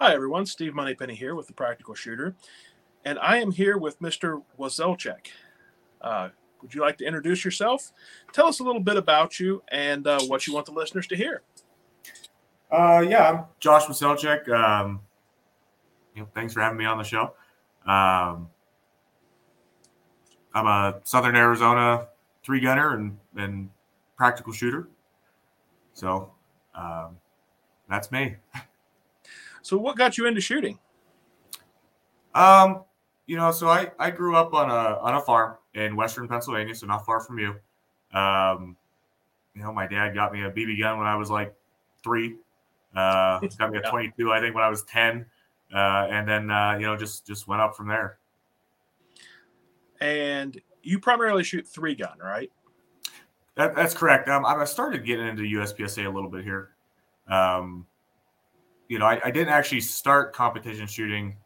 Hi, everyone. Steve Moneypenny here with The Practical Shooter, and I am here with Mr. Wozelczek. Would you like to introduce yourself? Tell us a little bit about you and what you want the listeners to hear. Yeah, I'm Josh Wozelczek. Thanks for having me on the show. I'm a Southern Arizona three-gunner and practical shooter. So that's me. So what got you into shooting? So I grew up on a farm in western Pennsylvania, so not far from you. My dad got me a BB gun when I was like 3. Got me a 22, I think, when I was 10, and then just went up from there. And you primarily shoot three gun, right? That's correct. I started getting into USPSA a little bit here. I didn't actually start competition shooting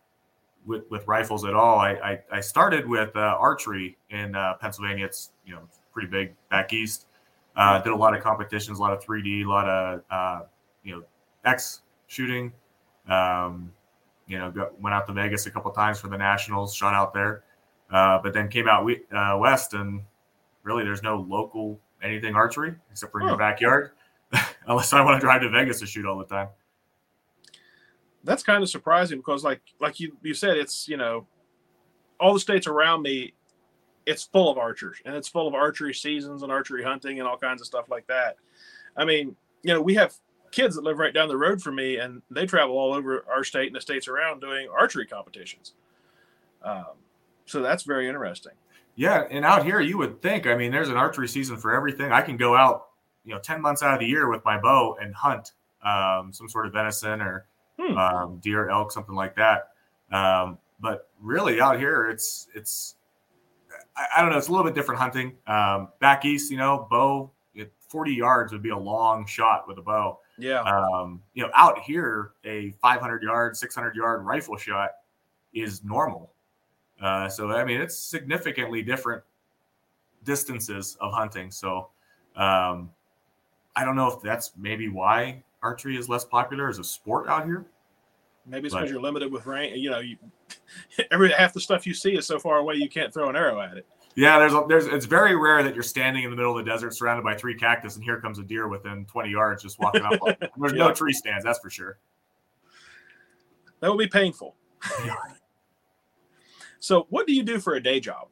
with rifles at all. I started with archery in Pennsylvania. It's pretty big back east. Did a lot of competitions, a lot of 3D, a lot of X shooting. Went out to Vegas a couple of times for the nationals, shot out there, but then came out west, and really there's no local anything archery except for in your backyard, unless I want to drive to Vegas to shoot all the time. That's kind of surprising because, like you said, it's, all the states around me, it's full of archers, and it's full of archery seasons and archery hunting and all kinds of stuff like that. I mean, we have kids that live right down the road from me, and they travel all over our state and the states around doing archery competitions. So that's very interesting. Yeah, and out here you would think, I mean, there's an archery season for everything. I can go out, 10 months out of the year with my bow and hunt some sort of venison or deer, elk, something like that. But really out here, I don't know. It's a little bit different hunting. Back east, bow at 40 yards would be a long shot with a bow. Yeah. Out here, a 500-yard, 600-yard rifle shot is normal. So, I mean, it's significantly different distances of hunting. So I don't know if that's maybe why archery is less popular as a sport out here. Maybe it's because you're limited with range. Half the stuff you see is so far away you can't throw an arrow at it. Yeah, it's very rare that you're standing in the middle of the desert surrounded by 3 cactus and here comes a deer within 20 yards just walking up. There's no tree stands, that's for sure. That would be painful. So what do you do for a day job?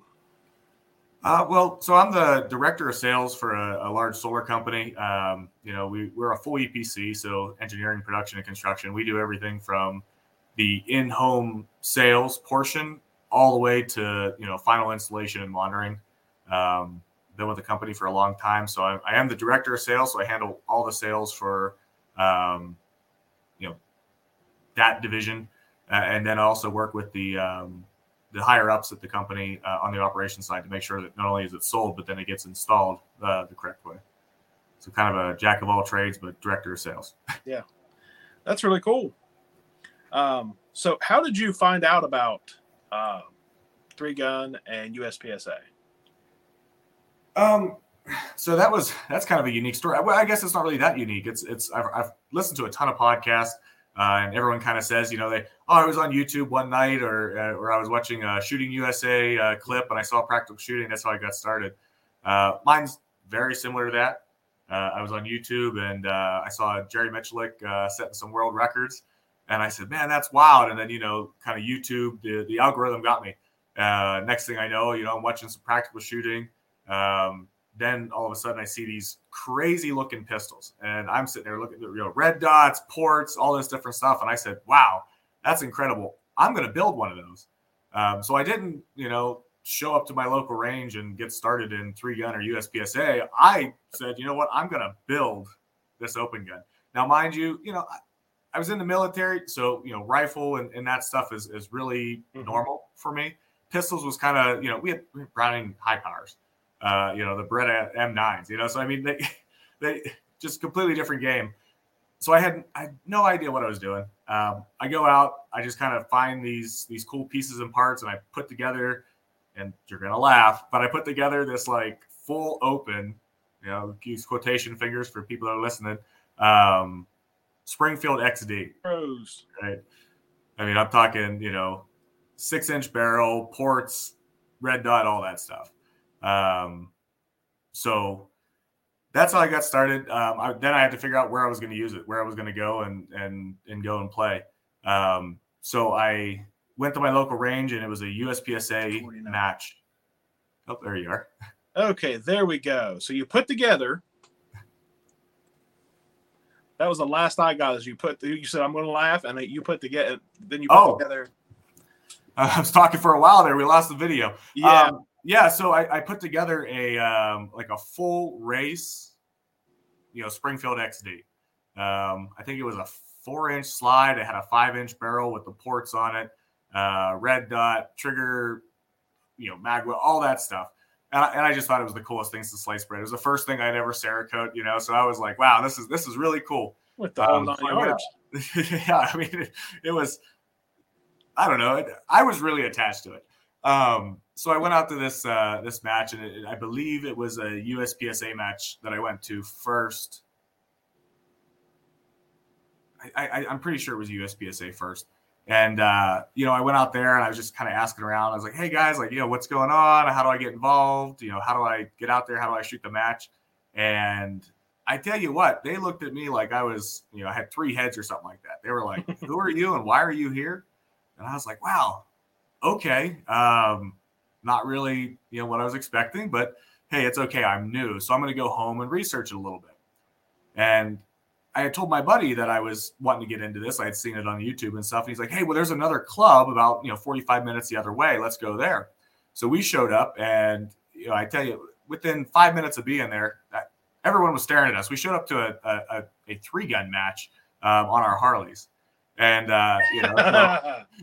So I'm the director of sales for a large solar company. We're a full EPC, so engineering, production, and construction. We do everything from the in-home sales portion all the way to, final installation and monitoring. Been with the company for a long time. So I am the director of sales. So I handle all the sales for, that division. And then I also work with the higher ups at the company on the operations side to make sure that not only is it sold, but then it gets installed the correct way. So kind of a jack of all trades, but director of sales. Yeah, that's really cool. So how did you find out about Three Gun and USPSA? So that's kind of a unique story. Well, I guess it's not really that unique. I've listened to a ton of podcasts. And everyone kind of says, I was on YouTube one night or I was watching a Shooting USA clip and I saw practical shooting. That's how I got started. Mine's very similar to that. I was on YouTube and I saw Jerry Michalik setting some world records. And I said, man, that's wild. And then, kind of YouTube, the algorithm got me. Next thing I know, I'm watching some practical shooting. Then all of a sudden I see these crazy looking pistols and I'm sitting there looking at red dots, ports, all this different stuff. And I said, wow, that's incredible. I'm going to build one of those. So I didn't, show up to my local range and get started in three gun or USPSA. I said, you know what, I'm going to build this open gun. Now, mind you, I was in the military. So, rifle and that stuff is really normal for me. Pistols was kind of, we had Browning high powers. The Beretta M9s, so I mean, they just completely different game. So I had no idea what I was doing. I go out, I just kind of find these cool pieces and parts and I put together, and you're going to laugh, but I put together this like full open, use quotation fingers for people that are listening, Springfield XD. Right. I mean, I'm talking, 6-inch barrel, ports, red dot, all that stuff. So that's how I got started. Then I had to figure out where I was going to use it, where I was going to go and go and play. So I went to my local range, and it was a USPSA match. Oh, there you are. Okay, there we go. So you put together. That was the last I got. Is you said I'm going to laugh, and you put together. Then you put together. I was talking for a while there. We lost the video. Yeah, So I put together a full race, Springfield XD. I think it was a 4-inch slide. It had a 5-inch barrel with the ports on it, red dot trigger, magwell, all that stuff. And I just thought it was the coolest thing since slice bread. It was the first thing I'd ever Cerakote, So I was like, wow, this is really cool. With the whole nine yards. Yeah, I mean, it was, I don't know. I was really attached to it. So I went out to this match, and I believe it was a USPSA match that I went to first. I'm pretty sure it was USPSA first. And, I went out there and I was just kind of asking around. I was like, hey, guys, what's going on? How do I get involved? How do I get out there? How do I shoot the match? And I tell you what, they looked at me like I was, I had 3 heads or something like that. They were like, who are you and why are you here? And I was like, wow, okay. Not really, what I was expecting, but hey, it's okay. I'm new. So I'm going to go home and research it a little bit. And I had told my buddy that I was wanting to get into this. I had seen it on YouTube and stuff. And he's like, hey, well, there's another club about, 45 minutes the other way. Let's go there. So we showed up, and, I tell you, within 5 minutes of being there, everyone was staring at us. We showed up to a 3-gun match on our Harleys. And,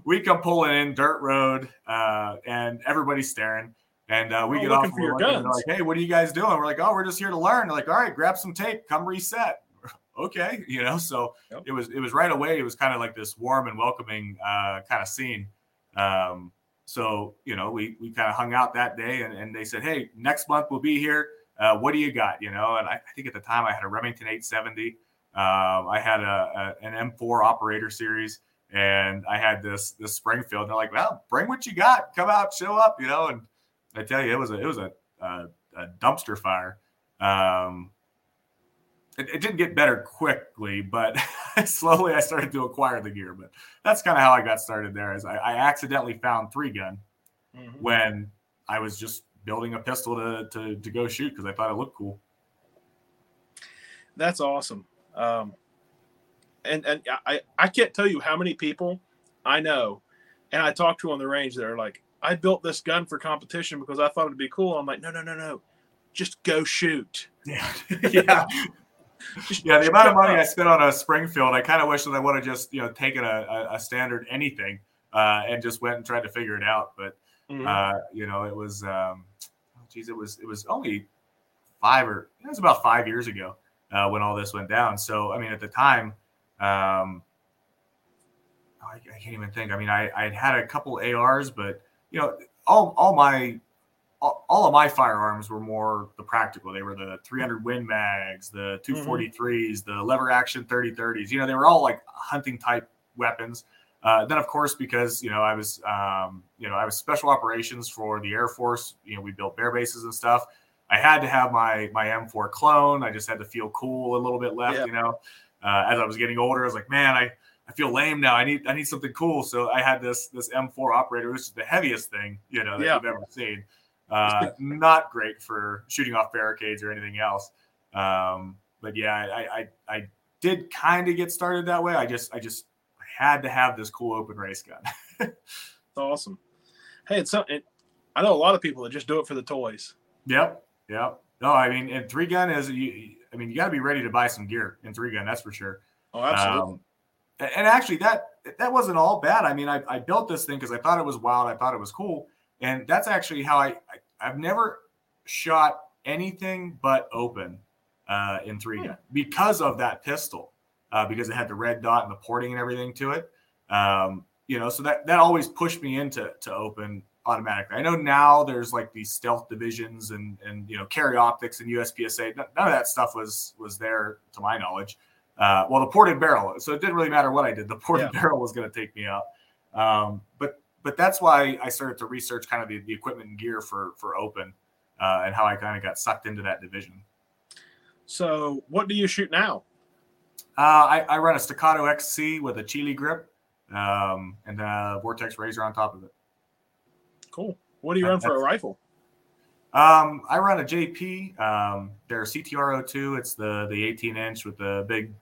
we come pulling in dirt road and everybody's staring. And we get off. They're like, hey, what are you guys doing? We're like, oh, we're just here to learn. They're like, all right, grab some tape. Come reset. Okay, so yep. It was right away. It was kind of like this warm and welcoming kind of scene. So, we kind of hung out that day, and they said, hey, next month we'll be here. What do you got? And I think at the time I had a Remington 870. I had an M4 operator series, and I had this Springfield. And they're like, well, bring what you got. Come out, show up, And I tell you, it was a dumpster fire. It didn't get better quickly, but slowly I started to acquire the gear. But that's kind of how I got started there. Is I accidentally found 3-gun mm-hmm. when I was just building a pistol to go shoot because I thought it looked cool. That's awesome. And I can't tell you how many people I know, and I talk to on the range that are like, I built this gun for competition because I thought it'd be cool. I'm like, no, just go shoot. Yeah. Yeah, the amount of money I spent on a Springfield, I kind of wish that I would have just, taken a standard anything and just went and tried to figure it out. But, mm-hmm. It was, it was only about 5 years ago when all this went down. So, I mean, at the time, I can't even think. I mean, I had a couple ARs, but, all of my firearms were more the practical. They were the 300 Win mags, the 243s, the lever action 3030s. They were all like hunting type weapons. Then of course, because, I was, I was special operations for the Air Force. We built bear bases and stuff. I had to have my M4 clone. I just had to feel cool a little bit left, as I was getting older, I was like, man, I feel lame now. I need something cool. So I had this M4 operator, which is the heaviest thing, that you've ever seen. Not great for shooting off barricades or anything else. But yeah, I did kind of get started that way. I had to have this cool open race gun. It's awesome. Hey, I know a lot of people that just do it for the toys. Yep. No, I mean, and 3-gun is, you gotta be ready to buy some gear in 3-gun. That's for sure. Oh, absolutely. And actually that wasn't all bad. I mean, I built this thing cause I thought it was wild. I thought it was cool. And that's actually how I've never shot anything but open in 3-gun because of that pistol, because it had the red dot and the porting and everything to it. So that always pushed me into open automatically. I know now there's like these stealth divisions and carry optics and USPSA. None of that stuff was there to my knowledge. Well, the ported barrel. So it didn't really matter what I did. The ported barrel was going to take me out. But that's why I started to research kind of the equipment and gear for open, and how I kind of got sucked into that division. So what do you shoot now? I run a Staccato XC with a Chile grip, and a Vortex Razor on top of it. Cool. What do you run for a rifle? I run a JP. Their CTR-02. It's the 18-inch with the big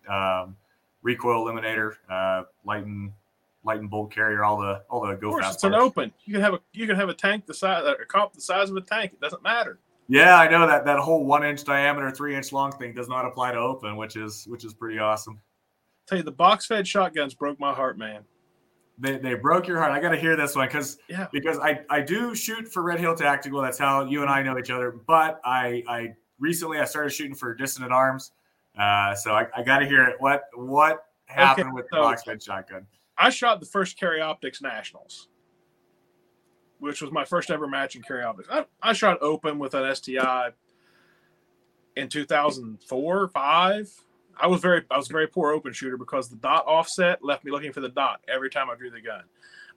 recoil eliminator, light and bolt carrier, all the go fast. Of course, it's an open. You can have a tank the size, a cop the size of a tank. It doesn't matter. Yeah, I know that whole 1-inch diameter, 3-inch long thing does not apply to open, which is pretty awesome. I tell you, the box fed shotguns broke my heart, man. They broke your heart. I got to hear this one because I do shoot for Red Hill Tactical. That's how you and I know each other. But I recently started shooting for Dissident Arms, so I got to hear it. What happened with the box fed shotgun? I shot the first Carry Optics Nationals, which was my first ever match in Carry Optics. I shot open with an STI in 2004-05. I was a very poor open shooter because the dot offset left me looking for the dot every time I drew the gun.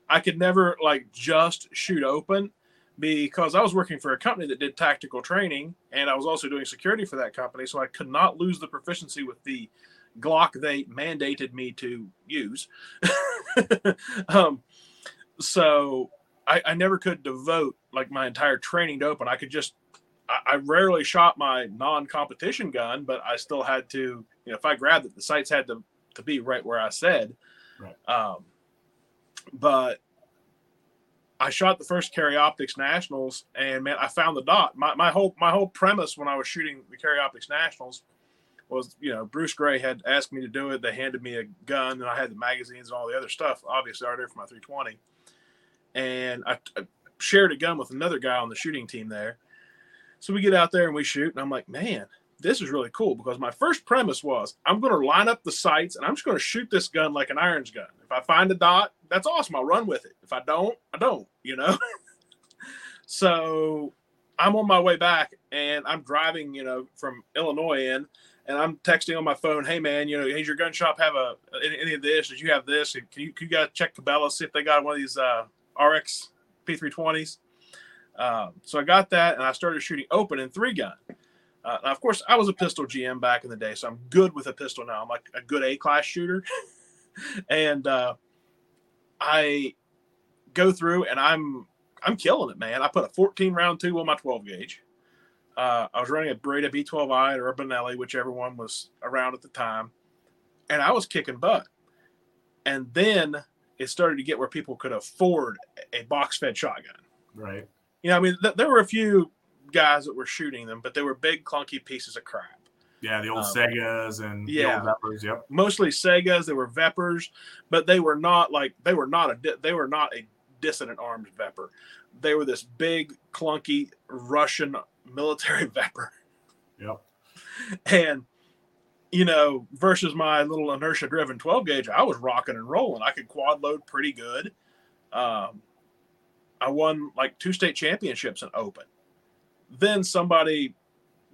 I could never just shoot open because I was working for a company that did tactical training, and I was also doing security for that company, so I could not lose the proficiency with the Glock they mandated me to use. So I never could devote my entire training to open. I could just, I rarely shot my non-competition gun, but I still had to, if I grabbed it, the sights had to be right where I said. Right. But I shot the first Carry Optics Nationals, and man, I found the dot. My whole premise when I was shooting the Carry Optics Nationals was, Bruce Gray had asked me to do it. They handed me a gun, and I had the magazines and all the other stuff. Obviously, I already had for my 320, and I shared a gun with another guy on the shooting team there. So we get out there and we shoot, and I'm like, man, this is really cool, because my first premise was I'm going to line up the sights, and I'm just going to shoot this gun like an Irons gun. If I find a dot, that's awesome. I'll run with it. If I don't, I don't, So I'm on my way back, and I'm driving, from Illinois in, and I'm texting on my phone, hey, man, does your gun shop have any of this? Did you have this? Can you guys check Cabela's, see if they got one of these RX P320s? So I got that, and I started shooting open in 3-gun. Of course, I was a pistol GM back in the day, so I'm good with a pistol now. I'm like a good A-class shooter. And I go through, and I'm killing it, man. I put a 14-round tube on my 12-gauge. I was running a Breda B12i or a Benelli, whichever one was around at the time, and I was kicking butt. And then it started to get where people could afford a box-fed shotgun. Right. There were a few guys that were shooting them, but they were big, clunky pieces of crap. Yeah, the old Segas and the old VEPRs. Yep, mostly Segas. They were VEPRs, but they were not a Dissident Arms VEPR. They were this big, clunky Russian military VEPR. Yep. And versus my little inertia-driven 12-gauge, I was rocking and rolling. I could quad load pretty good. I won 2 state championships in open. Then somebody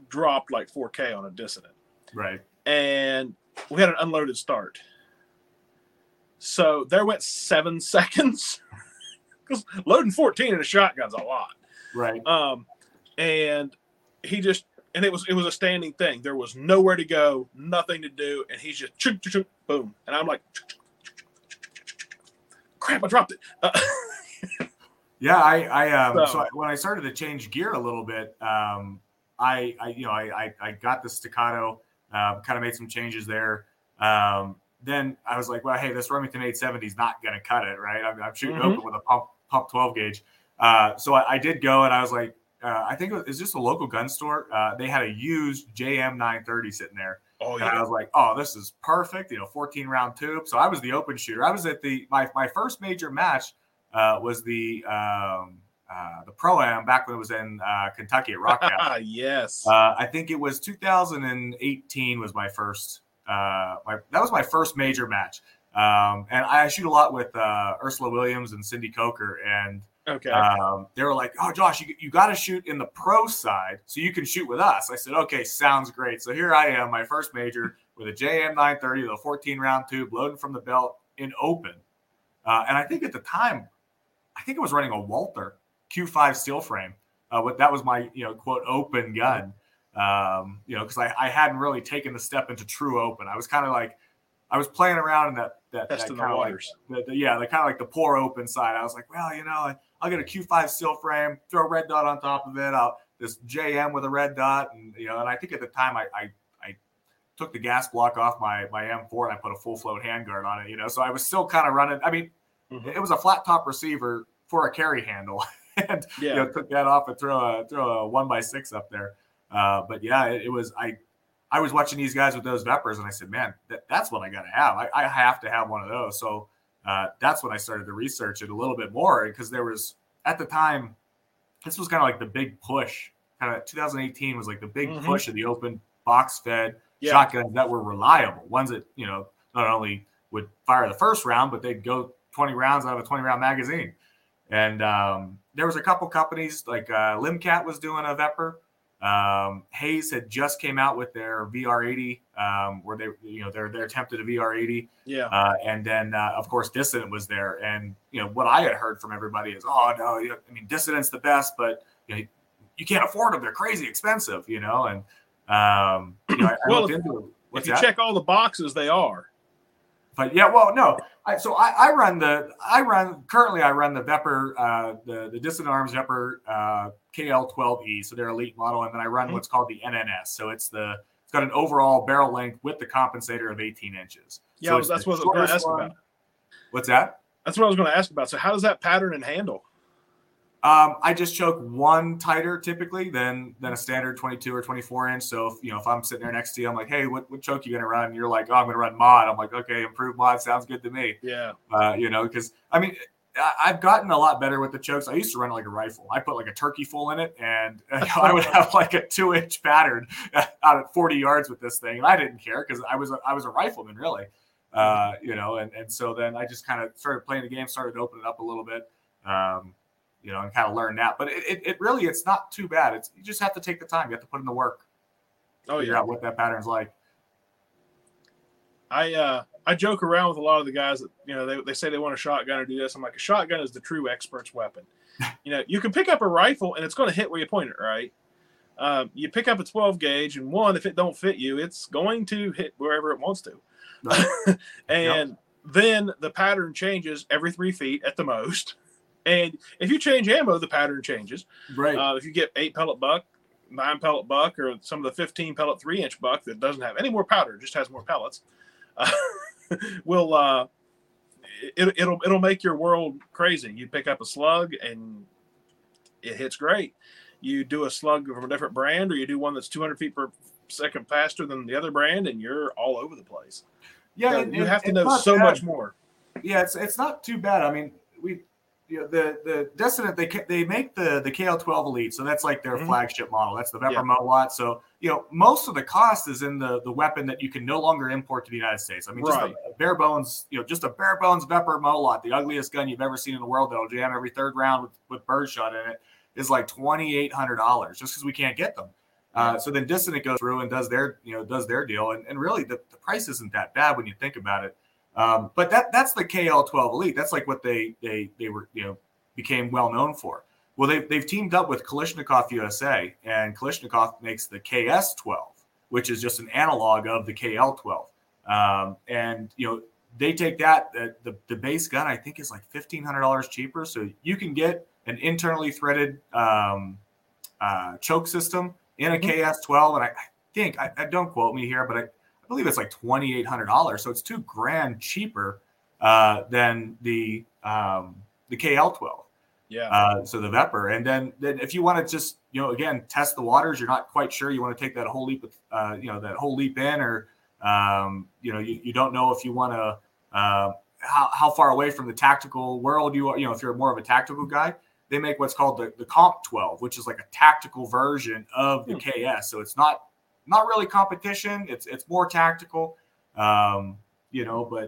dropped $4K on a Dissident. Right. And we had an unloaded start. So there went 7 seconds. Because loading 14 in a shotgun's a lot. Right. And he just, and it was a standing thing. There was nowhere to go, nothing to do. And he's just, boom. And I'm like, crap, I dropped it. Yeah, I when I started to change gear a little bit, I got the Staccato, kind of made some changes there. Then I was like, well, hey, this Remington 870 is not going to cut it, right? I'm shooting open with a pump 12-gauge. So I did go, and I was like, I think it was just a local gun store. They had a used JM 930 sitting there. Oh, yeah. And I was like, oh, this is perfect, 14-round tube. So I was the open shooter. I was at my first major match. Was the Pro-Am back when it was in Kentucky at Rock Castle. Yes. I think it was 2018 was my first. That was my first major match. And I shoot a lot with Ursula Williams and Cindy Coker. And they were like, oh, Josh, you got to shoot in the pro side so you can shoot with us. I said, okay, sounds great. So here I am, my first major with a JM 930, with a 14-round tube loading from the belt in open. And I think at the time, I think it was running a Walther Q5 steel frame. But that was my, quote, open gun, because I hadn't really taken the step into true open. I was kind of like, I was playing around in that kind of like, the poor open side. I was like, well, I'll get a Q5 steel frame, throw a red dot on top of it. I'll this JM with a red dot. And, and I think at the time I took the gas block off my M4 and I put a full float handguard on it, so I was still kind of running. I mean, It was a flat top receiver for a carry handle and, took that off and throw a 1x6 up there. But yeah, it was, I was watching these guys with those VEPRs and I said, man, that's what I got to have. I have to have one of those. So that's when I started to research it a little bit more, because there was, at the time, this was kind of like the big push. Kind of 2018 was like the big push of the open box fed shotguns that were reliable. Ones that, not only would fire the first round, but they'd go 20 rounds out of a 20-round magazine. And there was a couple companies, like Limcat was doing a VEPR. Hayes had just came out with their VR80, where they, they're attempted a VR80. Yeah. And then, of course, Dissident was there. And, what I had heard from everybody is, oh, no, I mean, Dissident's the best, but you can't afford them. They're crazy expensive, And, I looked into it. What's if you that? Check all the boxes, they are. But yeah, well, no. I run the VEPR, the Dissident Arms VEPR KL-12E, so their elite model, and then I run what's called the NNS. So it's got an overall barrel length with the compensator of 18 inches. Yeah, so that's what I was going to ask about. What's that? That's what I was going to ask about. So how does that pattern and handle? I just choke one tighter typically than a standard 22 or 24 inch. So if I'm sitting there next to you, I'm like, hey, what choke you gonna run? And you're like, oh, I'm gonna run mod. I'm like, okay, improved mod sounds good to me. Yeah. Because I mean, I've gotten a lot better with the chokes. I used to run like a rifle. I put like a turkey full in it, and I would have like a 2-inch pattern out at 40 yards with this thing, and I didn't care because I was a rifleman really. And so then I just kind of started playing the game, started to open it up a little bit. And kind of learn that, but it really, it's not too bad. It's, you just have to take the time. You have to put in the work. Oh, figure out what that pattern's like. I joke around with a lot of the guys that, they say they want a shotgun or do this. I'm like, a shotgun is the true expert's weapon. You can pick up a rifle and it's going to hit where you point it. Right. You pick up a 12 gauge and one, if it don't fit you, it's going to hit wherever it wants to. Right. And then the pattern changes every 3 feet at the most. And if you change ammo, the pattern changes. Right. If you get 8-pellet buck, 9-pellet buck, or some of the 15-pellet 3-inch buck that doesn't have any more powder, just has more pellets, it'll make your world crazy. You pick up a slug and it hits great. You do a slug from a different brand, or you do one that's 200 feet per second faster than the other brand, and you're all over the place. Yeah, so you have to know so much more. Yeah, it's not too bad. I mean, we. The Dissident, they make the KL-12 Elite, so that's like their flagship model. That's the VEPR Mowat. So most of the cost is in the weapon that you can no longer import to the United States. I mean, just a bare bones, VEPR Mowat, the ugliest gun you've ever seen in the world that'll jam every third round with birdshot in it, is like $2,800, just because we can't get them. So then Dissident goes through and does their deal, and really the price isn't that bad when you think about it. But that's the KL-12 Elite. That's like what they were, became well known for. Well, they've teamed up with Kalashnikov USA, and Kalashnikov makes the KS-12, which is just an analog of the KL-12. And they take that the base gun, I think, is like $1,500 cheaper. So you can get an internally threaded choke system in a KS-12, and I think don't quote me here, but I believe it's like $2,800, so it's $2,000 cheaper than the KL-12. Yeah. So the VEPR, and then if you want to just again test the waters, you're not quite sure you want to take that whole leap, in, or you don't know if you want to how far away from the tactical world you are. If you're more of a tactical guy, they make what's called the Comp-12, which is like a tactical version of the KS. So it's not really competition. It's more tactical, but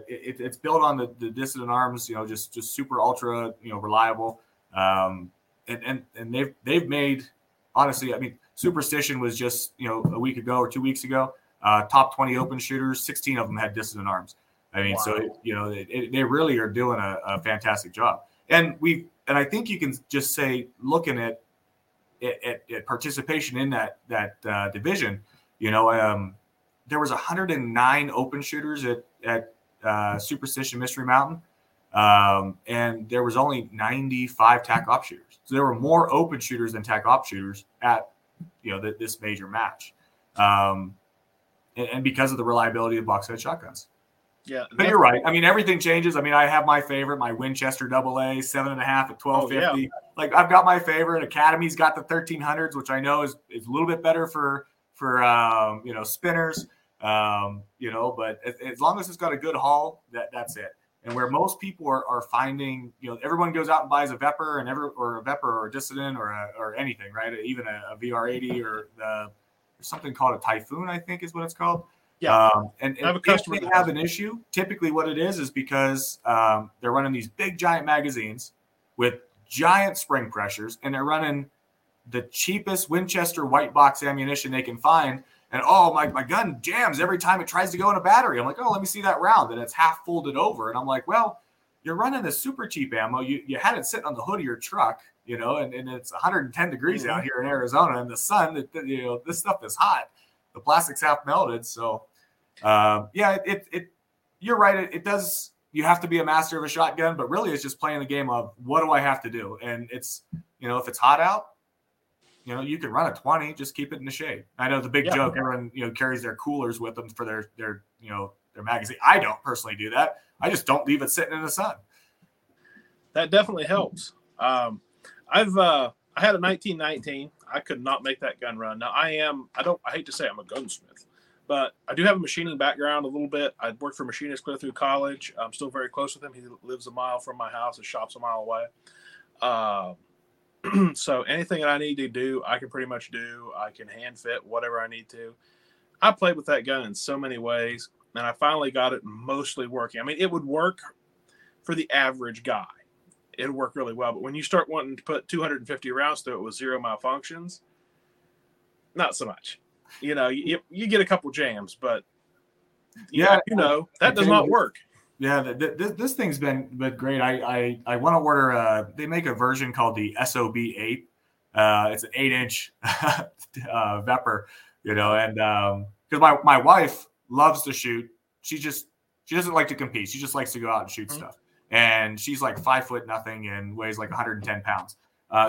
it's built on the Dissident Arms, just super ultra, reliable. And they've made, honestly, I mean, Superstition was just, a week ago or 2 weeks ago, top 20 open shooters, 16 of them had Dissident Arms. I mean, wow. So, you know, they really are doing a fantastic job. And I think you can just say, looking at participation in that division, you know, there was 109 open shooters at Superstition Mystery Mountain. And there was only 95 tac op shooters. So there were more open shooters than tac op shooters at, you know, this major match. And because of the reliability of box head shotguns. Yeah, but you're right. I mean, everything changes. I mean, I have my favorite, my Winchester AA 7.5 at 1250. Oh, yeah. Like, I've got my favorite. Academy's got the 1300s, which I know is a little bit better for you know, spinners. You know, but as long as it's got a good haul, that's it. And where most people are finding, you know, everyone goes out and buys a VEPR or a VEPR or a Dissident or anything, right? Even a VR80 or something called a Typhoon, I think is what it's called. Yeah, and if they have an issue, typically what it is because they're running these big giant magazines with giant spring pressures, and they're running the cheapest Winchester white box ammunition they can find. And oh, my gun jams every time it tries to go in a battery. I'm like, oh, let me see that round, and it's half folded over. And I'm like, well, you're running this super cheap ammo. You had it sitting on the hood of your truck, you know, and it's 110 degrees out here in Arizona, and the sun, you know, this stuff is hot. The plastic's half melted, so. You're right. It does. You have to be a master of a shotgun, but really it's just playing the game of what do I have to do? And it's, you know, if it's hot out, you know, you can run a 20, just keep it in the shade. I know the big joke, everyone, you know, carries their coolers with them for their, you know, their magazine. I don't personally do that. I just don't leave it sitting in the sun. That definitely helps. I had a 1919. I could not make that gun run. Now I hate to say I'm a gunsmith, but I do have a machining background a little bit. I'd worked for machinists clear through college. I'm still very close with him. He lives a mile from my house. His shop's a mile away. So anything that I need to do, I can pretty much do. I can hand fit whatever I need to. I played with that gun in so many ways, and I finally got it mostly working. I mean, it would work for the average guy. It would work really well. But when you start wanting to put 250 rounds through it with zero malfunctions, not so much. You know, you get a couple jams, but you know that does not work. Yeah, this thing's been great. I want to order. They make a version called the SOB8. It's an 8-inch VEPR, you know, and because my wife loves to shoot, she doesn't like to compete. She just likes to go out and shoot stuff. And she's like 5 foot nothing and weighs like 110 pounds.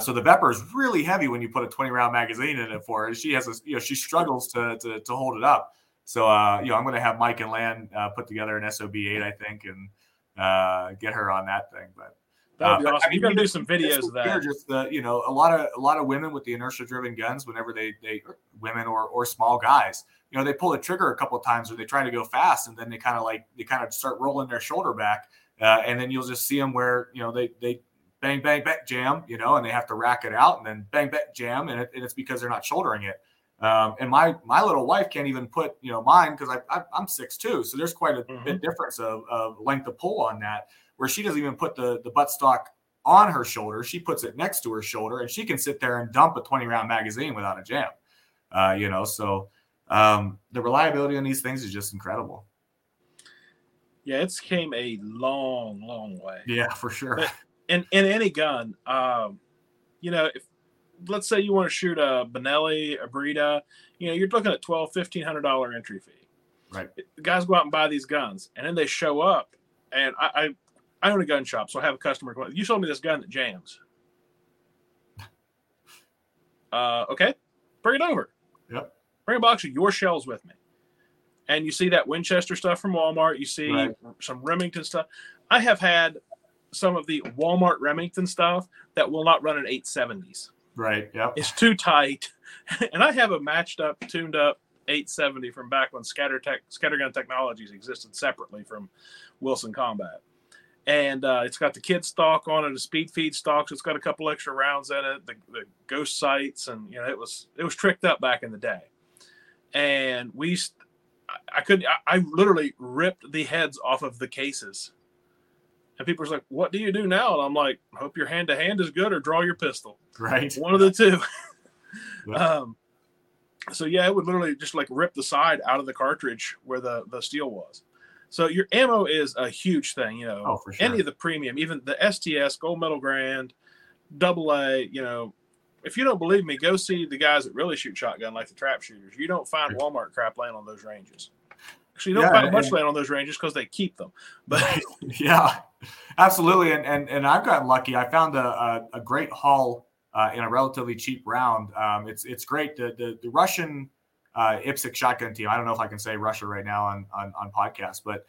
So the VEPR is really heavy when you put a 20-round magazine in it for her. She has she struggles to hold it up. So you know, I'm going to have Mike and Lan put together an SOB8, I think, and get her on that thing. But that'd be awesome. I mean, you're going to do some videos of that. Just you know, a lot of women with the inertia-driven guns, whenever they women or small guys, you know, they pull the trigger a couple of times or they try to go fast, and then they kind of start rolling their shoulder back, and then you'll just see them where, you know, they bang, bang, bang, jam, you know, and they have to rack it out and then bang, bang, jam. And it's because they're not shouldering it. And my little wife can't even put, you know, mine, because I'm 6'2". So there's quite a bit difference of length of pull on that, where she doesn't even put the buttstock on her shoulder. She puts it next to her shoulder, and she can sit there and dump a 20-round magazine without a jam. You know, so the reliability on these things is just incredible. Yeah, it's came a long, long way. Yeah, for sure. But— And any gun, you know, if let's say you want to shoot a Benelli, a Breda, you know, you're looking at $1,200-$1,500 entry fee. Right. Guys go out and buy these guns, and then they show up. And I own a gun shop, so I have a customer going, "You sold me this gun that jams." Okay, bring it over. Yep. Bring a box of your shells with me. And you see that Winchester stuff from Walmart. You see some Remington stuff. I have had some of the Walmart Remington stuff that will not run in 870s. Right. Yep. It's too tight. And I have a matched up, tuned up 870 from back when Scattergun Technologies existed separately from Wilson Combat. And it's got the kid stock on it, a speed feed stock. So it's got a couple extra rounds in it, the ghost sights. And, you know, it was tricked up back in the day. And I literally ripped the heads off of the cases. And people are like, "What do you do now?" And I'm like, "I hope your hand-to-hand is good, or draw your pistol." Right. One of the two. Yeah. So, yeah, it would literally just, like, rip the side out of the cartridge where the steel was. So your ammo is a huge thing, you know. Oh, for sure. Any of the premium, even the STS, Gold Medal Grand, AA, you know. If you don't believe me, go see the guys that really shoot shotgun, like the trap shooters. You don't find Walmart crap laying on those ranges. Actually, you don't find much laying on those ranges because they keep them. But yeah, absolutely. And I've gotten lucky. I found a great haul in a relatively cheap round. It's great. The Russian IPSC shotgun team. I don't know if I can say Russia right now on podcast, but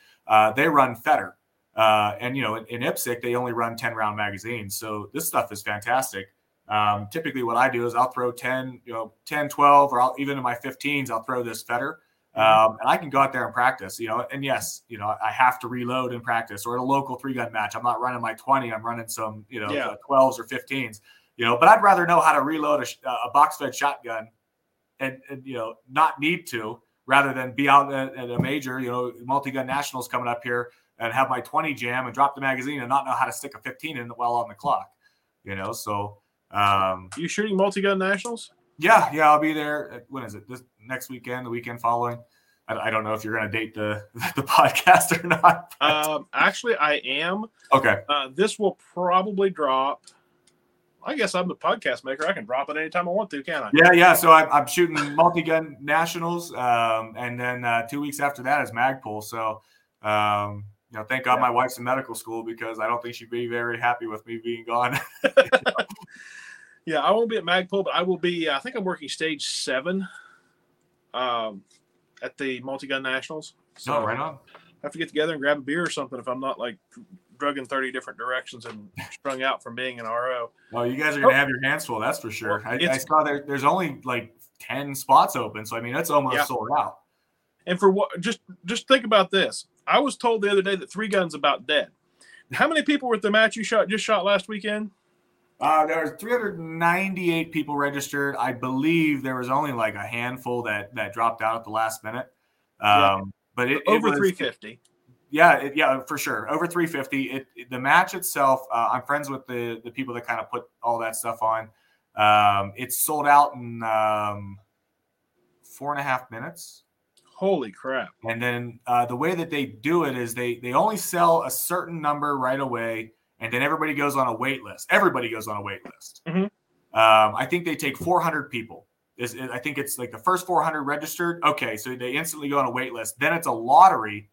they run Fetter. And you know, in IPSC they only run 10-round magazines, so this stuff is fantastic. Typically what I do is I'll throw 10, you know, 10, 12, or even in my 15s, I'll throw this Fetter. And I can go out there and practice, you know, and yes, you know, I have to reload and practice, or at a local 3-gun match, I'm not running my 20. I'm running some, you know, 12s or 15s, you know, but I'd rather know how to reload a box fed shotgun and, you know, not need to, rather than be out at a major, you know, multi-gun nationals coming up here and have my 20 jam and drop the magazine and not know how to stick a 15 in while on the clock, you know? So, you shooting multi-gun nationals? Yeah, I'll be there at, when is it, this next weekend, the weekend following? I don't know if you're going to date the podcast or not, but... actually I am. Okay, this will probably drop, I guess I'm the podcast maker, I can drop it anytime I want to, can't I? Yeah, so I'm shooting multi-gun nationals, and then 2 weeks after that is Magpul. So you know, thank God my wife's in medical school, because I don't think she'd be very happy with me being gone. Yeah, I won't be at Magpul, but I will be, I think I'm working stage 7 at the multi-gun nationals. So right on. I have to get together and grab a beer or something if I'm not, like, drugging 30 different directions and strung out from being an RO. Well, you guys are going to have your hands full, that's for sure. Well, I saw there's only, like, 10 spots open, so, I mean, that's almost sold out. And for what? Just think about this. I was told the other day that 3-gun's about dead. How many people were at the match you just shot last weekend? There were 398 people registered. I believe there was only like a handful that dropped out at the last minute. But it was 350. Yeah, for sure. Over 350. The match itself, I'm friends with the people that kind of put all that stuff on. It sold out in 4.5 minutes. Holy crap. And then the way that they do it is they only sell a certain number right away, and then everybody goes on a wait list. Mm-hmm. I think they take 400 people. I think it's like the first 400 registered. Okay, so they instantly go on a wait list. Then it's a lottery.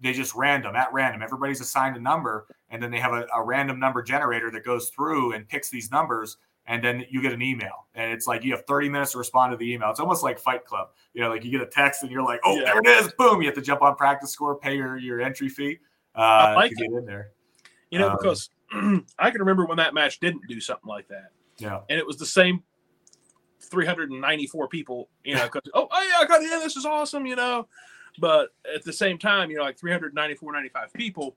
They just at random. Everybody's assigned a number, and then they have a random number generator that goes through and picks these numbers. And then you get an email, and it's like you have 30 minutes to respond to the email. It's almost like Fight Club. You know, like you get a text and you're like, oh, there it is. Boom. You have to jump on practice score, pay your entry fee to get in there. You know, because I can remember when that match didn't do something like that. Yeah. And it was the same 394 people, you know, because, I got in. This is awesome, you know. But at the same time, you know, like 395 people,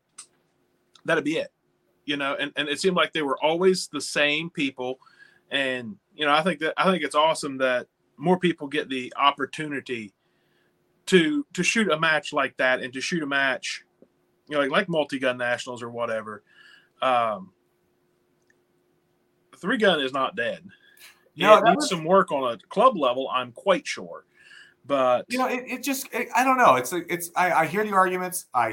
that'd be it, you know. And it seemed like they were always the same people. And, you know, I think it's awesome that more people get the opportunity to shoot a match like that, and to shoot a match, you know, like multi-gun nationals or whatever. 3-gun is not dead. Yeah, it needs some work on a club level, I'm quite sure. But, you know, it just I don't know. I hear the arguments. I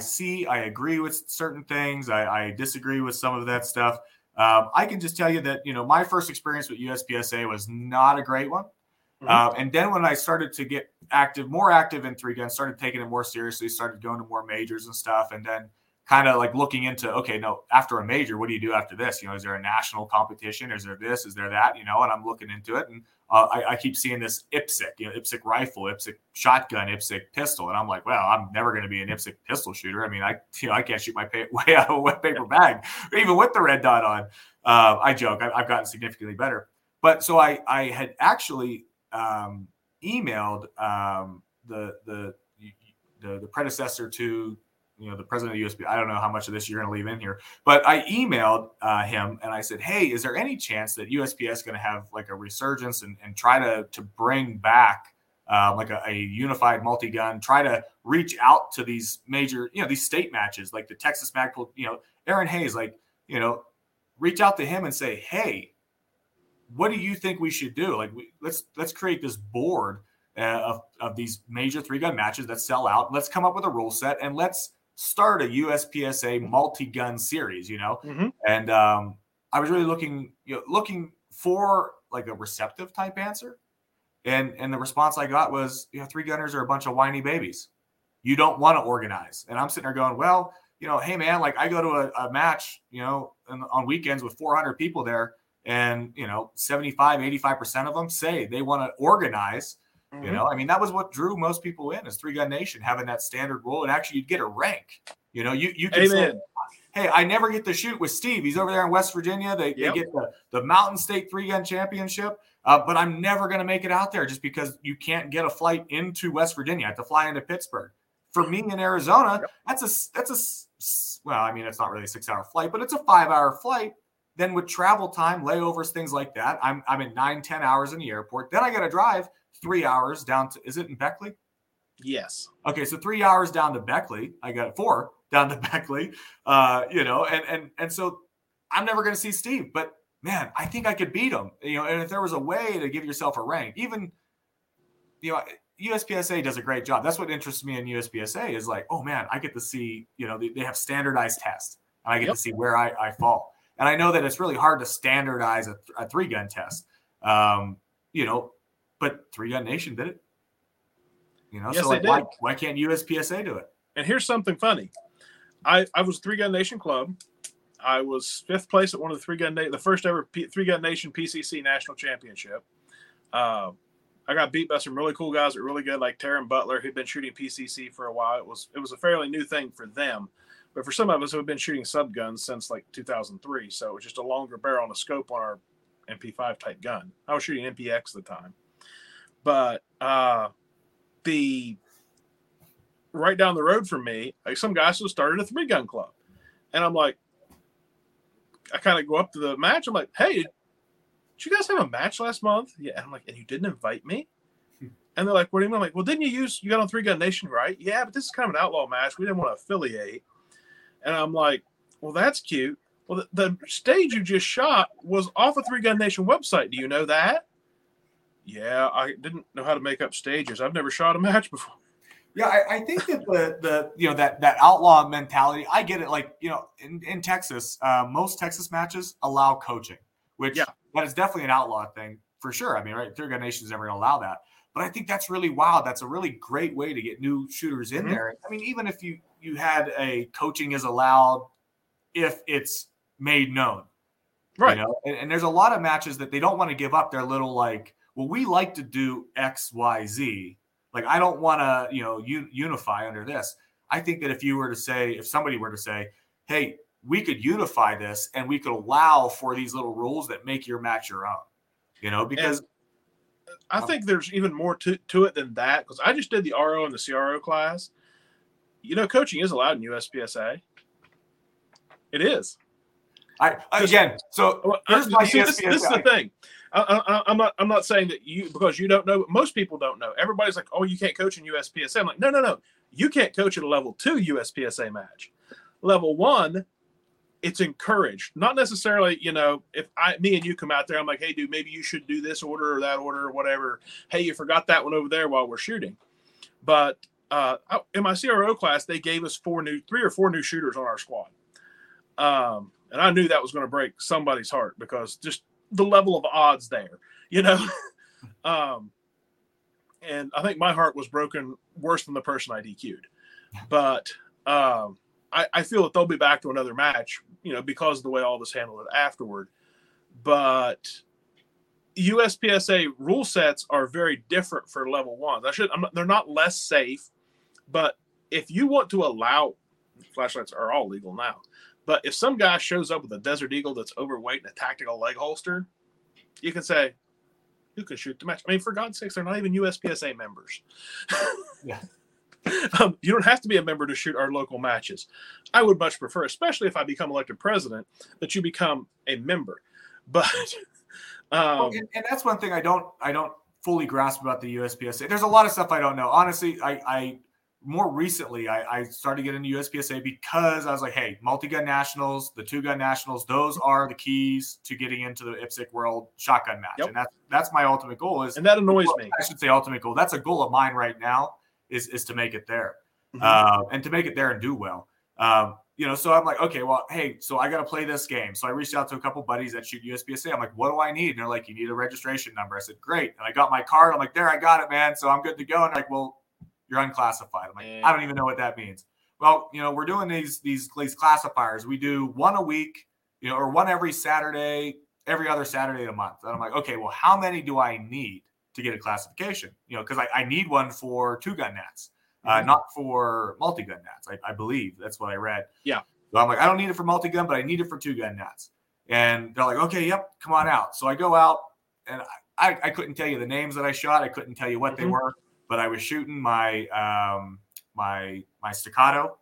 agree with certain things. I disagree with some of that stuff. I can just tell you that, you know, my first experience with USPSA was not a great one. Mm-hmm. And then when I started to get more active in 3-gun, started taking it more seriously, started going to more majors and stuff. And then kind of like looking into, okay, no, after a major, what do you do after this? You know, is there a national competition? Is there this? Is there that? You know, and I'm looking into it. And I keep seeing this IPSC, you know, IPSC rifle, IPSC shotgun, IPSC pistol. And I'm like, well, I'm never going to be an IPSC pistol shooter. I mean, I can't shoot my way out of a wet paper bag, even with the red dot on. I joke. I've gotten significantly better. But so I had actually emailed the predecessor to, you know, the president of the USP. I don't know how much of this you're going to leave in here, but I emailed him and I said, hey, is there any chance that USPS is going to have like a resurgence and try to bring back like a unified multi-gun, try to reach out to these major, you know, these state matches, like the Texas Magpul, you know, Aaron Hayes, like, you know, reach out to him and say, hey, what do you think we should do? Like, let's create this board of these major 3-gun matches that sell out. Let's come up with a rule set and let's start a USPSA multi-gun series, you know? Mm-hmm. And I was really looking for like a receptive type answer. And the response I got was, you know, three gunners are a bunch of whiny babies. You don't want to organize. And I'm sitting there going, well, you know, hey man, like I go to a match, you know, on weekends with 400 people there, and, you know, 75, 85% of them say they want to organize. Mm-hmm. You know, I mean, that was what drew most people in, is Three Gun Nation, having that standard rule. And actually you'd get a rank, you know, you can say, hey, I never get to shoot with Steve. He's over there in West Virginia. They get the Mountain State Three Gun Championship, but I'm never going to make it out there just because you can't get a flight into West Virginia. I have to fly into Pittsburgh. For me in Arizona, it's not really a 6-hour flight, but it's a 5-hour flight. Then with travel time, layovers, things like that, I'm in 9-10 hours in the airport. Then I got to drive 3 hours down to, is it in Beckley? Yes. Okay, so 3 hours down to Beckley. I got 4 down to Beckley. You know, and so I'm never going to see Steve. But man, I think I could beat him. You know, and if there was a way to give yourself a rank, even, you know, USPSA does a great job. That's what interests me in USPSA is like, oh man, I get to see. You know, they have standardized tests, and I get to see where I fall. And I know that it's really hard to standardize a three-gun test, you know, but Three Gun Nation did it. You know, yes, so like, why can't USPSA do it? And here's something funny. I was Three Gun Nation Club. I was 5th place at one of the the first ever Three Gun Nation PCC National Championship. I got beat by some really cool guys that were really good, like Taryn Butler, who'd been shooting PCC for a while. It was a fairly new thing for them. But for some of us who have been shooting subguns since like 2003, so it was just a longer barrel and a scope on our MP5 type gun. I was shooting MPX at the time. But right down the road from me, like some guys who started a three-gun club. And I'm like, I kind of go up to the match. I'm like, hey, did you guys have a match last month? Yeah. And I'm like, and you didn't invite me? And they're like, what do you mean? I'm like, well, didn't you got on Three Gun Nation, right? Yeah, but this is kind of an outlaw match. We didn't want to affiliate. And I'm like, well, that's cute. Well, the stage you just shot was off a Three Gun Nation website. Do you know that? Yeah, I didn't know how to make up stages. I've never shot a match before. Yeah, I think that the you know, that outlaw mentality, I get it. Like, you know, in Texas, most Texas matches allow coaching, which that is definitely an outlaw thing for sure. I mean, right, Three Gun Nation is never going to allow that. But I think that's really wild. That's a really great way to get new shooters in there. I mean, even if you had a coaching is allowed if it's made known. Right. You know? And there's a lot of matches that they don't want to give up their little, like, well, we like to do X, Y, Z. Like, I don't want to, you know, unify under this. I think that if somebody were to say, hey, we could unify this and we could allow for these little rules that make your match your own, you know, because I think there's even more to it than that, because I just did the RO and the CRO class. You know, coaching is allowed in USPSA. It is. This is the thing. I'm not saying that you, because you don't know, but most people don't know. Everybody's like, oh, you can't coach in USPSA. I'm like, no. You can't coach at a level 2 USPSA match. Level 1, it's encouraged. Not necessarily, you know, if me and you come out there, I'm like, hey, dude, maybe you should do this order or that order or whatever. Hey, you forgot that one over there while we're shooting. But in my CRO class, they gave us 3 or 4 new shooters on our squad. And I knew that was going to break somebody's heart because just the level of odds there, you know. And I think my heart was broken worse than the person I DQ'd. But I feel that they'll be back to another match, you know, because of the way all this handled it afterward. But USPSA rule sets are very different for level 1s. They're not less safe, but if you want to allow, flashlights are all legal now. But if some guy shows up with a Desert Eagle that's overweight and a tactical leg holster, you can say, who can shoot the match? I mean, for God's sakes, they're not even USPSA members. Yeah. You don't have to be a member to shoot our local matches. I would much prefer, especially if I become elected president, that you become a member. But and that's one thing I don't fully grasp about the USPSA. There's a lot of stuff I don't know. Honestly, I started getting into USPSA because I was like, hey, multi-gun nationals, the 2-gun nationals, those are the keys to getting into the IPSC world shotgun match. Yep. And that's my ultimate goal. And that annoys me. I should say ultimate goal. That's a goal of mine right now is to make it there. mm-hmm. And to make it there and do well. You know, so I'm like, okay, well, hey, so I got to play this game. So I reached out to a couple buddies that shoot USPSA. I'm like, what do I need? And they're like, you need a registration number. I said, great. And I got my card. I'm like, there, I got it, man. So I'm good to go. And they're like, well, you're unclassified. I'm like, I don't even know what that means. Well, you know, we're doing these classifiers. We do one a week, you know, or one every Saturday, every other Saturday of the month. And I'm like, okay, well, how many do I need to get a classification? You know, because I need one for 2-gun nats. Not for multi-gun nats, I believe. That's what I read. Yeah. So I'm like, I don't need it for multi-gun, but I need it for 2-gun nats. And they're like, okay, yep, come on out. So I go out, and I couldn't tell you the names that I shot. I couldn't tell you what mm-hmm. they were, but I was shooting my my Staccato.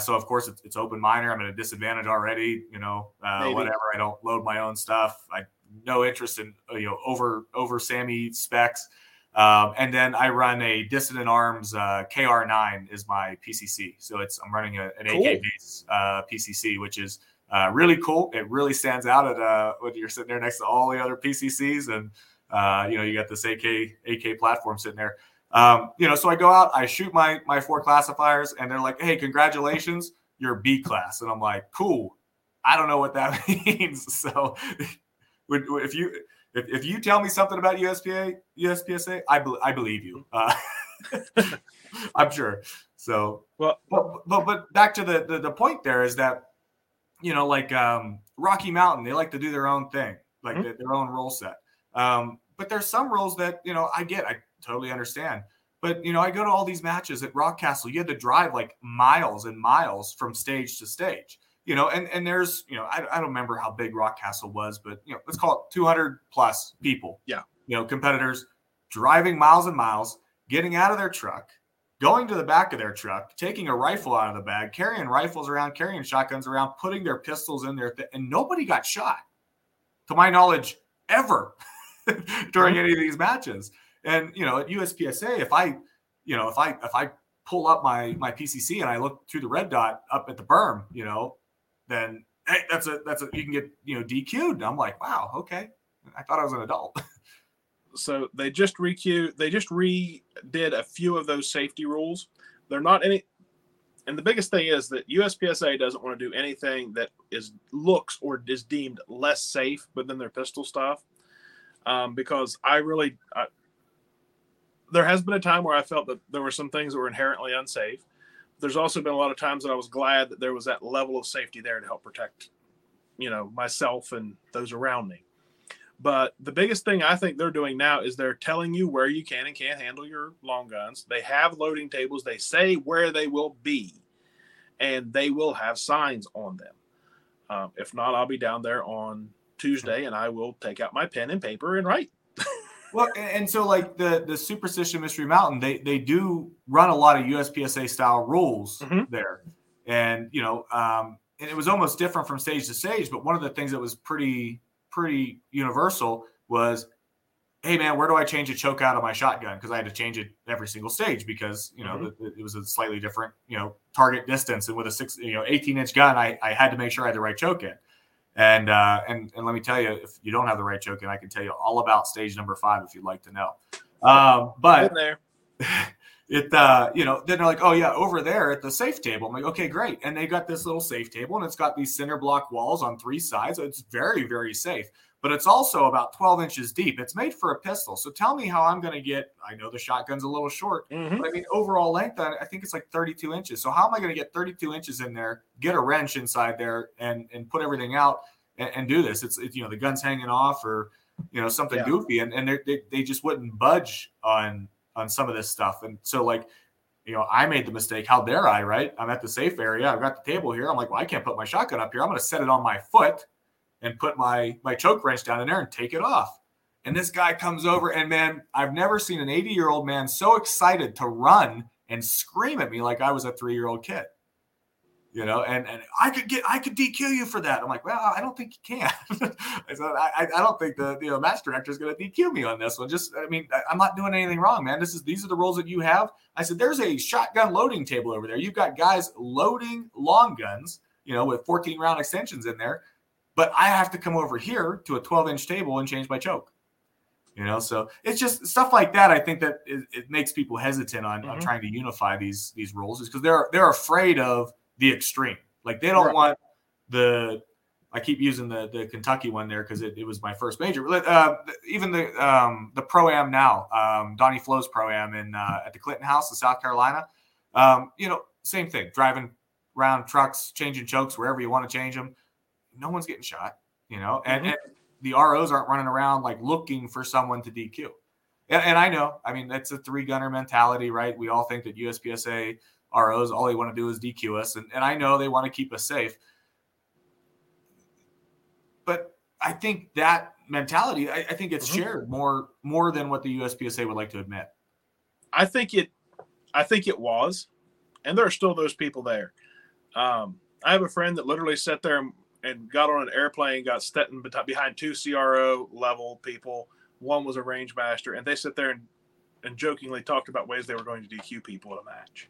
So, of course, it's open minor. I'm at a disadvantage already, you know, whatever. I don't load my own stuff. I no interest in, you know, over Sammy specs. And then I run a Dissident Arms KR9 is my PCC. So I'm running an AK base PCC, which is really cool. It really stands out at when you're sitting there next to all the other PCCs, and you know, you got this AK platform sitting there. You know, so I go out, I shoot my four classifiers, and they're like, "Hey, congratulations, you're B class." And I'm like, "Cool, I don't know what that means." So if you tell me something about USPSA, I believe you. I'm sure. So, well, but back to the point there is that, you know, like Rocky Mountain, they like to do their own thing, like mm-hmm. their own rule set. But there's some rules that, you know, I totally understand. But, you know, I go to all these matches at Rock Castle. You had to drive like miles and miles from stage to stage. You know, and there's, you know, I don't remember how big Rock Castle was, but, you know, let's call it 200 plus people. Yeah. You know, competitors driving miles and miles, getting out of their truck, going to the back of their truck, taking a rifle out of the bag, carrying rifles around, carrying shotguns around, putting their pistols in there. And nobody got shot, to my knowledge, ever during any of these matches. And, you know, at USPSA, if I pull up my PCC and I look through the red dot up at the berm, you know, then hey, that's a you can get, you know, DQ'd. And I'm like, wow, okay, I thought I was an adult. So they just redid a few of those safety rules. They're not any, and the biggest thing is that USPSA doesn't want to do anything that looks or is deemed less safe within their pistol stuff. Because there has been a time where I felt that there were some things that were inherently unsafe. There's also been a lot of times that I was glad that there was that level of safety there to help protect, you know, myself and those around me. But the biggest thing I think they're doing now is they're telling you where you can and can't handle your long guns. They have loading tables. They say where they will be, and they will have signs on them. If not, I'll be down there on Tuesday, and I will take out my pen and paper and write. Well, and so like the Superstition Mystery Mountain, they do run a lot of USPSA style rules mm-hmm. there. And, you know, and it was almost different from stage to stage. But one of the things that was pretty universal was, hey, man, where do I change a choke out of my shotgun? Because I had to change it every single stage because, you know, mm-hmm. it was a slightly different, you know, target distance. And with a 18-inch gun, I had to make sure I had the right choke in. And let me tell you, if you don't have the right choke in, I can tell you all about stage number 5 if you'd like to know. But it, you know, then they're like, oh yeah, over there at the safe table. I'm like, okay, great. And they got this little safe table, and it's got these cinder block walls on 3 sides. It's very, very safe, but it's also about 12 inches deep. It's made for a pistol. So tell me how I'm going to get, I know the shotgun's a little short, mm-hmm. but I mean, overall length, I think it's like 32 inches. So how am I going to get 32 inches in there, get a wrench inside there and put everything out and do this? It's, you know, the gun's hanging off or, you know, something goofy. And they just wouldn't budge on some of this stuff. And so like, you know, I made the mistake. How dare I, right? I'm at the safe area. I've got the table here. I'm like, well, I can't put my shotgun up here. I'm going to set it on my foot and put my choke wrench down in there and take it off. And this guy comes over, and man, I've never seen an 80-year-old man so excited to run and scream at me like I was a 3-year-old kid, you know, and I could DQ you for that. I'm like, well, I don't think you can. I said, I don't think the, you know, match director is going to DQ me on this one. Just, I mean, I'm not doing anything wrong, man. These are the rules that you have. I said, there's a shotgun loading table over there. You've got guys loading long guns, you know, with 14-round extensions in there. But I have to come over here to a 12-inch table and change my choke. You know, so it's just stuff like that. I think that it makes people hesitant on trying to unify these roles, is because they're afraid of the extreme. Like they don't want the. I keep using the Kentucky one there because it was my first major. Even the Pro-Am now, Donnie Flo's Pro-Am at the Clinton House in South Carolina. You know, same thing. Driving around trucks, changing chokes wherever you want to change them. No one's getting shot. You know, and the ROs aren't running around like looking for someone to DQ. And I know, I mean, that's a three gunner mentality, right? We all think that USPSA ROs, all they want to do is DQ us. And I know they want to keep us safe, but I think that mentality, I think it's shared more than what the USPSA would like to admit. I think it was, and there are still those people there. I have a friend that literally sat there and got on an airplane, got set behind two CRO level people. One was a range master, and they sit there and jokingly talked about ways they were going to DQ people in a match.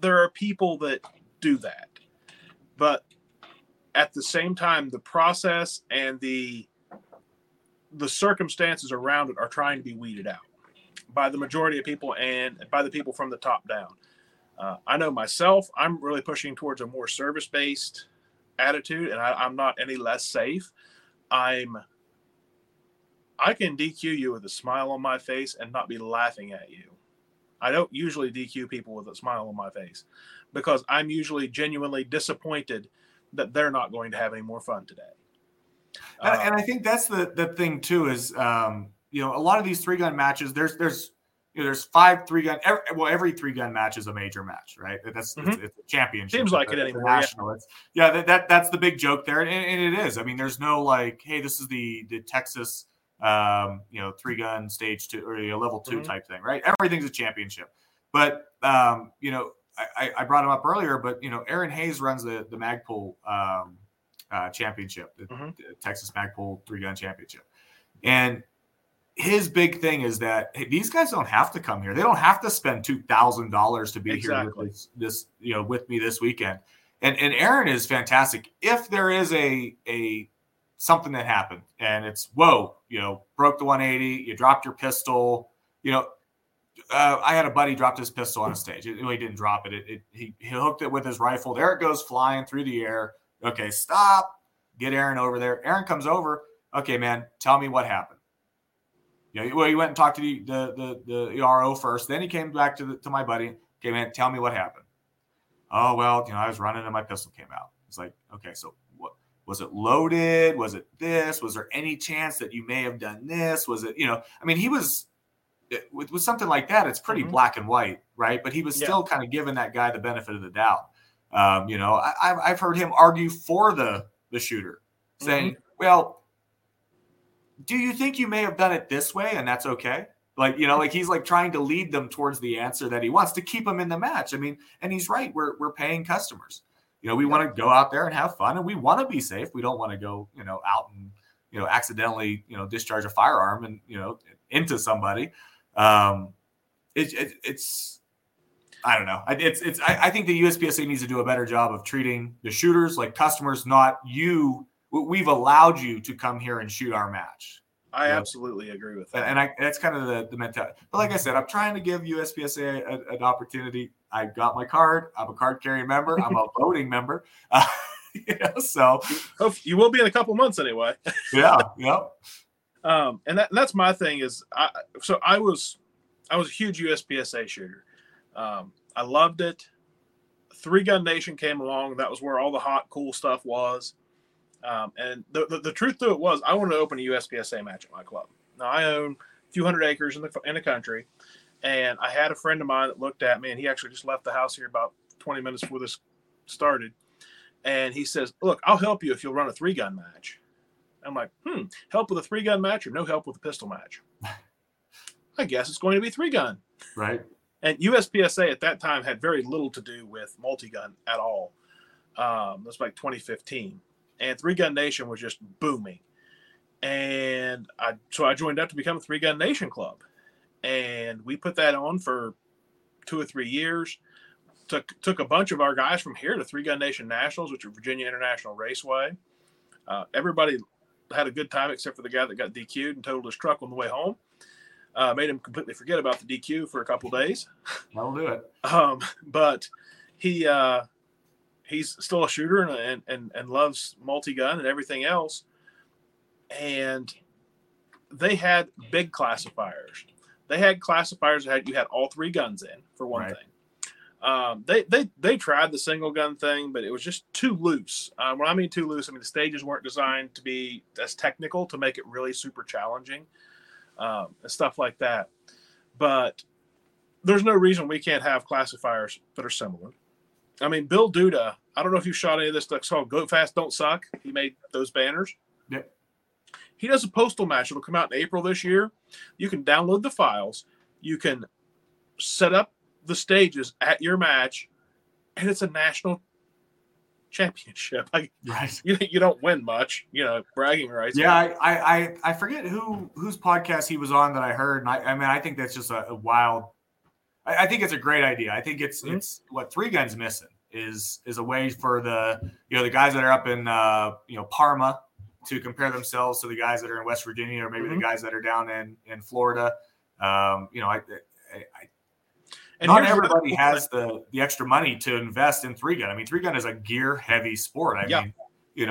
There are people that do that, but at the same time, the process and the circumstances around it are trying to be weeded out by the majority of people and by the people from the top down. I know myself, I'm really pushing towards a more service-based attitude, and I'm not any less safe. I can DQ you with a smile on my face and not be laughing at you. I don't usually DQ people with a smile on my face because I'm usually genuinely disappointed that they're not going to have any more fun today. And I think that's the thing too, is you know, a lot of these three gun matches, there's you know, there's 5 3-gun. Every three-gun match is a major match, right? That's it's a championship. Seems like it anymore. National. Yeah, that's the big joke there, and it is. I mean, there's no like, hey, this is the Texas, you know, three-gun stage 2 or level 2 type thing, right? Everything's a championship. But you know, I brought him up earlier, but you know, Aaron Hayes runs the Magpul championship, the Texas Magpul three-gun championship, and his big thing is that, hey, these guys don't have to come here. They don't have to spend $2,000 to be here with this, you know, with me this weekend. And Aaron is fantastic. If there is a something that happened and it's, whoa, you know, broke the 180, you dropped your pistol, you know, I had a buddy dropped his pistol on a stage. He didn't drop it. He hooked it with his rifle. There it goes flying through the air. Okay, stop. Get Aaron over there. Aaron comes over. Okay, man, tell me what happened. You know, well, he went and talked to the RO first. Then he came back to my buddy. Okay, man, tell me what happened. Oh, well, you know, I was running and my pistol came out. It's like, okay, so what was it? Loaded? Was it this? Was there any chance that you may have done this? Was it, you know, I mean, he was with something like that. It's pretty black and white, right? But he was still kind of giving that guy the benefit of the doubt. You know, I've heard him argue for the shooter, saying, well, do you think you may have done it this way? And that's okay. Like, you know, like he's like trying to lead them towards the answer that he wants to keep them in the match. I mean, and he's right. We're paying customers, you know, we want to go out there and have fun, and we want to be safe. We don't want to go, you know, out and, you know, accidentally, you know, discharge a firearm and, you know, into somebody. It's I don't know. I think the USPSA needs to do a better job of treating the shooters like customers, not you. We've allowed you to come here and shoot our match. I absolutely agree with that. And that's kind of the mentality. But like I said, I'm trying to give USPSA an opportunity. I got my card. I'm a card carrying member. I'm a voting member. You know, so you will be in a couple months anyway. Yeah. Yep. And that's my thing is, I was a huge USPSA shooter. I loved it. Three Gun Nation came along. That was where all the hot, cool stuff was. And the truth to it was, I wanted to open a USPSA match at my club. Now, I own a few hundred acres in the country, and I had a friend of mine that looked at me, and he actually just left the house here about 20 minutes before this started. And he says, look, I'll help you if you'll run a three-gun match. I'm like, help with a three-gun match or no help with a pistol match? I guess it's going to be three-gun. Right. And USPSA at that time had very little to do with multi-gun at all. That's like 2015. And Three Gun Nation was just booming. And so I joined up to become a Three Gun Nation club. And we put that on for 2 or 3 years. Took a bunch of our guys from here to Three Gun Nation Nationals, which are Virginia International Raceway. Everybody had a good time, except for the guy that got DQ'd and totaled his truck on the way home. Made him completely forget about the DQ for a couple of days. I'll do it. But he's still a shooter and loves multi-gun and everything else. And they had big classifiers. They had classifiers that had, you had all three guns in, for one right. thing. They tried the single gun thing, but it was just too loose. When I mean too loose, I mean the stages weren't designed to be as technical to make it really super challenging and stuff like that. But there's no reason we can't have classifiers that are similar. I mean, Bill Duda, I don't know if you shot any of this stuff. It's called Go Fast, Don't Suck. He made those banners. Yeah. He does a postal match. It'll come out in April this year. You can download the files. You can set up the stages at your match, and it's a national championship. Right. You don't win much, bragging rights. Yeah, I forget whose podcast he was on that I heard, and I mean I think that's just a wild. I think it's a great idea. I think it's what Three Gun's missing is a way for the the guys that are up in Parma to compare themselves to the guys that are in West Virginia, or maybe the guys that are down in Florida. And not everybody has the extra money to invest in three gun. I mean, three gun is a gear heavy sport. I mean,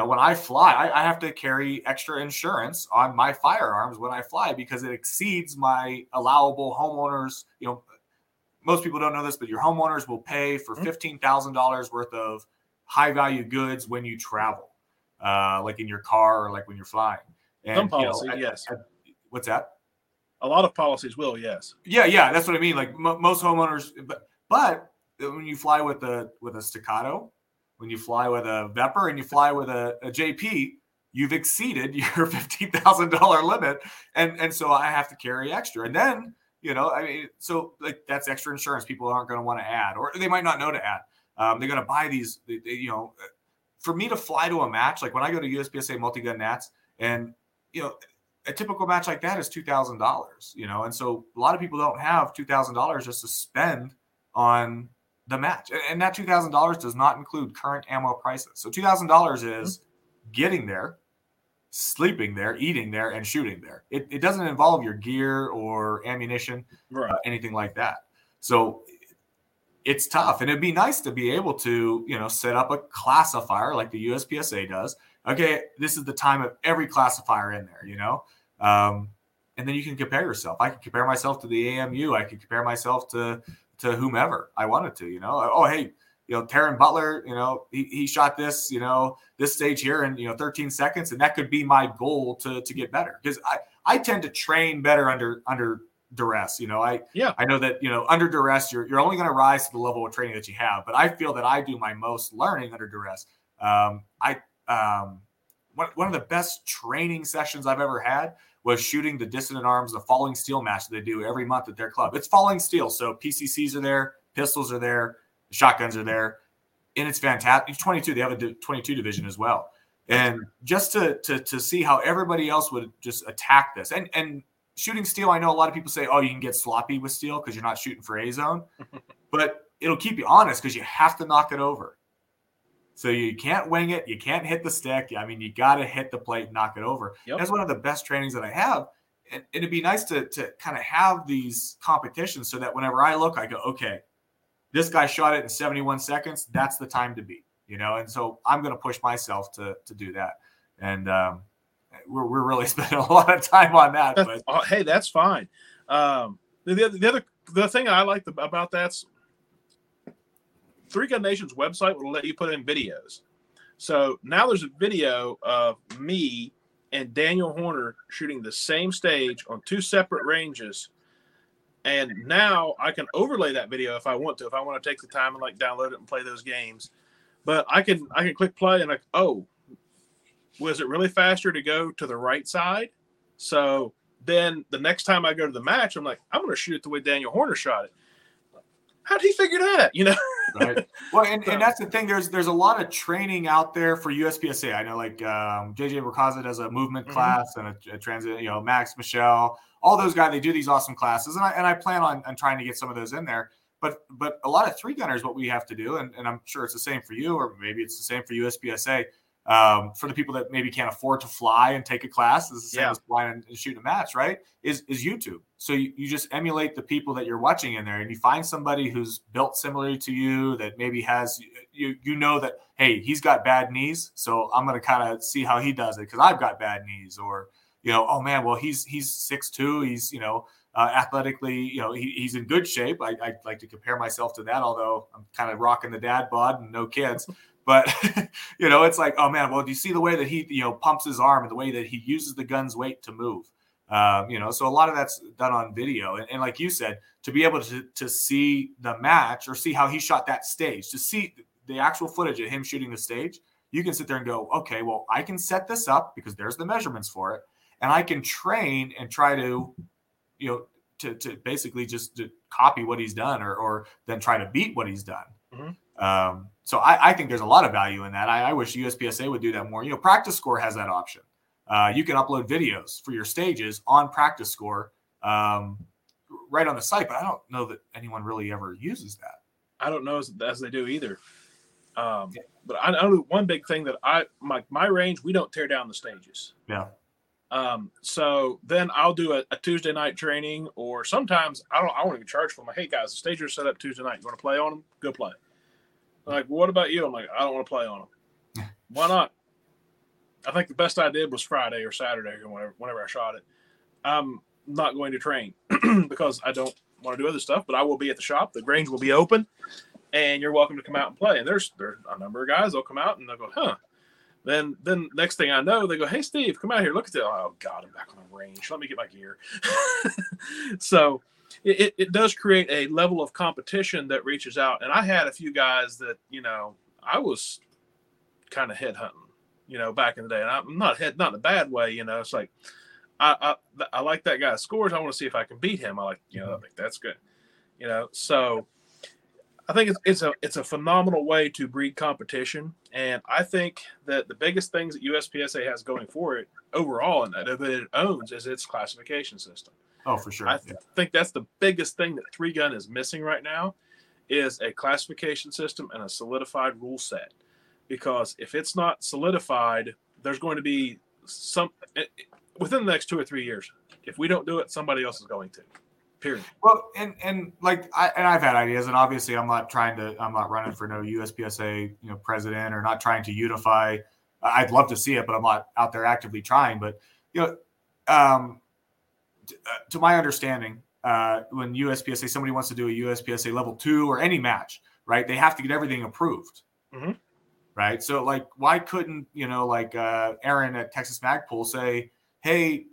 when I fly, I have to carry extra insurance on my firearms when I fly because it exceeds my allowable homeowners. Most people don't know this, but your homeowners will pay for $15,000 worth of high value goods when you travel, like in your car or like when you're flying. And some policy, yes. What's that? A lot of policies will, yes. Yeah, that's what I mean. Like most homeowners, but when you fly with a Staccato, when you fly with a VEPR, and you fly with a JP, you've exceeded your $15,000 limit, and so I have to carry extra. And then that's extra insurance people aren't going to want to add, or they might not know to add. They're going to buy these. For me to fly to a match, like when I go to USPSA multi-gun nats, and a typical match like that is $2,000, and so a lot of people don't have $2,000 just to spend on the match. And that $2,000 does not include current ammo prices. So $2,000 is getting there, sleeping there, eating there, and shooting there. It doesn't involve your gear or ammunition or anything like that. So it's tough. And it'd be nice to be able to, set up a classifier like the USPSA does. Okay, this is the time of every classifier in there, and then you can compare yourself. I can compare myself to the AMU. I can compare myself to whomever I wanted to, Oh, hey, Taryn Butler, he shot this, this stage here in, 13 seconds, and that could be my goal to get better, because I tend to train better under duress. I know that, under duress, you're only going to rise to the level of training that you have, but I feel that I do my most learning under duress. One of the best training sessions I've ever had was shooting the Dissident Arms, the falling steel match that they do every month at their club. It's falling steel. So PCCs are there, pistols are there, shotguns are there. And it's fantastic. It's 22. They have a 22 division as well. And just to see how everybody else would just attack this and shooting steel. I know a lot of people say, oh, you can get sloppy with steel because you're not shooting for A zone, but it'll keep you honest because you have to knock it over. So you can't wing it. You can't hit the stick. I mean, you got to hit the plate and knock it over. Yep. That's one of the best trainings that I have. And it'd be nice to kind of have these competitions so that whenever I look, I go, okay, this guy shot it in 71 seconds. That's the time to beat, And so I'm going to push myself to do that. And we're really spending a lot of time on that. But hey, that's fine. The thing I like about that's, Three Gun Nation's website will let you put in videos. So now there's a video of me and Daniel Horner shooting the same stage on two separate ranges. And now I can overlay that video if I want to take the time and download it and play those games. But I can click play and was it really faster to go to the right side? So then the next time I go to the match, I'm going to shoot it the way Daniel Horner shot it. How do you figure that out? Right. Well, and that's the thing. There's a lot of training out there for USPSA. I know JJ Mercaza does a movement class and a transit, Max, Michelle, all those guys, they do these awesome classes. And I plan on trying to get some of those in there, but a lot of three gunners, what we have to do. And I'm sure it's the same for you, or maybe it's the same for USPSA. for the people that maybe can't afford to fly and take a class, this is the same as flying and shooting a match, right? Is YouTube. So you just emulate the people that you're watching in there, and you find somebody who's built similarly to you that maybe has, you know that, hey, he's got bad knees, so I'm going to kind of see how he does it because I've got bad knees. Or, you know, oh man, well, he's 6'2", he's, you know, athletically, you know, he's in good shape. I like to compare myself to that, although I'm kind of rocking the dad bod and no kids. But, you know, it's like, oh man, well, do you see the way that he, you know, pumps his arm and the way that he uses the gun's weight to move? You know, so a lot of that's done on video. And like you said, to be able to see the match or see how he shot that stage, to see the actual footage of him shooting the stage, you can sit there and go, okay, well, I can set this up because there's the measurements for it. And I can train and try to, you know, to basically just to copy what he's done or then try to beat what he's done. Mm-hmm. So I think there's a lot of value in that. I wish USPSA would do that more. You know, Practice Score has that option. You can upload videos for your stages on Practice Score right on the site, but I don't know that anyone really ever uses that. I don't know as they do either. But I know one big thing that my range, we don't tear down the stages. Yeah. So then I'll do a Tuesday night training, or sometimes I won't even charge for them. Like, hey guys, the stages are set up Tuesday night. You want to play on them? Go play. Like, what about you? I'm like, I don't want to play on them. Why not? I think the best I did was Friday or Saturday or whenever I shot it. I'm not going to train because I don't want to do other stuff, but I will be at the shop. The range will be open and you're welcome to come out and play. And there's a number of guys. They'll come out and they'll go, huh? Then next thing I know, they go, hey, Steve, come out here. Look at that. Oh, God, I'm back on the range. Let me get my gear. So it does create a level of competition that reaches out. And I had a few guys that, you know, I was kind of headhunting, you know, back in the day. And I'm not in a bad way, you know. It's like I like that guy's scores. I want to see if I can beat him. I like, you know, I think that's good. You know, so I think it's a phenomenal way to breed competition. And I think that the biggest things that USPSA has going for it overall and that it owns is its classification system. Oh, for sure. I think that's the biggest thing that Three Gun is missing right now is a classification system and a solidified rule set. Because if it's not solidified, there's going to be some within the next 2 or 3 years. If we don't do it, somebody else is going to. Period. Well, and like I've had ideas, and obviously I'm not running for no USPSA, you know, president, or not trying to unify. I'd love to see it, but I'm not out there actively trying. But you know, to my understanding, when USPSA somebody wants to do a USPSA level 2 or any match, right? They have to get everything approved, mm-hmm. right? So like, why couldn't you know like Aaron at Texas Magpul say, hey,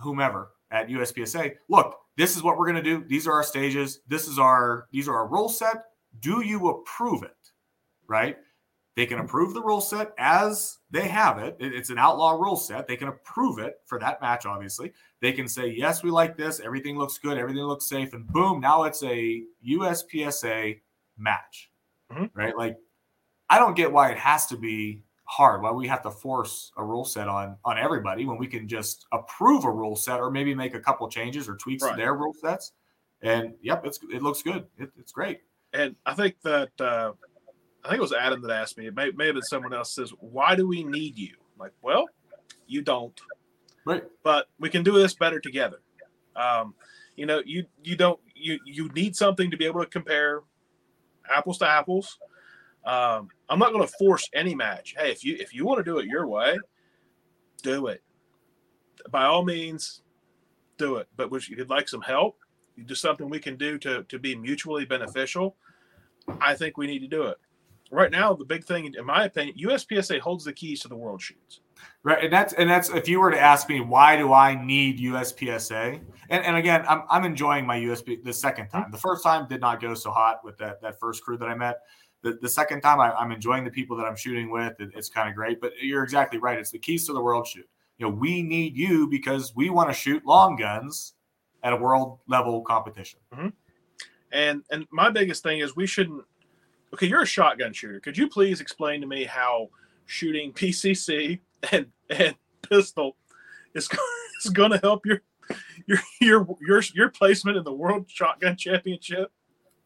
whomever at USPSA, look. This is what we're going to do. These are our stages. These are our rule set. Do you approve it? Right? They can approve the rule set as they have it. It's an outlaw rule set. They can approve it for that match, obviously. They can say, yes, we like this. Everything looks good. Everything looks safe. And boom, now it's a USPSA match. Mm-hmm. Right? Like, I don't get why it has to be hard, why we have to force a rule set on everybody when we can just approve a rule set or maybe make a couple changes or tweaks to their rule sets. And yep, it looks good. It's great. And I think that I think it was Adam that asked me. It may have been someone else says, "Why do we need you?" I'm like, well, you don't. Right. But we can do this better together. You know, you don't you need something to be able to compare apples to apples. I'm not going to force any match. Hey, if you want to do it your way, do it. By all means, do it. But if you'd like some help, just something we can do to be mutually beneficial, I think we need to do it. Right now, the big thing, in my opinion, USPSA holds the keys to the world shoots. Right, and that's if you were to ask me, why do I need USPSA? And again, I'm enjoying my USP the second time. The first time did not go so hot with that first crew that I met. The second time, I'm enjoying the people that I'm shooting with. It's kind of great, but you're exactly right. It's the keys to the world shoot. You know, we need you because we want to shoot long guns at a world level competition. Mm-hmm. And my biggest thing is we shouldn't. Okay, you're a shotgun shooter. Could you please explain to me how shooting PCC and pistol is going to help your placement in the World Shotgun Championship?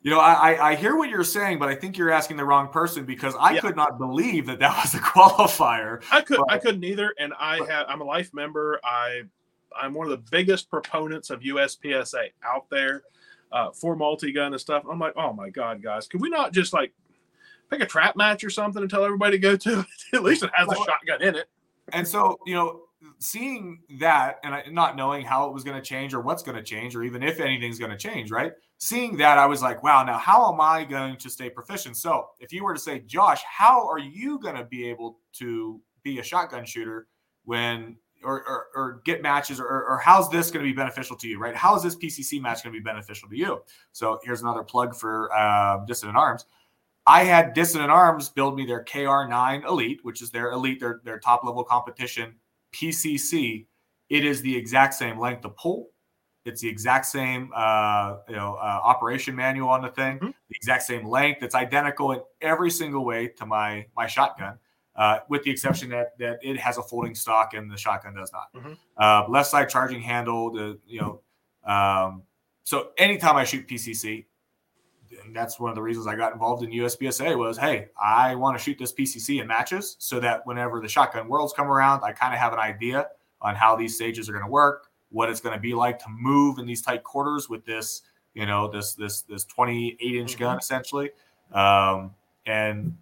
You know, I hear what you're saying, but I think you're asking the wrong person, because I could not believe that that was a qualifier. I couldn't either. And I'm a life member. I'm one of the biggest proponents of USPSA out there for multi-gun and stuff. I'm like, oh my God, guys, could we not just like pick a trap match or something and tell everybody to go to it? At least it has a shotgun in it. And so, you know, seeing that and not knowing how it was going to change or what's going to change or even if anything's going to change, right? Seeing that, I was like, wow, now how am I going to stay proficient? So if you were to say, Josh, how are you going to be able to be a shotgun shooter when or get matches or how's this going to be beneficial to you, right? How is this PCC match going to be beneficial to you? So here's another plug for Dissident Arms. I had Dissident Arms build me their KR9 Elite, which is their elite, their top level competition PCC. It is the exact same length of pull. It's the exact same, operation manual on the thing. Mm-hmm. The exact same length. It's identical in every single way to my shotgun, with the exception that it has a folding stock and the shotgun does not. Mm-hmm. Left side charging handle. So anytime I shoot PCC, and that's one of the reasons I got involved in USPSA was, hey, I want to shoot this PCC in matches so that whenever the shotgun worlds come around, I kind of have an idea on how these stages are going to work, what it's going to be like to move in these tight quarters with this, you know, this 28-inch gun essentially. And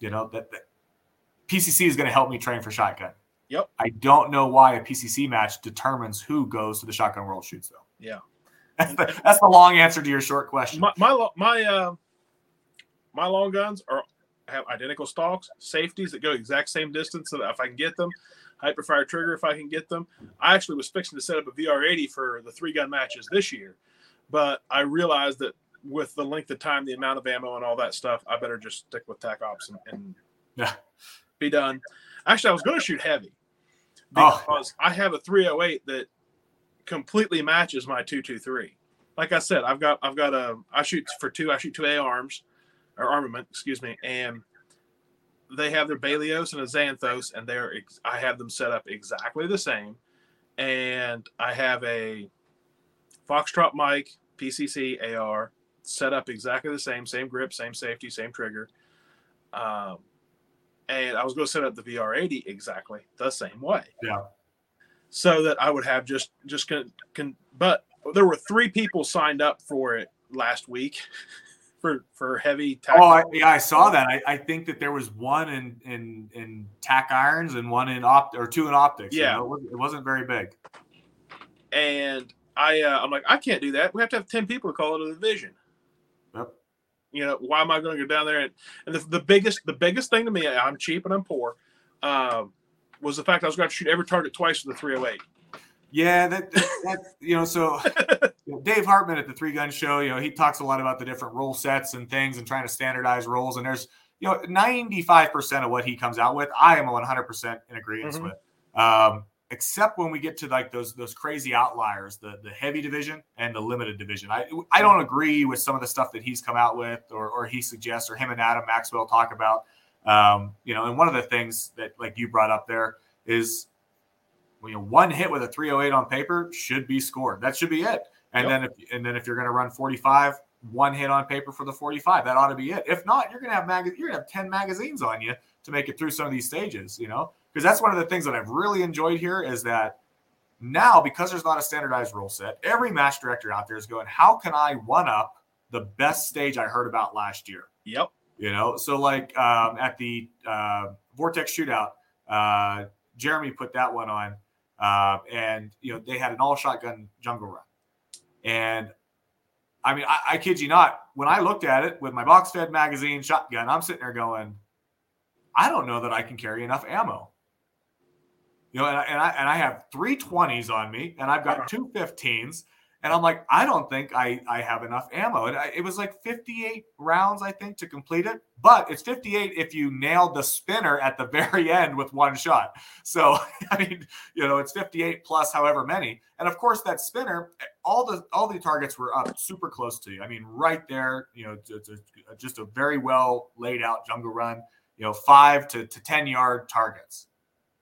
you know, that PCC is going to help me train for shotgun. Yep. I don't know why a PCC match determines who goes to the shotgun world shoots though. Yeah. That's the long answer to your short question. My long guns have identical stocks, safeties that go exact same distance. So that if I can get them, hyperfire trigger if I can get them. I actually was fixing to set up a VR80 for the 3-gun matches this year, but I realized that with the length of time, the amount of ammo, and all that stuff, I better just stick with TAC Ops and be done. Actually, I was going to shoot heavy because I have a 308 that completely matches my 223. Like I said, I shoot two A armament, excuse me, and they have their Balios and a Xanthos, and I have them set up exactly the same. And I have a Foxtrot Mike PCC AR set up exactly the same grip, same safety, same trigger. And I was going to set up the VR80 exactly the same way. Yeah. So that I would have but there were 3 people signed up for it last week for heavy tack. Oh, I saw that. I think that there was one in tack irons and one in or 2 in optics. Yeah, you know, it wasn't very big. And I'm like, I can't do that. We have to have 10 people to call it a division. Yep. You know, why am I going to go down there? And the biggest thing to me, I'm cheap and I'm poor. Was the fact I was going to shoot every target twice with the 308. Yeah, that's you know, so Dave Hartman at the 3-Gun Show, you know, he talks a lot about the different role sets and things and trying to standardize roles. And there's, you know, 95% of what he comes out with, I am 100% in agreement with, except when we get to like those crazy outliers, the heavy division and the limited division. I don't agree with some of the stuff that he's come out with or he suggests or him and Adam Maxwell talk about. You know, and one of the things that like you brought up there is, you know, one hit with a 308 on paper should be scored. That should be it. And then if you're going to run 45, one hit on paper for the 45, that ought to be it. If not, you're going to have 10 magazines on you to make it through some of these stages, you know, because that's one of the things that I've really enjoyed here is that now, because there's not a standardized rule set, every match director out there is going, how can I one up the best stage I heard about last year? Yep. You know, so like at the Vortex Shootout, Jeremy put that one on and, you know, they had an all shotgun jungle run. And I mean, I kid you not, when I looked at it with my box fed magazine shotgun, I'm sitting there going, I don't know that I can carry enough ammo. You know, and I have 320s on me and I've got 215s. And I'm like, I don't think I have enough ammo. And it was like 58 rounds, I think, to complete it. But it's 58 if you nailed the spinner at the very end with one shot. So, I mean, you know, it's 58 plus however many. And, of course, that spinner, all the targets were up super close to you. I mean, right there, you know, just a very well laid out jungle run, you know, 5 to 10-yard targets,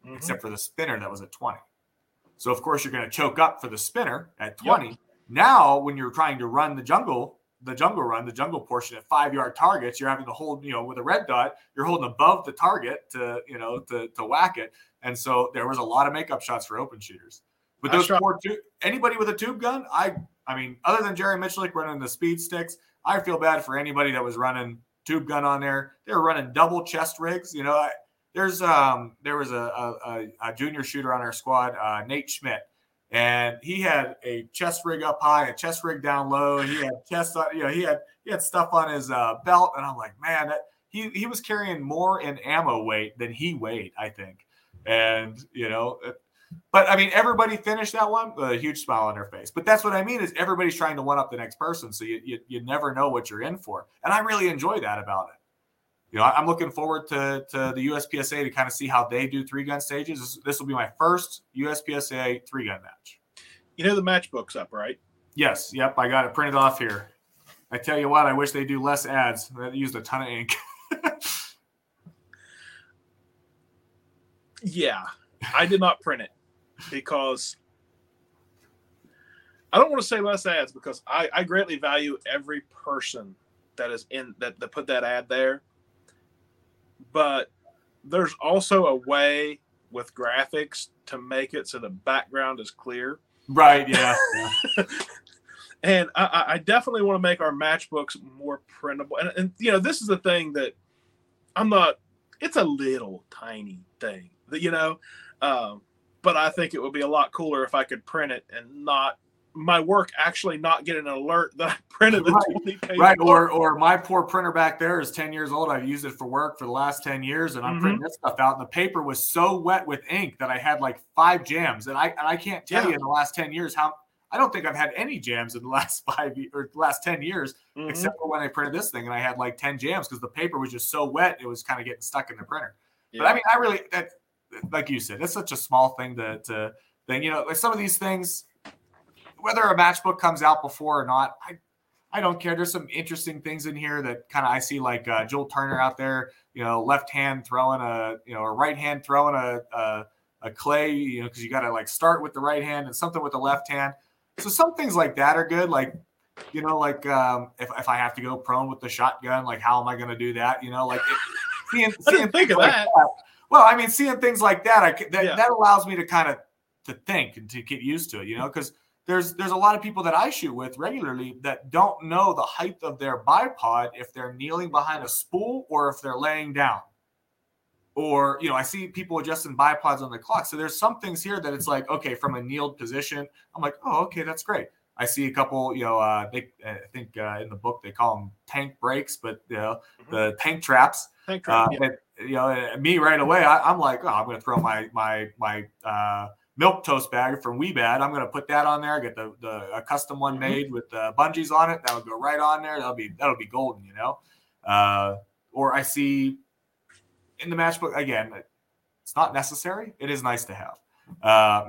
except for the spinner that was at 20. So, of course, you're going to choke up for the spinner at 20. Yep. Now, when you're trying to run the jungle, the jungle run, the jungle portion at 5 yard targets, you're having to hold, you know, with a red dot, you're holding above the target to, you know, to whack it. And so there was a lot of makeup shots for open shooters. But those four, anybody with a tube gun, I mean, other than Jerry Michalik running the speed sticks, I feel bad for anybody that was running tube gun on there. They were running double chest rigs. You know, there was a junior shooter on our squad, Nate Schmidt, and he had a chest rig up high, a chest rig down low. He had chest on, you know, he had stuff on his belt, and I'm like, man, he was carrying more in ammo weight than he weighed, I think, and you know. But, I mean, everybody finished that one with a huge smile on their face. But that's what I mean is everybody's trying to one-up the next person, so you never know what you're in for. And I really enjoy that about it. You know, I'm looking forward to the USPSA to kind of see how they do three-gun stages. This will be my first USPSA three-gun match. You know the matchbook's up, right? Yes. Yep, I got it printed off here. I tell you what, I wish they do less ads. They used a ton of ink. Yeah, I did not print it. Because I don't want to say less ads, because I greatly value every person that is in that put that ad there. But there's also a way with graphics to make it so the background is clear. Right. Yeah. And I definitely want to make our matchbooks more printable. And you know, this is the thing that I'm not. It's a little tiny thing that, you know. But I think it would be a lot cooler if I could print it and not my work actually not get an alert that I printed the 20-page. Right, or my poor printer back there is 10 years old. I've used it for work for the last 10 years, and I'm printing this stuff out. And the paper was so wet with ink that I had like 5 jams. And I can't tell you in the last 10 years how – I don't think I've had any jams in the last 10 years except for when I printed this thing, and I had like 10 jams because the paper was just so wet it was kind of getting stuck in the printer. Yeah. But, I mean, I really – like you said, it's such a small thing to thing, you know, like some of these things, whether a matchbook comes out before or not, I don't care. There's some interesting things in here that kind of, I see like Joel Turner out there, you know, left hand throwing a right hand throwing a clay, you know, cause you got to like start with the right hand and something with the left hand. So some things like that are good. Like, you know, like if I have to go prone with the shotgun, like how am I going to do that? You know, like seeing think of like that. Well, I mean, seeing things like that, that allows me to kind of to think and to get used to it, you know, because there's a lot of people that I shoot with regularly that don't know the height of their bipod if they're kneeling behind a spool or if they're laying down. Or, you know, I see people adjusting bipods on the clock. So there's some things here that it's like, okay, from a kneeled position, I'm like, oh, okay, that's great. I see a couple, you know, I think in the book they call them tank breaks, but you know, the tank traps. Tank trap, yeah. You know, me right away, I'm like, oh, I'm going to throw my milk toast bag from WeBad. I'm going to put that on there. Get a custom one made with bungees on it. That would go right on there. That'll be golden, you know. Or I see in the matchbook again. It's not necessary. It is nice to have.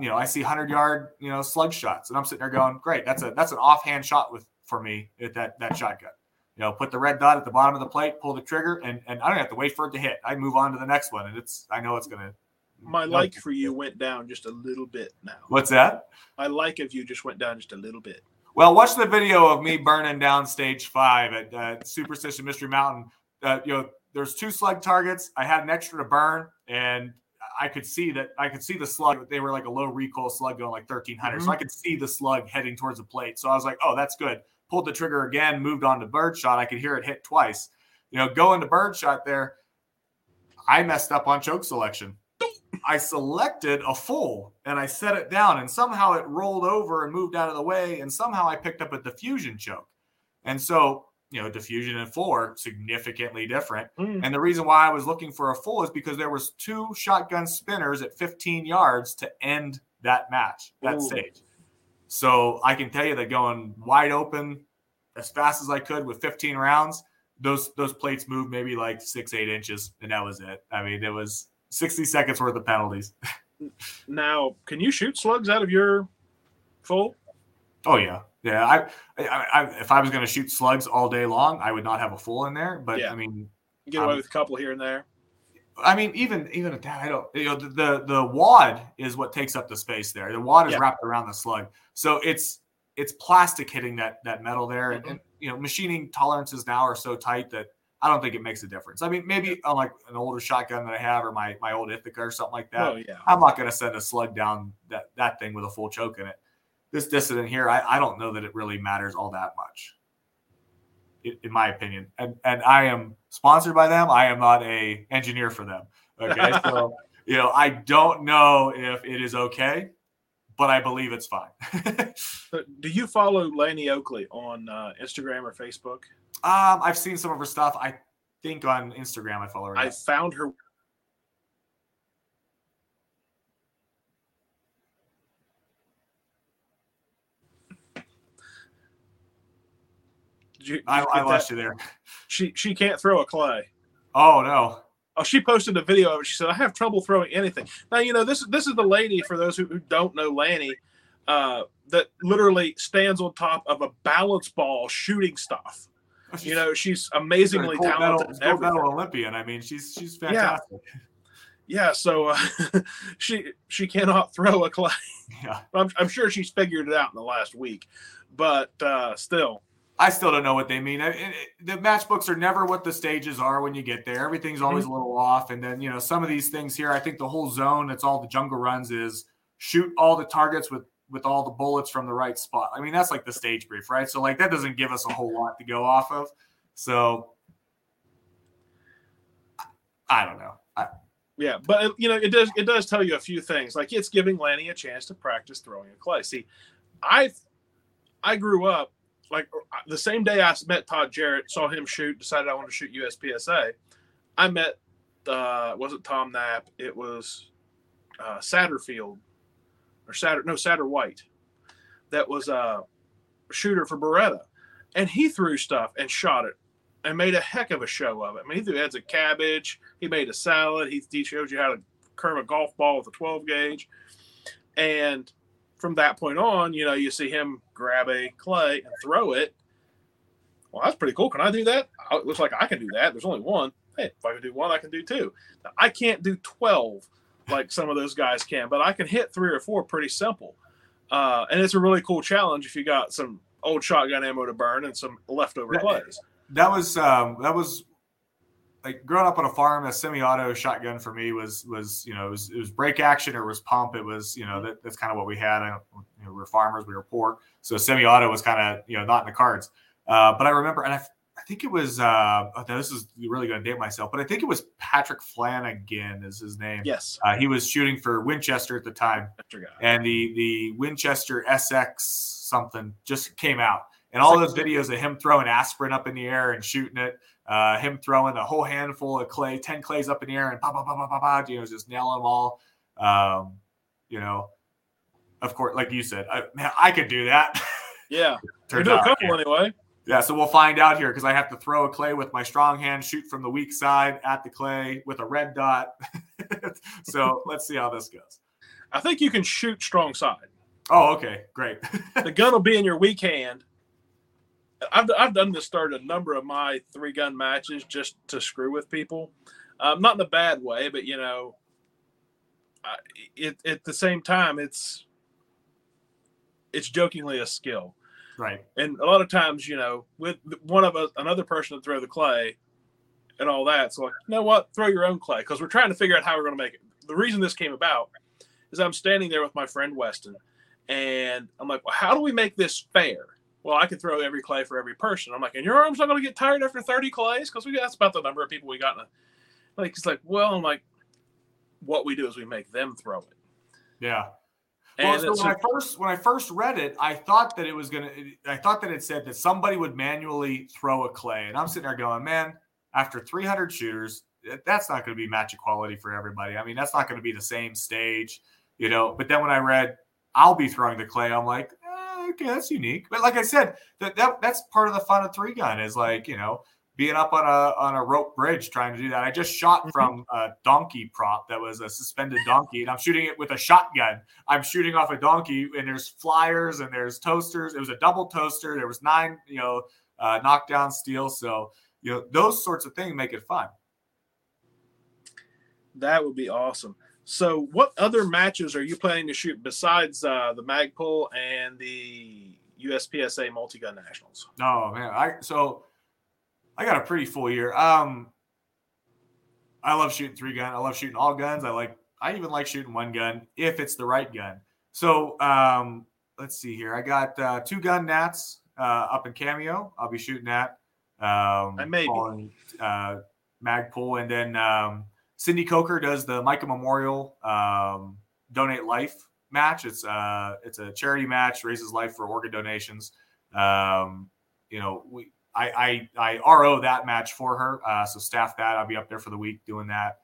You know, I see 100-yard, you know, slug shots, and I'm sitting there going, great. That's an offhand shot for me at that shotgun. You know, put the red dot at the bottom of the plate, pull the trigger, and I don't have to wait for it to hit. I move on to the next one, and I know it's going to. My like for you went down just a little bit now. What's that? My like of you just went down just a little bit. Well, watch the video of me burning down stage 5 at Superstition Mystery Mountain. You know, there's 2 slug targets. I had an extra to burn, and I could see the slug. They were like a low recoil slug going like 1,300. So I could see the slug heading towards the plate. So I was like, oh, that's good. Pulled the trigger again, moved on to birdshot. I could hear it hit twice. You know, going to birdshot there, I messed up on choke selection. I selected a full, and I set it down, and somehow it rolled over and moved out of the way, and somehow I picked up a diffusion choke. And so, you know, diffusion and full are significantly different. And the reason why I was looking for a full is because there was 2 shotgun spinners at 15 yards to end that match, that stage. So I can tell you that going wide open as fast as I could with 15 rounds, those plates moved maybe like 6-8 inches, and that was it. I mean, it was 60 seconds worth of penalties. Now, can you shoot slugs out of your full? Oh yeah, yeah. I if I was going to shoot slugs all day long, I would not have a full in there. But yeah. I mean, you get away with a couple here and there. I mean, even at that, I don't. You know, the wad is what takes up the space there. The wad is wrapped around the slug, so it's plastic hitting that metal there, and you know, machining tolerances now are so tight that I don't think it makes a difference. I mean, maybe on like an older shotgun that I have, or my old Ithaca or something like that, I'm not going to send a slug down that thing with a full choke in it. This Dissident here, I don't know that it really matters all that much, in my opinion. And I am sponsored by them. I am not a engineer for them. Okay, so you know, I don't know if it is okay, but I believe it's fine. Do you follow Laney Oakley on Instagram or Facebook? I've seen some of her stuff. I think on Instagram I follow her. I found her. I lost you there. She can't throw a clay. Oh, no. Oh, she posted a video of it. She said, I have trouble throwing anything. Now, you know, this is the lady, for those who don't know Lanny, that literally stands on top of a balance ball shooting stuff. You know, she's amazingly talented. Gold medal Olympian. I mean, she's fantastic. Yeah, so she cannot throw a clay. Yeah. I'm sure she's figured it out in the last week, but still. I still don't know what they mean. The matchbooks are never what the stages are when you get there. Everything's always a little off. And then, you know, some of these things here, I think the whole zone, that's all the jungle runs, is shoot all the targets with all the bullets from the right spot. I mean, that's like the stage brief, right? So, like, that doesn't give us a whole lot to go off of. So, I don't know. Yeah, but, you know, it does tell you a few things. Like, it's giving Lanny a chance to practice throwing a clay. See, I grew up, like the same day I met Todd Jarrett, saw him shoot, decided I wanted to shoot USPSA. I met, wasn't Tom Knapp. It was Satterfield or Satter White. That was a shooter for Beretta. And he threw stuff and shot it and made a heck of a show of it. I mean, he threw heads of cabbage. He made a salad. He showed you how to curve a golf ball with a 12 gauge. And from that point on, you know, you see him grab a clay and throw it. Well, that's pretty cool. Can I do that? It looks like I can do that. There's only one. Hey, if I can do one, I can do two. Now, I can't do 12 like some of those guys can, but I can hit 3 or 4 pretty simple. And it's a really cool challenge if you got some old shotgun ammo to burn and some leftover clays. That was like growing up on a farm, a semi-auto shotgun for me was you know, it was break action or it was pump. It was, you know, that's kind of what we had. You know, we were farmers, we were poor, so semi-auto was kind of, you know, not in the cards. But I remember, and I think it was this is really going to date myself, but I think it was Patrick Flanagan is his name. Yes, he was shooting for Winchester at the time, and the Winchester SX something just came out, and all those videos of him throwing aspirin up in the air and shooting it. Him throwing a whole handful of clay, 10 clays up in the air and bah, bah, bah, bah, bah, bah, you know, just nail them all. You know, of course, like you said, man, I could do that. Yeah. Turns out a couple anyway. Yeah. So we'll find out here, because I have to throw a clay with my strong hand, shoot from the weak side at the clay with a red dot. So let's see how this goes. I think you can shoot strong side. Oh, okay. Great. The gun will be in your weak hand. I've done this, started a number of my 3-gun matches just to screw with people. Not in a bad way, but, you know, at the same time, it's jokingly a skill. Right. And a lot of times, you know, with one of us, another person to throw the clay and all that, it's like, you know what, throw your own clay, because we're trying to figure out how we're going to make it. The reason this came about is I'm standing there with my friend Weston, and I'm like, well, how do we make this fair? Well, I could throw every clay for every person. I'm like, and your arm's not going to get tired after 30 clays? Because that's about the number of people we got. Like, it's like, well, I'm like, what we do is we make them throw it. Yeah. Well, and so when I first read it, I thought that it said that somebody would manually throw a clay. And I'm sitting there going, man, after 300 shooters, that's not going to be match equality for everybody. I mean, that's not going to be the same stage, you know. But then when I read, I'll be throwing the clay, I'm like, okay, that's unique. But like I said, that's part of the fun of 3-gun is, like, you know, being up on a rope bridge trying to do that. I just shot from a donkey prop that was a suspended donkey, and I'm shooting it with a shotgun. I'm shooting off a donkey, and there's flyers and there's toasters. It was a double toaster. There was 9, you know, knockdown steel. So, you know, those sorts of things make it fun. That would be awesome. So what other matches are you planning to shoot besides the Magpul and the USPSA multi-gun nationals. Oh man, I got a pretty full year. I love shooting three gun. I love shooting all guns. I even like shooting one gun if it's the right gun. So let's see here. I got two gun nats up in Cameo. I'll be shooting that. I may be Magpul, and then Cindy Coker does the Micah Memorial Donate Life match. It's a charity match, raises life for organ donations. I RO that match for her. So staff that. I'll be up there for the week doing that.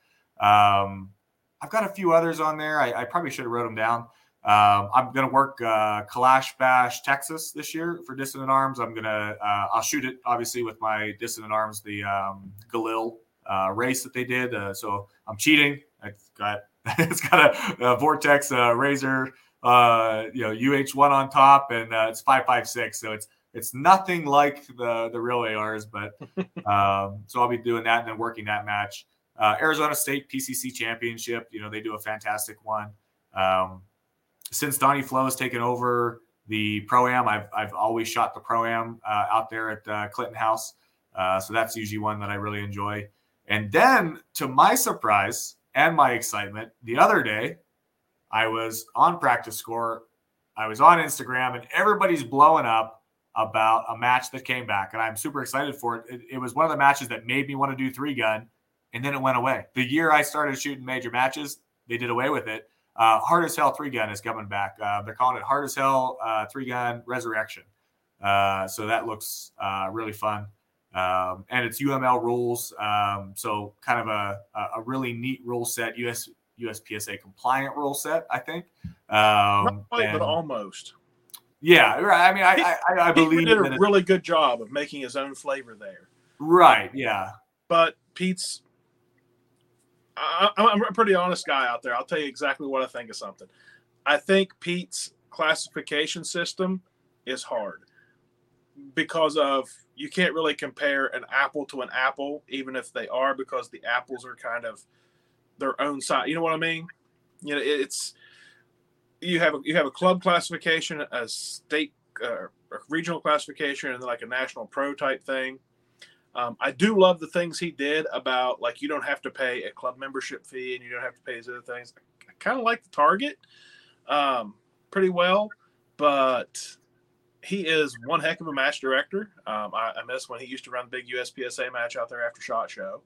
I've got a few others on there. I probably should have wrote them down. I'm going to work Kalash Bash, Texas this year for Dissident Arms. I'll shoot it obviously with my Dissident Arms, the Galil race that they did. So I'm cheating. It's got a Vortex Razor, UH1 on top, and it's 5.56. So it's nothing like the real ARs, but so I'll be doing that and then working that match. Arizona State PCC Championship, they do a fantastic one. Since Donnie Flo has taken over the Pro-Am, I've always shot the Pro-Am out there at Clinton House. So that's usually one that I really enjoy. And then, to my surprise and my excitement, the other day, I was on Practice Score. I was on Instagram, and everybody's blowing up about a match that came back. And I'm super excited for it. It was one of the matches that made me want to do three-gun, and then it went away. The year I started shooting major matches, they did away with it. Hard as Hell 3-Gun is coming back. They're calling it Hard as Hell 3-Gun Resurrection. So that looks really fun. And it's UML rules. So kind of a really neat rule set, USPSA compliant rule set, I think. But almost. Yeah, right. I mean, I believe he did a really good job of making his own flavor there. Right, yeah. But Pete's... I'm a pretty honest guy out there. I'll tell you exactly what I think of something. I think Pete's classification system is hard because of you can't really compare an apple to an apple, even if they are, because the apples are kind of their own size. You know what I mean? It's you have a club classification, a state or regional classification, and then like a national pro type thing. I do love the things he did about, you don't have to pay a club membership fee and you don't have to pay these other things. I kind of like the target pretty well, but he is one heck of a match director. I miss when he used to run the big USPSA match out there after SHOT Show.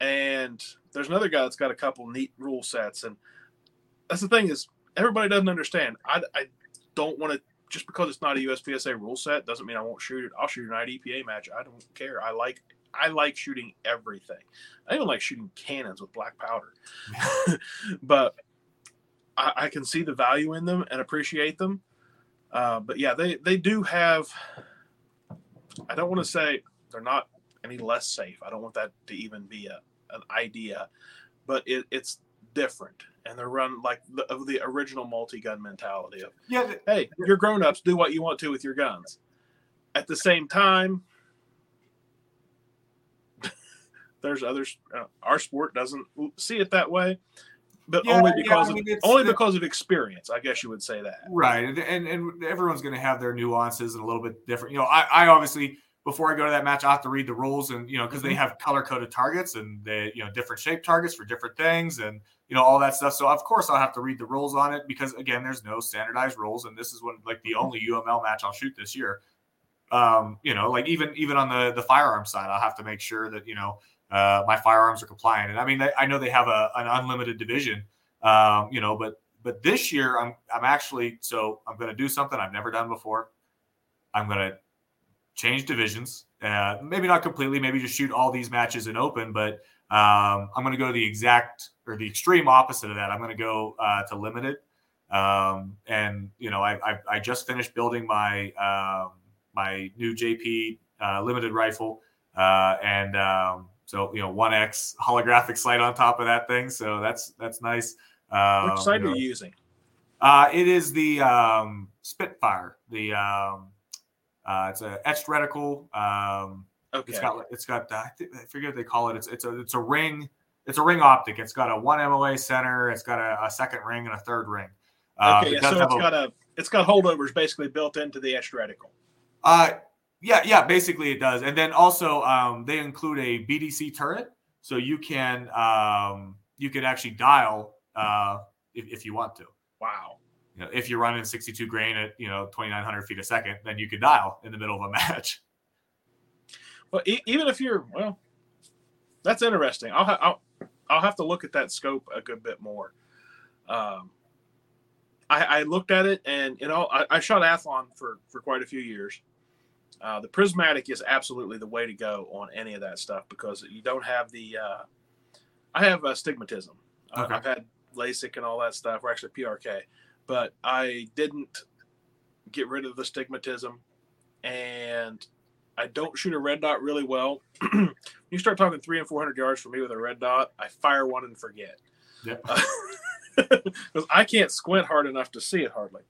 And there's another guy that's got a couple neat rule sets. And that's the thing is everybody doesn't understand. I don't want to. Just because it's not a USPSA rule set doesn't mean I won't shoot it. I'll shoot an IDPA match. I don't care. I like shooting everything. I even like shooting cannons with black powder. But I can see the value in them and appreciate them. But, yeah, they do have – I don't want to say they're not any less safe. I don't want that to even be an idea. But it's different. And they're run like the original multi-gun mentality of, hey, you're grown-ups, do what you want to with your guns. At the same time, there's others. Our sport doesn't see it that way, but because of experience, I guess you would say that. Right, and everyone's going to have their nuances and a little bit different. I obviously, before I go to that match, I have to read the rules and, because they have color-coded targets and they, different shape targets for different things and, all that stuff. So, of course, I'll have to read the rules on it because, again, there's no standardized rules. And this is the only UML match I'll shoot this year. Even on the firearm side, I'll have to make sure that, my firearms are compliant. And, I mean, I know they have an unlimited division, but this year I'm actually – so I'm going to do something I've never done before. I'm going to change divisions. Maybe not completely. Maybe just shoot all these matches in open, but – I'm going to go to the exact or the extreme opposite of that. I'm going to go to limited. I just finished building my my new JP limited rifle, so 1X holographic sight on top of that thing. So that's nice. Which sight are you using? It is the Spitfire. The it's an etched reticle. Okay. It's got. I forget what they call it. It's a ring. It's a ring optic. It's got a 1 MOA center. It's got a second ring and a third ring. Okay, so it's got a It's got holdovers basically built into the etched reticle. Yeah, basically it does. And then also they include a BDC turret, so you can actually dial if you want to. Wow. You know, if you're running 62 grain at 2,900 feet a second, then you could dial in the middle of a match. Well, that's interesting. I'll have to look at that scope a good bit more. I looked at it, and I shot Athlon for quite a few years. The prismatic is absolutely the way to go on any of that stuff because you don't have the. I have astigmatism. Okay. I've had LASIK and all that stuff, or actually PRK, but I didn't get rid of the astigmatism, and I don't shoot a red dot really well. You start talking 300 and 400 yards for me with a red dot, I fire one and forget. Yep. Because I can't squint hard enough to see it hardly.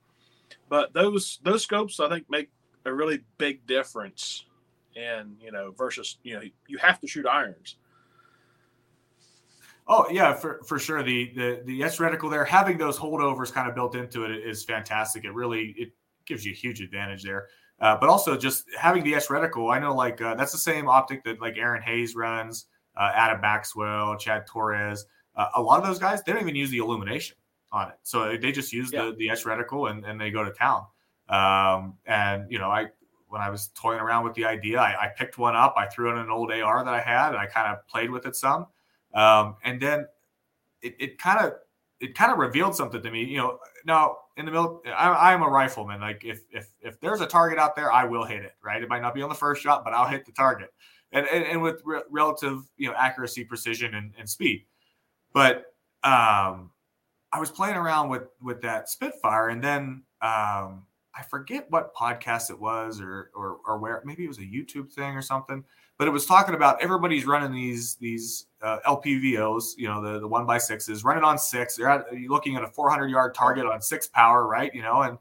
But those scopes, I think, make a really big difference. And, versus, you have to shoot irons. Oh, yeah, for sure. The S reticle there, having those holdovers kind of built into it is fantastic. It gives you a huge advantage there. But also just having the S reticle, I know, that's the same optic that, Aaron Hayes runs, Adam Maxwell, Chad Torres. A lot of those guys, they don't even use the illumination on it. So they just use the etch reticle and they go to town. When I was toying around with the idea, I picked one up. I threw in an old AR that I had, and I kind of played with it some. And then it kind of revealed something to me. Now in the middle, I am a rifleman. If there's a target out there, I will hit it, right? It might not be on the first shot, but I'll hit the target. And with relative, accuracy, precision, and speed. But I was playing around with that Spitfire, and then I forget what podcast it was or where. Maybe it was a YouTube thing or something. But it was talking about everybody's running these LPVOs, the 1x6s, running on 6. You're looking at a 400-yard target on 6 power, right? And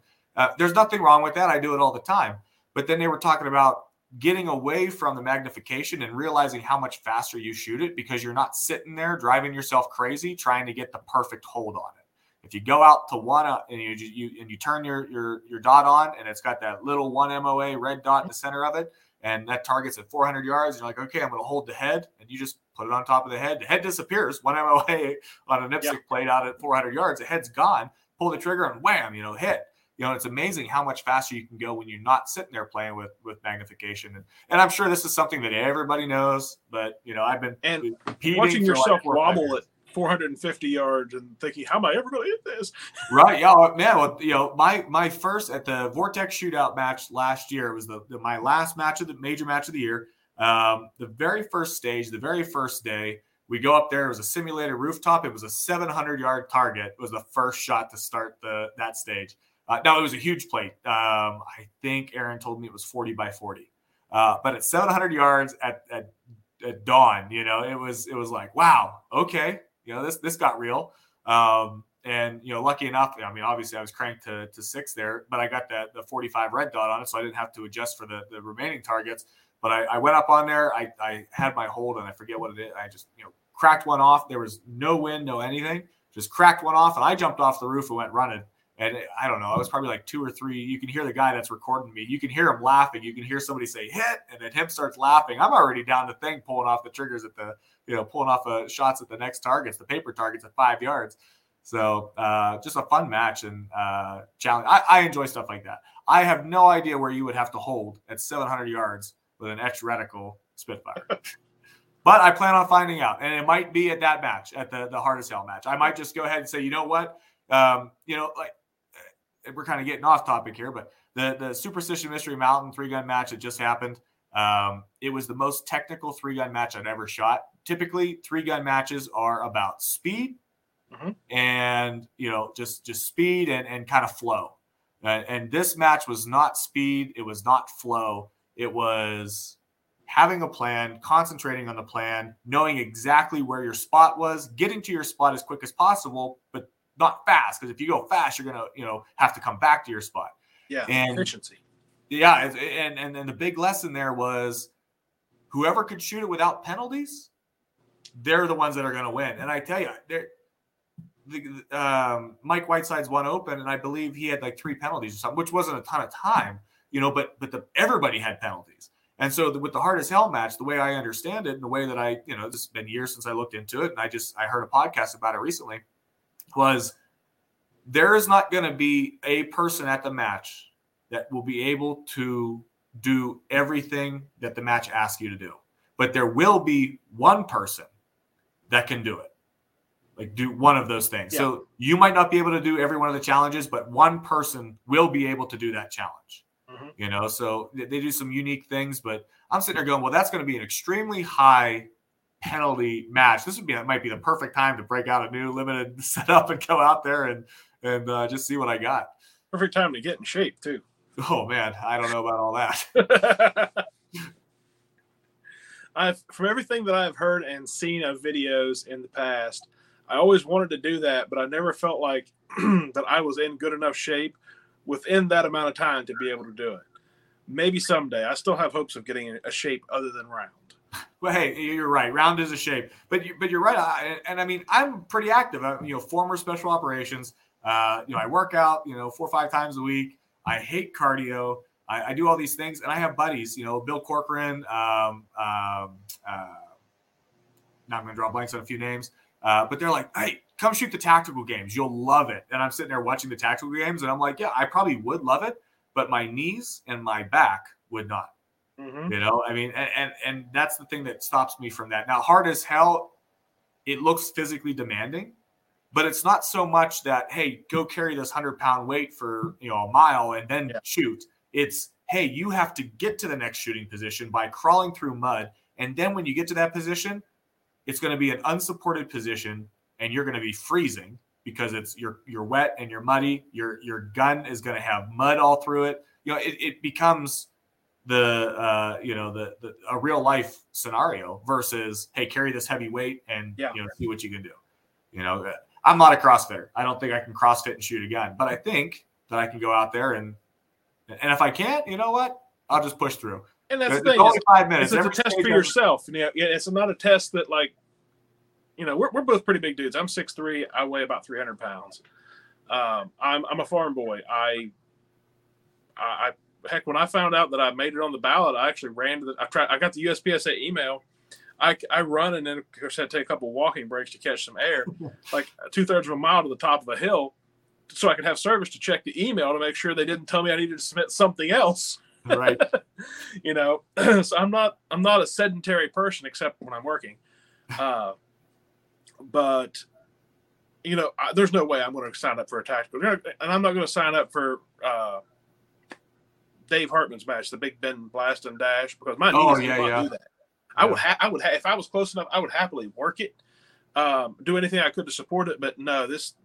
there's nothing wrong with that. I do it all the time. But then they were talking about getting away from the magnification and realizing how much faster you shoot it because you're not sitting there driving yourself crazy trying to get the perfect hold on it. If you go out to one and you turn your dot on and it's got that little 1 MOA red dot in the center of it and that target's at 400 yards, you're like, okay, I'm going to hold the head, and you just put it on top of the head. The head disappears. 1 MOA on a nipstick plate out at 400 yards. The head's gone. Pull the trigger and wham, hit. It's amazing how much faster you can go when you're not sitting there playing with magnification. And I'm sure this is something that everybody knows, but, I've been watching yourself wobble at 450 yards and thinking, how am I ever going to hit this? Right. Yeah, man. Well, my first at the Vortex Shootout match last year, it was my last match of the major match of the year. The very first stage, the very first day, we go up there. It was a simulated rooftop. It was a 700-yard target. It was the first shot to start that stage. No, it was a huge plate. I think Aaron told me it was 40x40. But at 700 yards at dawn, it was like, wow, okay. This got real. And, lucky enough, I mean, obviously I was cranked to 6 there, but I got the 45 red dot on it. So I didn't have to adjust for the remaining targets, but I went up on there. I had my hold and I forget what it is. I just, cracked one off. There was no wind, no anything, just cracked one off. And I jumped off the roof and went running. And I don't know, I was probably like 2 or 3. You can hear the guy that's recording me. You can hear him laughing. You can hear somebody say hit, and then him starts laughing. I'm already down the thing, pulling off the triggers at pulling off shots at the next targets, the paper targets at 5 yards. So just a fun match and challenge. I enjoy stuff like that. I have no idea where you would have to hold at 700 yards with an etched reticle Spitfire. But I plan on finding out. And it might be at that match, at the Hard as Hell match. I might just go ahead and say, you know what? We're kind of getting off topic here, but the Superstition Mystery Mountain 3-gun match that just happened, it was the most technical 3-gun match I'd ever shot. Typically, 3-gun matches are about speed and, just speed and kind of flow. And this match was not speed. It was not flow. It was having a plan, concentrating on the plan, knowing exactly where your spot was, getting to your spot as quick as possible, but not fast, because if you go fast, you're gonna, have to come back to your spot. Yeah, and efficiency. Yeah, and the big lesson there was, whoever could shoot it without penalties, they're the ones that are gonna win. And I tell you, Mike Whiteside's one open, and I believe he had like 3 penalties or something, which wasn't a ton of time, you know, but everybody had penalties. And so with the Hard as Hell match, the way I understand it and the way that I, you know, this has been years since I looked into it, and I heard a podcast about it recently, was there is not going to be a person at the match that will be able to do everything that the match asks you to do. But there will be one person that can do it, like do one of those things. Yeah. So you might not be able to do every one of the challenges, but one person will be able to do that challenge. Mm-hmm. You know, so they do some unique things, but I'm sitting there going, well, that's going to be an extremely high penalty match. It might be the perfect time to break out a new limited setup and go out there and just see what I got. Perfect time to get in shape too. Oh man, I don't know about all that. From everything that I've heard and seen of videos in the past, I always wanted to do that, but I never felt like that I was in good enough shape within that amount of time to be able to do it. Maybe someday. I still have hopes of getting a shape other than round. Well, hey, you're right. Round is a shape, but you're right. I mean, I'm pretty active. I'm, you know, former special operations. You know, I work out, you know, 4 or 5 times a week. I hate cardio. I do all these things, and I have buddies, you know, Bill Corcoran. Now I'm going to draw blanks on a few names, but they're like, hey, come shoot the tactical games. You'll love it. And I'm sitting there watching the tactical games, and I'm like, yeah, I probably would love it, but my knees and my back would not. Mm-hmm. You know, I mean, and that's the thing that stops me from that. Now, Hard as Hell, it looks physically demanding, but it's not so much that, hey, go carry this 100-pound weight for, you know, a mile and then shoot. It's, hey, you have to get to the next shooting position by crawling through mud. And then when you get to that position, it's going to be an unsupported position, and you're going to be freezing because it's you're wet and you're muddy. Your gun is going to have mud all through it. You know, it becomes a real life scenario versus, hey, carry this heavy weight and you know, see what you can do. You know, I'm not a CrossFitter. I don't think I can CrossFit and shoot a gun, but I think that I can go out there and if I can't, you know what? I'll just push through. And that's the thing. Only 5 minutes. It's a test for yourself. You know, it's not a test that, like, you know, we're both pretty big dudes. I'm 6'3". I weigh about 300 pounds. I'm a farm boy. I heck, when I found out that I made it on the ballot, I actually ran to I got the USPSA email. I run, and then of course I take a couple walking breaks to catch some air, like 2/3 of a mile to the top of a hill, so I could have service to check the email to make sure they didn't tell me I needed to submit something else. Right. You know, so I'm not a sedentary person except when I'm working. But you know, there's no way I'm going to sign up for a tactical, and I'm not going to sign up for Dave Hartman's match, the Big Ben Blast and Dash, because my knees will not do that. Yeah. I would if I was close enough, I would happily work it, do anything I could to support it. But no, this,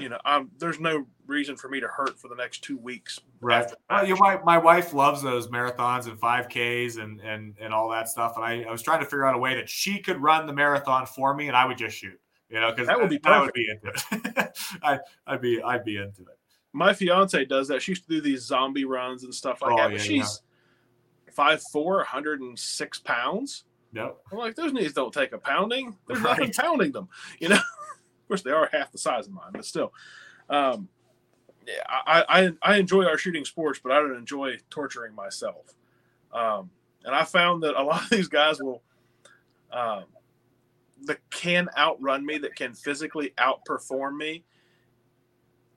you know, there's no reason for me to hurt for the next 2 weeks. Right. My wife loves those marathons and 5Ks and all that stuff. And I was trying to figure out a way that she could run the marathon for me, and I would just shoot. You know, because that would be perfect. I would be into it. I'd be into it. My fiance does that. She used to do these zombie runs and stuff like that. But she's 5'4", 106 pounds. Yep. I'm like, those knees don't take a pounding. There's nothing pounding them. You know, of course they are half the size of mine, but still. I enjoy our shooting sports, but I don't enjoy torturing myself. And I found that a lot of these guys will that can outrun me, that can physically outperform me.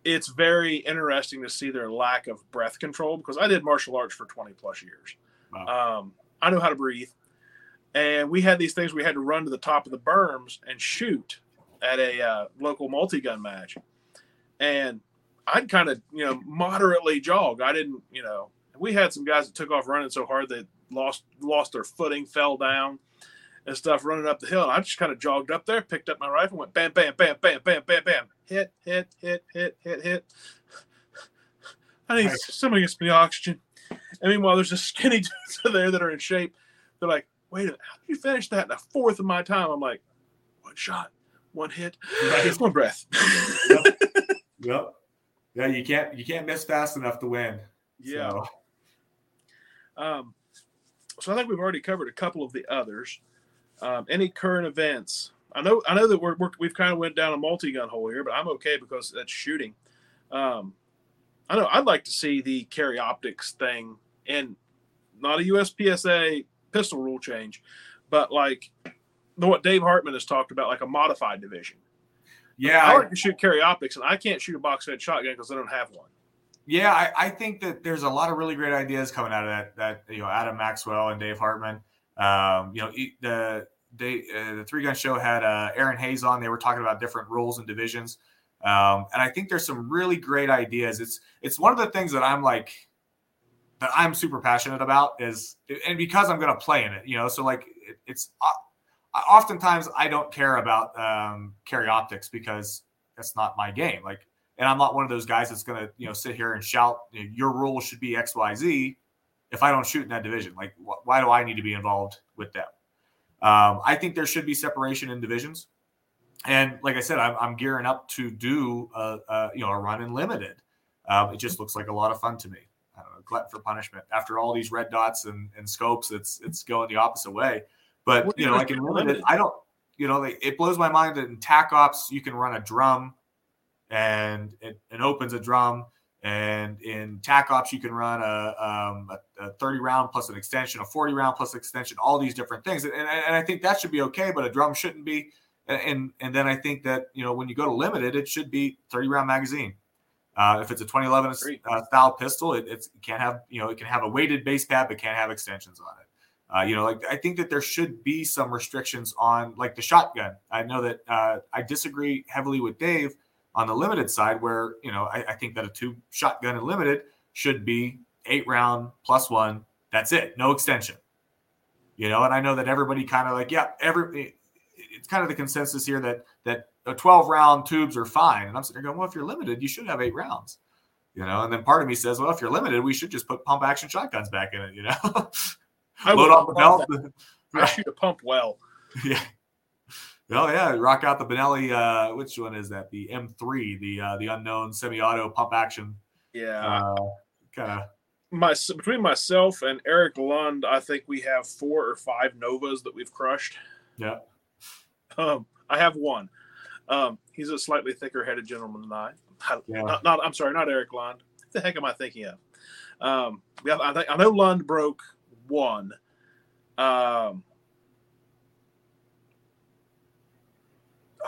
It's very interesting to see their lack of breath control, because I did martial arts for 20 plus years. Wow. I know how to breathe. And we had these things. We had to run to the top of the berms and shoot at a local multi-gun match. And I'd kind of, you know, moderately jog. I didn't, you know, we had some guys that took off running so hard they lost their footing, fell down and stuff running up the hill. And I just kind of jogged up there, picked up my rifle, went bam, bam, bam, bam, bam, bam, bam. Hit, hit, hit, hit, hit, hit. I need somebody gets me oxygen. And meanwhile, there's just skinny dudes there that are in shape. They're like, wait a minute, how did you finish that in 1/4 of my time? I'm like, one shot, one hit, right. One breath. Yep. Yep. Yeah, you can't miss fast enough to win. Yeah. So I think we've already covered a couple of the others. Any current events I know that we've kind of went down a multi-gun hole here, but I'm okay because that's shooting. I know I'd like to see the carry optics thing and not a USPSA pistol rule change, but like what Dave Hartman has talked about, like a modified division. Yeah, I like to shoot carry optics, and I can't shoot a box head shotgun because I don't have one. Yeah, I think that there's a lot of really great ideas coming out of that Adam Maxwell and Dave Hartman. The Three Gun Show had Aaron Hayes on. They were talking about different rules and divisions. And I think there's some really great ideas. It's one of the things that I'm super passionate about and because I'm going to play in it, so like oftentimes I don't care about carry optics because that's not my game. Like, and I'm not one of those guys that's going to, sit here and shout, your rule should be X, Y, Z. If I don't shoot in that division, like why do I need to be involved with them? I think there should be separation in divisions. And like I said, I'm gearing up to do a run in limited. It just looks like a lot of fun to me. I don't know, glutton for punishment. After all these red dots and scopes, it's going the opposite way. But like in limited, I don't. It blows my mind that in TAC Ops you can run a drum, and it opens a drum. And in TAC Ops, you can run a 30 round plus an extension, a 40 round plus extension, all these different things. And I think that should be okay, but a drum shouldn't be. And then I think that, when you go to limited, it should be 30 round magazine. If it's a 2011 style pistol, it can't have, it can have a weighted base pad, but can't have extensions on it. I think that there should be some restrictions on like the shotgun. I know that I disagree heavily with Dave on the limited side where, I think that a 2 shotgun and limited should be 8 round plus 1. That's it. No extension, and I know that everybody kind of like, it's kind of the consensus here that a 12 round tubes are fine. And I'm sitting there going, well, if you're limited, you should have 8 rounds, and then part of me says, well, if you're limited, we should just put pump action shotguns back in it, load off the belt. I shoot a pump well. Yeah. Oh yeah, rock out the Benelli. Which one is that? The M3, the unknown semi-auto pump action. Yeah, kind of. Between myself and Eric Lund, I think we have 4 or 5 Novas that we've crushed. Yeah, I have one. He's a slightly thicker-headed gentleman than I. I'm sorry, not Eric Lund. What the heck am I thinking of? I know Lund broke one.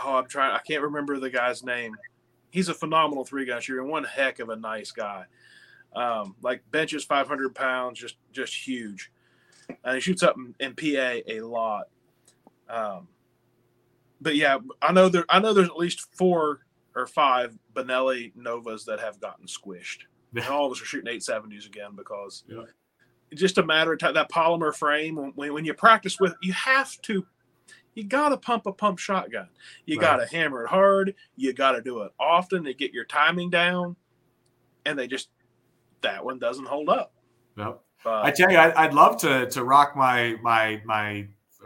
I'm trying. I can't remember the guy's name. He's a phenomenal 3-gun shooter and one heck of a nice guy. Like benches 500 pounds, just huge. And he shoots up in PA a lot. But yeah, I know there's at least 4 or 5 Benelli Novas that have gotten squished. And all of us are shooting 870s again because it's just a matter of that polymer frame. When you practice with, you have to. You got to pump a pump shotgun. You got to hammer it hard. You got to do it often to get your timing down. And that one doesn't hold up. No. But, I tell you, I'd love to rock my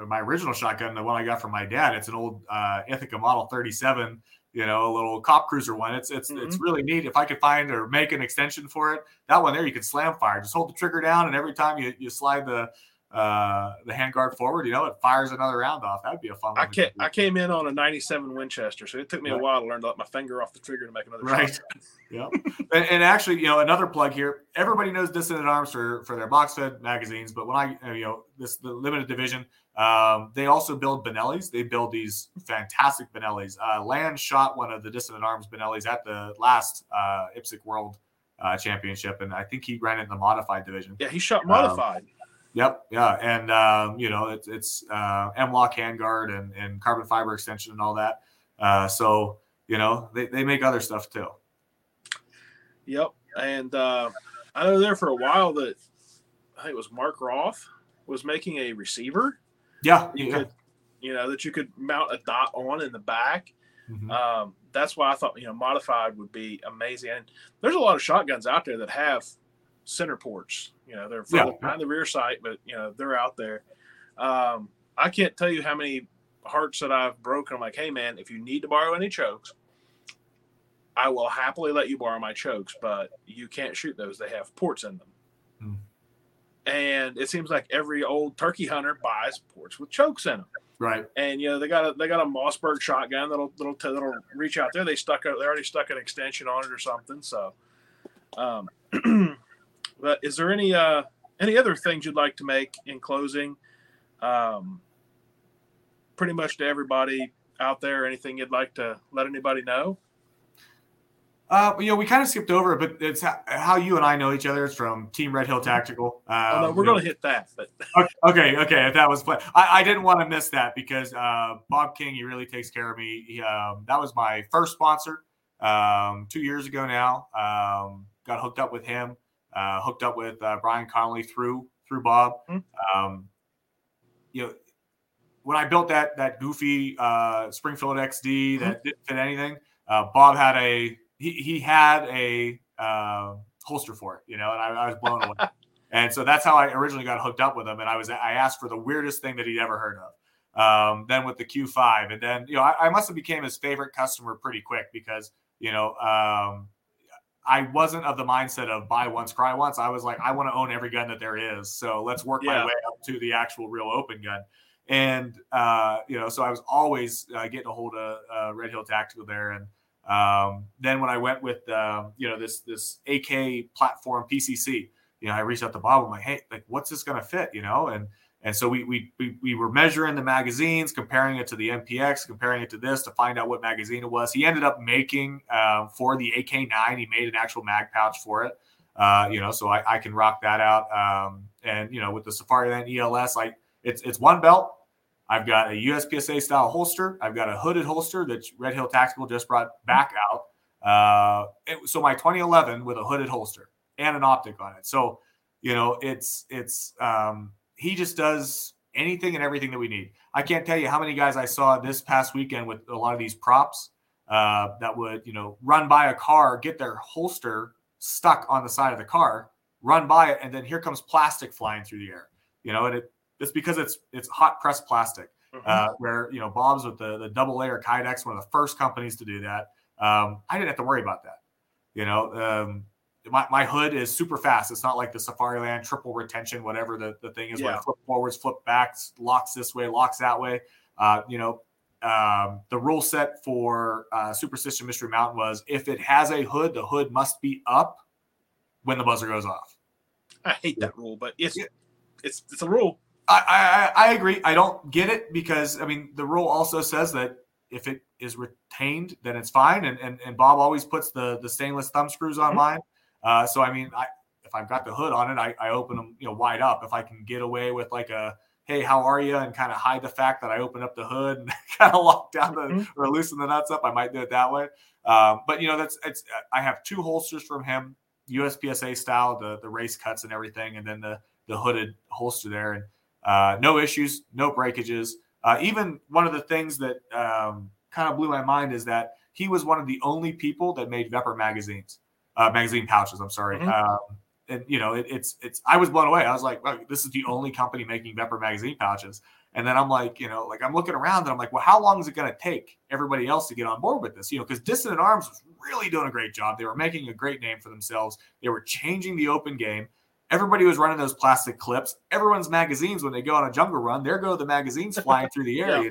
original shotgun, the one I got from my dad. It's an old Ithaca Model 37, a little cop cruiser one. It's really neat. If I could find or make an extension for it, that one there, you can slam fire. Just hold the trigger down, and every time you slide the handguard forward, it fires another round off. That'd be a fun one. I came in on a 97 Winchester, so it took me a while to learn to let my finger off the trigger to make another shot. Yeah. And actually, another plug here. Everybody knows Dissident Arms for their box fed magazines, but when I the limited division, they also build Benellis. They build these fantastic Benellis. Land shot one of the Dissident Arms Benellis at the last IPSC World Championship, and I think he ran it in the modified division. Yeah, he shot modified. Yep. Yeah. And, it's M-Lock handguard and carbon fiber extension and all that. So, they make other stuff too. Yep. And I know there for a while that I think it was Mark Roth was making a receiver. Yeah. That you could mount a dot on in the back. Mm-hmm. That's why I thought, modified would be amazing. And there's a lot of shotguns out there that have center ports. They're behind the rear sight, but they're out there. I can't tell you how many hearts that I've broken. I'm like, hey man, if you need to borrow any chokes, I will happily let you borrow my chokes, but you can't shoot those. They have ports in them. And it seems like every old turkey hunter buys ports with chokes in them. Right. And you know, they got a Mossberg shotgun that'll reach out there. They already stuck an extension on it or something. So, but is there any other things you'd like to make in closing? Pretty much to everybody out there, anything you'd like to let anybody know? We kind of skipped over it, but it's how you and I know each other. It's from Team Red Hill Tactical. We're going to hit that. But. Okay. If that was play, I didn't want to miss that because Bob King, he really takes care of me. That was my first sponsor 2 years ago now. Got hooked up with him, hooked up with Brian Connolly through Bob. Mm-hmm. When I built that goofy Springfield XD that didn't fit anything, Bob had a holster for it, and I was blown away. And so that's how I originally got hooked up with him. And I asked for the weirdest thing that he'd ever heard of. Then with the Q5, and then I must have became his favorite customer pretty quick because I wasn't of the mindset of buy once, cry once. I was like, I want to own every gun that there is. So let's work my way up to the actual real open gun. And, so I was always getting a hold of Red Hill Tactical there. And then when I went with, this AK platform PCC, I reached out to Bob. I'm like, hey, like, what's this going to fit? And so we were measuring the magazines, comparing it to the MPX, comparing it to this to find out what magazine it was. He ended up making for the AK9, he made an actual mag pouch for it. So I can rock that out. With the Safari Land ELS, it's one belt. I've got a USPSA style holster. I've got a hooded holster that Red Hill Tactical just brought back out. So my 2011 with a hooded holster and an optic on it. So, he just does anything and everything that we need. I can't tell you how many guys I saw this past weekend with a lot of these props that would, run by a car, get their holster stuck on the side of the car, run by it, and then here comes plastic flying through the air. It's because it's hot pressed plastic, where Bob's with the double layer Kydex, one of the first companies to do that. I didn't have to worry about that. My hood is super fast. It's not like the Safari Land triple retention, whatever the thing is. Yeah. Where it flip forwards, flip backs, locks this way, locks that way. The rule set for Superstition Mystery Mountain was if it has a hood, the hood must be up when the buzzer goes off. I hate that rule, but it's a rule. I agree. I don't get it because, the rule also says that if it is retained, then it's fine. And Bob always puts the stainless thumb screws on mine. If I've got the hood on it, I open them wide up. If I can get away with like a, hey, how are you? And kind of hide the fact that I open up the hood and kind of lock down or loosen the nuts up, I might do it that way. I have two holsters from him, USPSA style, the race cuts and everything. And then the hooded holster there. And, no issues, no breakages. Even one of the things that kind of blew my mind is that he was one of the only people that made VEPR magazine pouches. I'm sorry. I was blown away. I was like, well, this is the only company making VEPR magazine pouches. And then I'm like, I'm looking around and I'm like, well, how long is it going to take everybody else to get on board with this? Because Dissident Arms was really doing a great job. They were making a great name for themselves. They were changing the open game. Everybody was running those plastic clips. Everyone's magazines, when they go on a jungle run, there go the magazines flying through the air,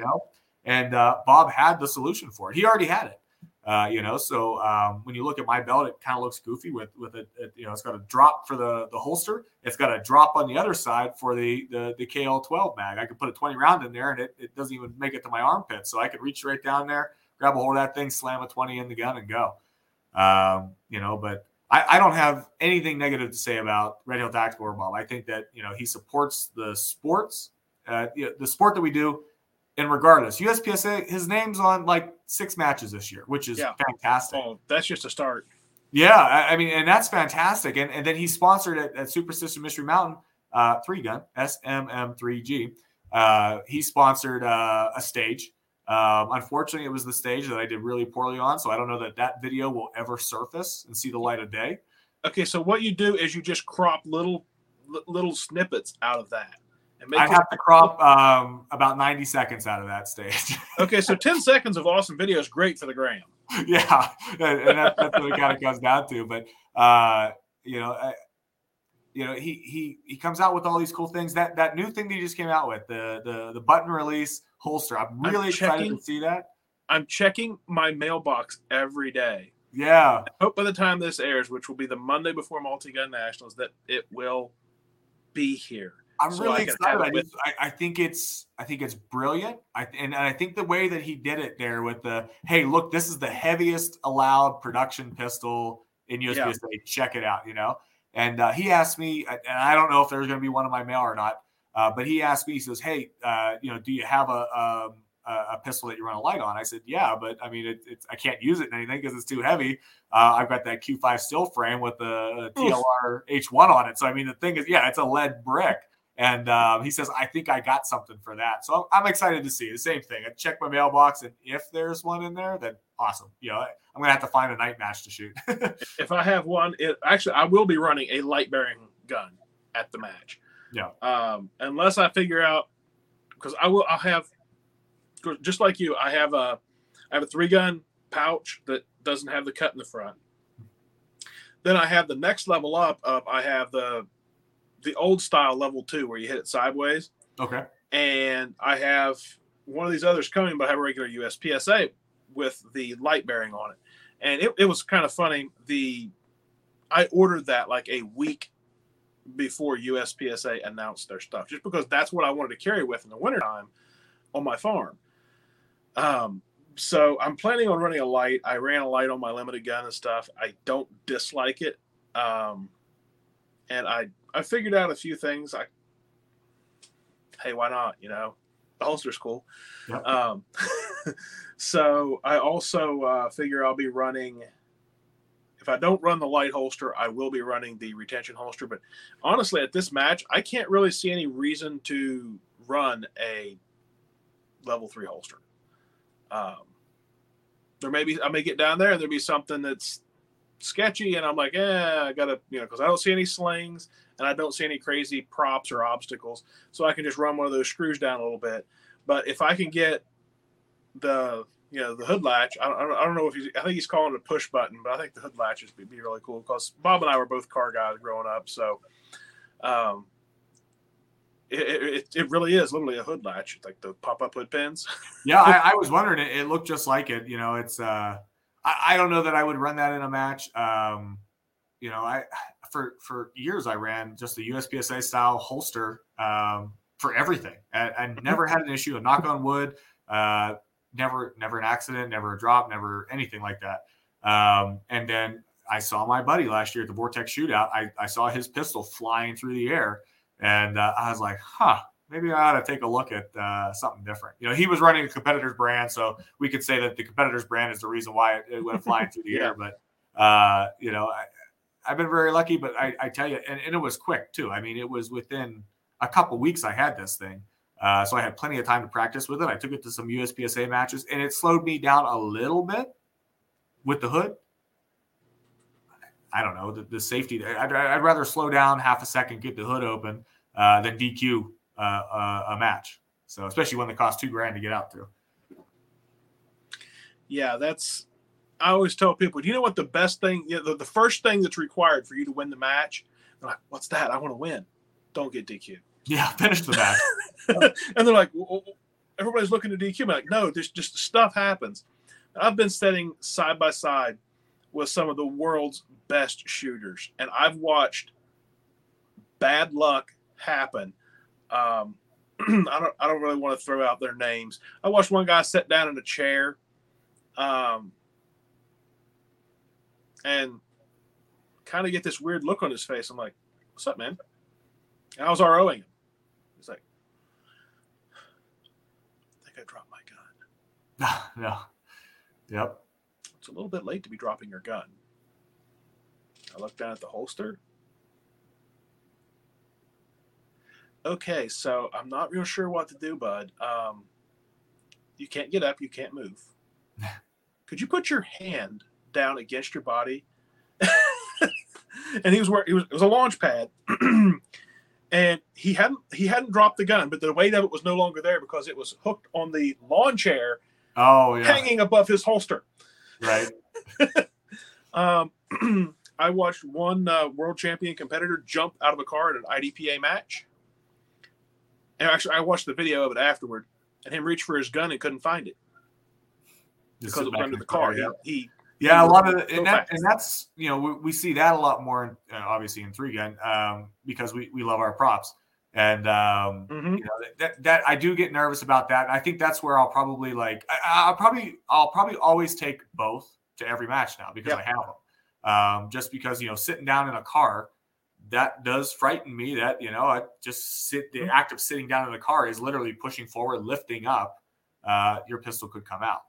And Bob had the solution for it. He already had it, So when you look at my belt, it kind of looks goofy with it. It's got a drop for the holster. It's got a drop on the other side for the KL-12 mag. I could put a 20 round in there, and it doesn't even make it to my armpit. So I could reach right down there, grab a hold of that thing, slam a 20 in the gun, and go. But I don't have anything negative to say about Red Hill Tactical or Bob. I think that, he supports the sports, the sport that we do. And regardless, USPSA, his name's on like 6 matches this year, which is fantastic. Oh, that's just a start. Yeah. And that's fantastic. And then he sponsored at Superstition Mystery Mountain, 3-gun, SMM3G. He sponsored a stage. Unfortunately, it was the stage that I did really poorly on, so I don't know that video will ever surface and see the light of day. Okay, so what you do is you just crop little snippets out of that. And I have to crop about 90 seconds out of that stage. Okay, so 10 seconds of awesome video is great for the gram. Yeah, and that's what it kind of comes down to. But he comes out with all these cool things. That new thing that he just came out with, the button release. holster. I'm really excited to see that. I'm checking my mailbox every day. Yeah. I hope by the time this airs, which will be the Monday before Multi-Gun Nationals, that it will be here. I'm really excited. I think it's brilliant. I think the way that he did it there with the, hey, look, this is the heaviest allowed production pistol in USPSA. Yeah. Check it out, you know? And he asked me, and I don't know if there's going to be one in my mail or not, but he asked me, he says, hey, do you have a pistol that you run a light on? I said, yeah, but I mean, I can't use it in anything because it's too heavy. I've got that Q5 steel frame with the TLR H1 on it. So, I mean, the thing is, yeah, it's a lead brick. And he says, I think I got something for that. So I'm excited to see the same thing. I check my mailbox, and if there's one in there, then awesome. You know, I'm going to have to find a night match to shoot. If I have one, I will be running a light bearing gun at the match. Yeah. Unless I figure out, because I'll have, just like you, I have a 3-gun pouch that doesn't have the cut in the front. Then I have the next level up of, I have the old style level 2 where you hit it sideways. Okay. And I have one of these others coming, but I have a regular USPSA with the light bearing on it. And it was kind of funny. I ordered that like a week before USPSA announced their stuff, just because that's what I wanted to carry with in the wintertime on my farm. So I'm planning on running a light. I ran a light on my limited gun and stuff. I don't dislike it. And I figured out a few things. Hey, why not? You know, the holster's cool. Yep. So I also figure I'll be running, if I don't run the light holster, I will be running the retention holster. But honestly, at this match, I can't really see any reason to run a level 3 holster. I may get down there and there'll be something that's sketchy, and I'm like, I gotta, because I don't see any slings and I don't see any crazy props or obstacles, so I can just run one of those screws down a little bit. But if I can get the hood latch, I don't know if I think he's calling it a push button, but I think the hood latch would be really cool, because Bob and I were both car guys growing up, so it really is literally a hood latch. It's like the pop-up hood pins. Yeah, I was wondering. It looked just like it. You know, it's I don't know that I would run that in a match. I for years I ran just the USPSA style holster for everything. I never had an issue. A knock on wood. Never an accident. Never a drop. Never anything like that. And then I saw my buddy last year at the Vortex Shootout. I saw his pistol flying through the air. And I was like, maybe I ought to take a look at something different. You know, he was running a competitor's brand, so we could say that the competitor's brand is the reason why it went flying through the air. But, I've been very lucky, but I tell you, and it was quick, too. I mean, it was within a couple weeks I had this thing. So I had plenty of time to practice with it. I took it to some USPSA matches, and it slowed me down a little bit with the hood. I don't know, the safety. I'd rather slow down half a second, get the hood open, than DQ a match. So especially when they cost $2,000 to get out to. Yeah, I always tell people, do you know what the best thing, the first thing that's required for you to win the match? They're like, what's that? I want to win. Don't get DQ. Yeah, finish the match. And they're like, well, everybody's looking to DQ. I'm like, no, there's just stuff happens. I've been sitting side by side with some of the world's best shooters, and I've watched bad luck happen. I don't really want to throw out their names. I watched one guy sit down in a chair, and kind of get this weird look on his face. I'm like, "What's up, man?" And I was ROing him. He's like, "I think I dropped my gun." No. Yep. It's a little bit late to be dropping your gun. I looked down at the holster. Okay, so I'm not real sure what to do, bud. You can't get up. You can't move. Could you put your hand down against your body? And it was a launch pad, and he hadn't dropped the gun, but the weight of it was no longer there because it was hooked on the lawn chair. Oh, yeah. Hanging above his holster. Right. I watched one world champion competitor jump out of a car at an IDPA match. And actually, I watched the video of it afterward. and him reach for his gun and couldn't find it because it was under the car. Yeah, a lot of – and that's – you know, we see that a lot more, obviously, in Three Gun because we love our props. And you know, that I do get nervous about that. And I think that's where I'll probably like I'll probably always take both to every match now because I have them. Just because, you know, sitting down in a car, that does frighten me. That, you know, I just sit the act of sitting down in a car is literally pushing forward, lifting up. Your pistol could come out.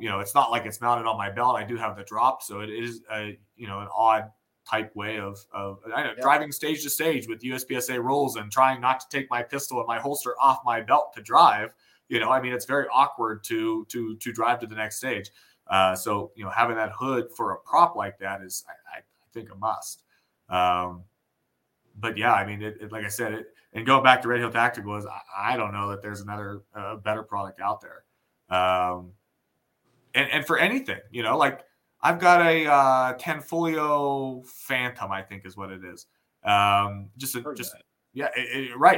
You know, it's not like it's mounted on my belt. I do have the drop, so it is a, you know, an odd type way of I know, driving stage to stage with USPSA rules and trying not to take my pistol and my holster off my belt to drive. You know, I mean, it's very awkward to drive to the next stage. So, you know, having that hood for a prop like that is, I think, a must. But yeah, I mean, it like I said, and going back to Red Hill Tactical is I don't know that there's another better product out there. And for anything, you know, like, I've got a Tanfolio Phantom, I think is what it is. Right.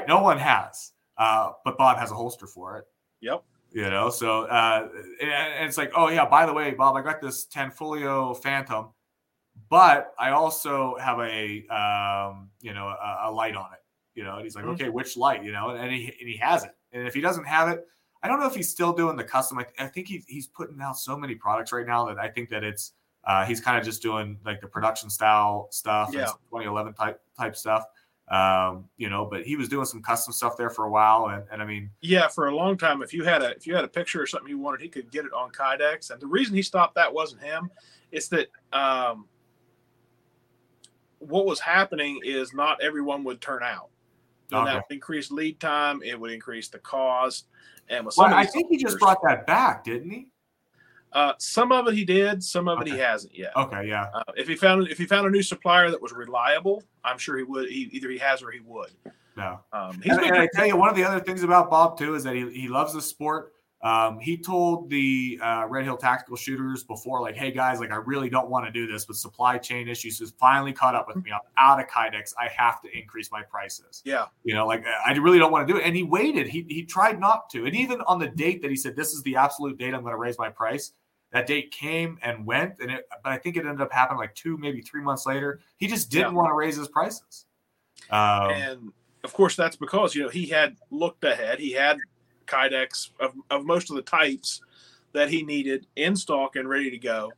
No one has, but Bob has a holster for it. Yep. You know, so and it's like, oh yeah, by the way, Bob, I got this Tanfolio Phantom, but I also have a you know, a light on it. You know, and he's like, okay, which light? You know, and he has it. And if he doesn't have it, I don't know if he's still doing the custom. I think he's putting out so many products right now that I think that it's he's kind of just doing like the production style stuff, and 2011 type stuff, you know. But he was doing some custom stuff there for a while, and I mean, yeah, for a long time. If you had a picture or something you wanted, he could get it on Kydex. And the reason he stopped that wasn't him; it's that what was happening is not everyone would turn out. And that would increase lead time. It would increase the cost. And with I think he just brought that back, didn't he? Some of it he did. Some of it he hasn't yet. Okay, yeah. If he found a new supplier that was reliable, I'm sure he would. Either he has or he would. No. I tell you, one of the other things about Bob, too, is that he loves the sport. He told the Red Hill Tactical shooters before, like, hey, guys, like, I really don't want to do this, but supply chain issues has finally caught up with me. I'm out of Kydex. I have to increase my prices. Yeah. You know, like, I really don't want to do it. And he waited. He tried not to. And even on the date that he said, this is the absolute date I'm going to raise my price, that date came and went. But I think it ended up happening like 2, maybe 3 months later. He just didn't want to raise his prices. And, of course, that's because, you know, he had looked ahead. He had Kydex of most of the types that he needed in stock and ready to go.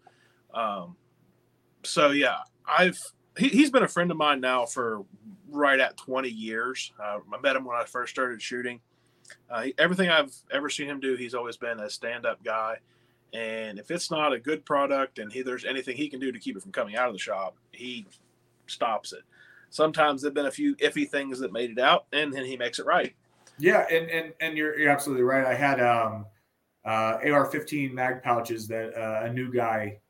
So yeah, he's been a friend of mine now for right at 20 years. I met him when I first started shooting. Everything I've ever seen him do, he's always been a stand-up guy. And if it's not a good product and there's anything he can do to keep it from coming out of the shop, he stops it. Sometimes there've been a few iffy things that made it out, and then he makes it right. Yeah, and you're absolutely right. I had AR-15 mag pouches that a new guy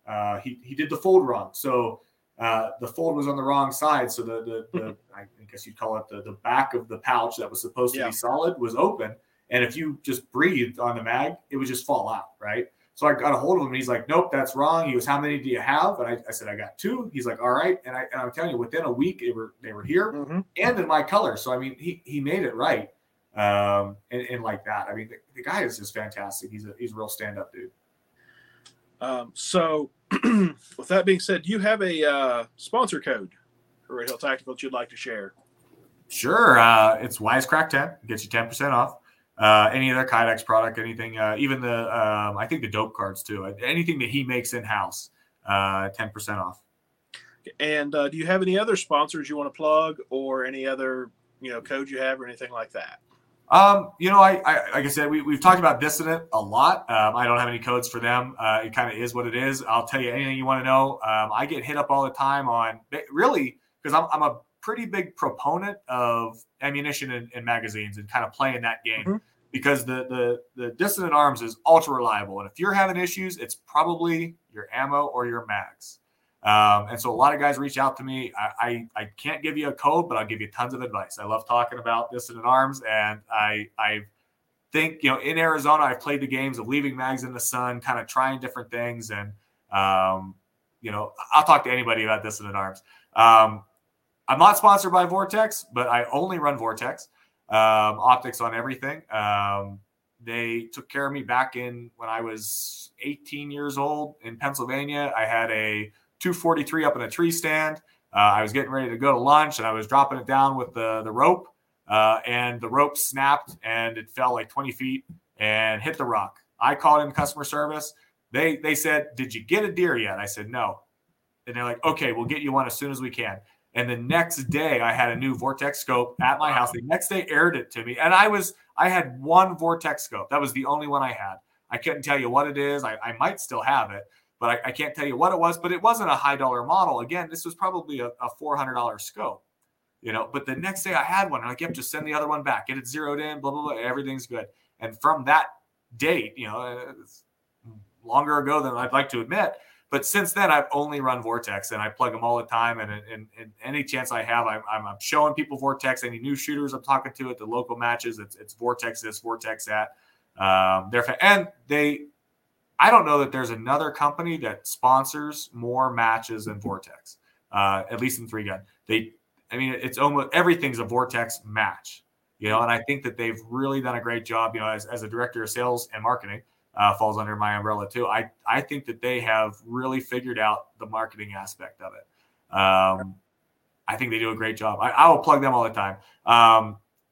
he did the fold wrong. So the fold was on the wrong side. So the I guess you'd call it the back of the pouch that was supposed to be solid was open. And if you just breathed on the mag, it would just fall out, right? So I got a hold of him and he's like, nope, that's wrong. He goes, how many do you have? And I said, I got 2. He's like, all right. And I'm telling you, within a week they were here and in my color. So I mean he made it right. And like that. I mean, the guy is just fantastic. He's a real stand-up dude. So with that being said, do you have a sponsor code for Red Hill Tactical that you'd like to share? Sure. It's Wisecrack10. It gets you 10% off. Any other Kydex product, anything, even the, I think the dope cards too. Anything that he makes in-house, 10% off. And do you have any other sponsors you want to plug or any other, you know, code you have or anything like that? You know, I like I said, we've talked about Dissident a lot. I don't have any codes for them. It kind of is what it is. I'll tell you anything you want to know. I get hit up all the time on really because I'm a pretty big proponent of ammunition and magazines and kind of playing that game because the Dissident Arms is ultra reliable. And if you're having issues, it's probably your ammo or your mags. And so a lot of guys reach out to me. I can't give you a code, but I'll give you tons of advice. I love talking about Dissident Arms. And I think, you know, in Arizona, I've played the games of leaving mags in the sun, kind of trying different things. And, you know, I'll talk to anybody about Dissident Arms. I'm not sponsored by Vortex, but I only run Vortex, optics on everything. They took care of me back in when I was 18 years old in Pennsylvania. I had a 243 up in a tree stand. I was getting ready to go to lunch, and I was dropping it down with the rope, and the rope snapped, and it fell like 20 feet and hit the rock. I called in customer service. They said, "Did you get a deer yet?" I said, "No." And they're like, "Okay, we'll get you one as soon as we can." And the next day, I had a new Vortex scope at my house. The next day, aired it to me. And I had one Vortex scope. That was the only one I had. I couldn't tell you what it is. I might still have it, but I can't tell you what it was. But it wasn't a high-dollar model. Again, this was probably a $400 scope, you know. But the next day, I had one. And I kept just send the other one back. Get it zeroed in, blah, blah, blah. Everything's good. And from that date, you know, it's longer ago than I'd like to admit, but since then, I've only run Vortex, and I plug them all the time. And any chance I have, I'm showing people Vortex. Any new shooters I'm talking to at the local matches, it's Vortex this, Vortex that. I don't know that there's another company that sponsors more matches than Vortex, at least in three gun. It's almost everything's a Vortex match, you know. And I think that they've really done a great job, you know, as a director of sales and marketing. Falls under my umbrella too. I think that they have really figured out the marketing aspect of it. I think they do a great job. I will plug them all the time.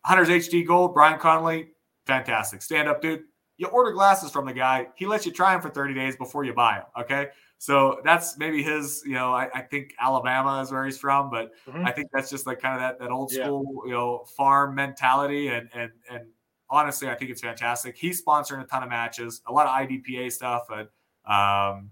Hunters HD Gold, Brian Connolly, fantastic. Stand up dude. You order glasses from the guy. He lets you try them for 30 days before you buy them. Okay. So that's maybe his, you know, I think Alabama is where he's from, but I think that's just like kind of that old school, you know, farm mentality and honestly, I think it's fantastic. He's sponsoring a ton of matches, a lot of IDPA stuff, and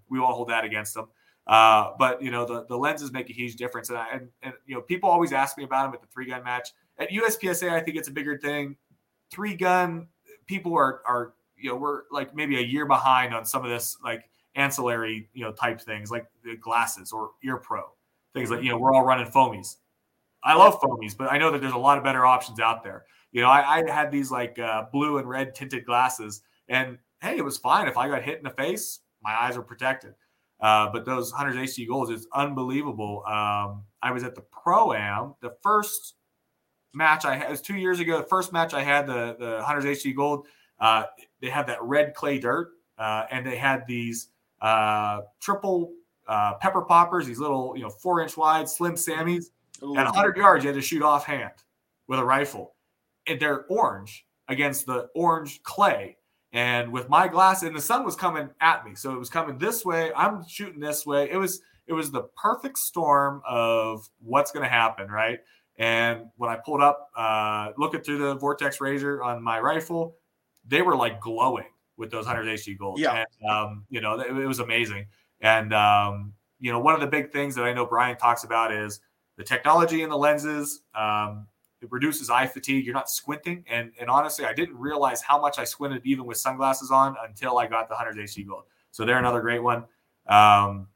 we won't hold that against him. But, you know, the lenses make a huge difference. And you know, people always ask me about him at the three-gun match. At USPSA, I think it's a bigger thing. Three-gun, people are you know, we're like maybe a year behind on some of this, like, ancillary, you know, type things, like the glasses or ear pro. Things like, you know, we're all running foamies. I love foamies, but I know that there's a lot of better options out there. You know, I had these like blue and red tinted glasses, and hey, it was fine. If I got hit in the face, my eyes were protected. But those Hunters HD Golds, it's unbelievable. I was at the Pro-Am. The first match I had was 2 years ago. The first match I had the Hunters HD Gold, they had that red clay dirt, and they had these triple pepper poppers, these little, you know, 4-inch wide Slim Sammies. Ooh. At 100 yards, you had to shoot offhand with a rifle. And they're orange against the orange clay. And with my glass, and the sun was coming at me. So it was coming this way. I'm shooting this way. It was the perfect storm of what's going to happen, right? And when I pulled up, looking through the Vortex Razor on my rifle, they were like glowing with those 100 HD Golds. Yeah. And, you know, it was amazing. And, you know, one of the big things that I know Brian talks about is the technology in the lenses. It reduces eye fatigue. You're not squinting. And honestly, I didn't realize how much I squinted even with sunglasses on until I got the Hunters HD Gold. So they're another great one that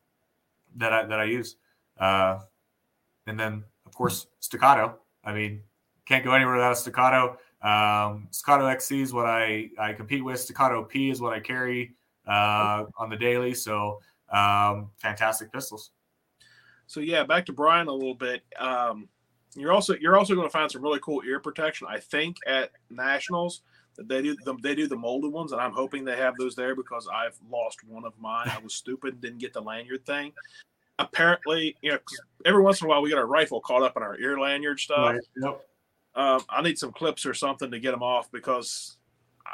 I use. And then, of course, Staccato. I mean, can't go anywhere without a Staccato. Staccato XC is what I compete with. Staccato P is what I carry on the daily. So fantastic pistols. So, yeah, back to Brian a little bit. You're also going to find some really cool ear protection. I think at Nationals they do the molded ones, and I'm hoping they have those there because I've lost one of mine. I was stupid and didn't get the lanyard thing. Apparently, you know, 'cause every once in a while we got our rifle caught up in our ear lanyard stuff. Right. Yep. I need some clips or something to get them off because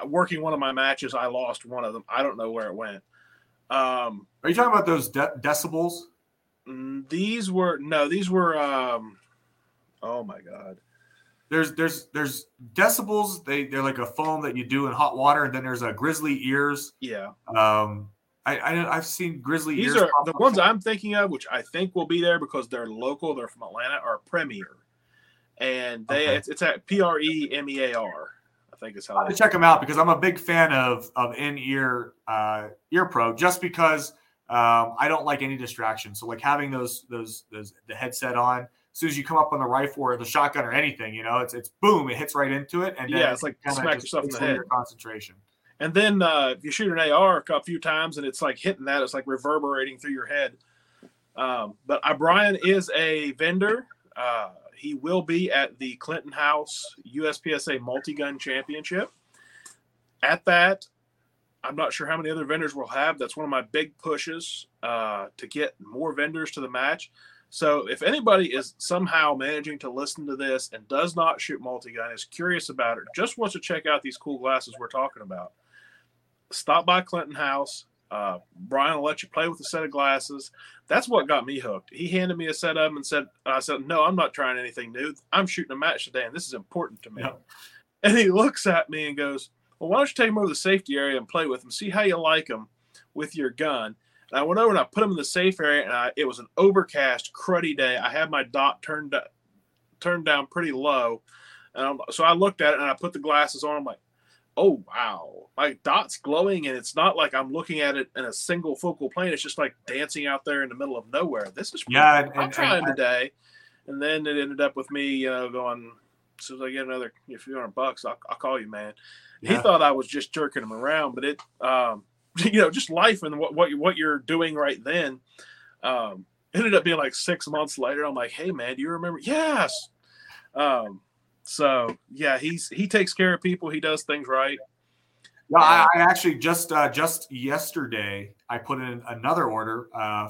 working one of my matches, I lost one of them. I don't know where it went. Are you talking about those decibels? These were. Oh my God! There's decibels. They're like a foam that you do in hot water, and then there's a grizzly ears. Yeah. I've seen grizzly ears. These are the ones I'm thinking of, which I think will be there because they're local. They're from Atlanta. Are Premier, and it's at PREMEAR. I think is how. I have to check them out because I'm a big fan of in-ear ear pro just because I don't like any distraction. So like having those the headset on. As soon as you come up on the rifle or the shotgun or anything, you know, it's boom, it hits right into it. And then it's like smack yourself in the head. Your concentration. And then if you shoot an AR a few times and it's like hitting that, it's like reverberating through your head. But Brian is a vendor. He will be at the Clinton House USPSA Multi-Gun Championship. at that. I'm not sure how many other vendors we'll have. That's one of my big pushes to get more vendors to the match. So if anybody is somehow managing to listen to this and does not shoot multi-gun, is curious about it, just wants to check out these cool glasses we're talking about, stop by Clinton House. Brian will let you play with a set of glasses. That's what got me hooked. He handed me a set of them and said, I said, no, I'm not trying anything new. I'm shooting a match today, and this is important to me. No. And he looks at me and goes, well, why don't you take them over to the safety area and play with them, see how you like them with your gun. And I went over and I put them in the safe area, and it was an overcast, cruddy day. I had my dot turned down pretty low. So I looked at it, and I put the glasses on. I'm like, oh, wow. My dot's glowing, and it's not like I'm looking at it in a single focal plane. It's just like dancing out there in the middle of nowhere. This is cool. I'm trying today. And then it ended up with me going, as soon as I get another $100, I'll call you, man. Yeah. He thought I was just jerking him around, but it just life and what you're doing right then. Ended up being like 6 months later. I'm like, hey man, do you remember? Yes. So yeah, he takes care of people. He does things right. No, I actually just yesterday I put in another order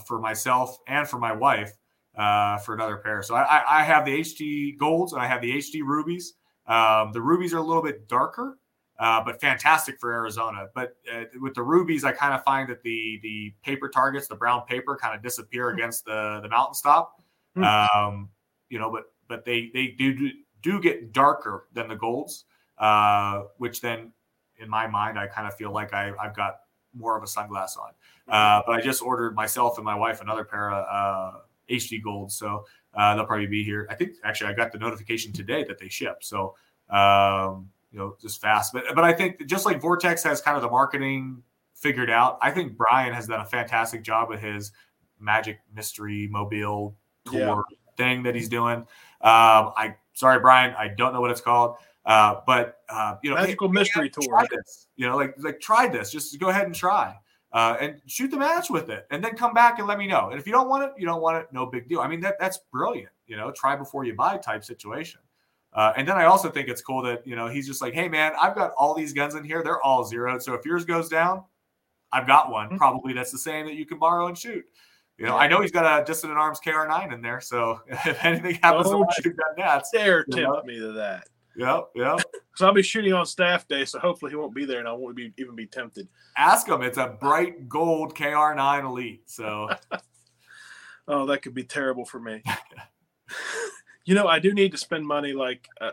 for myself and for my wife for another pair. So I have the HD golds and I have the HD rubies. The rubies are a little bit darker. But fantastic for Arizona. But with the rubies, I kind of find that the paper targets, the brown paper, kind of disappear against the mountain stop. But they do get darker than the golds, which then in my mind I kind of feel like I've got more of a sunglass on. But I just ordered myself and my wife another pair of HD golds, so they'll probably be here. I think actually I got the notification today that they ship. So. Just fast. But I think just like Vortex has kind of the marketing figured out, I think Brian has done a fantastic job with his Magic Mystery Mobile tour thing that he's doing. Sorry, Brian, I don't know what it's called. Magical Mystery Tour. Try this. Just go ahead and try and shoot the match with it and then come back and let me know. And if you don't want it, you don't want it. No big deal. I mean, that's brilliant. Try before you buy type situation. And then I also think it's cool that, he's just like, hey, man, I've got all these guns in here. They're all zeroed. So if yours goes down, I've got one. Probably that's the same that you can borrow and shoot. I know he's got a Dissident Arms KR9 in there. So if anything happens, you've got that. Dare tempt me to that. Yep. So I'll be shooting on staff day. So hopefully he won't be there and I won't even be tempted. Ask him. It's a bright gold KR9 Elite. So. Oh, that could be terrible for me. I do need to spend money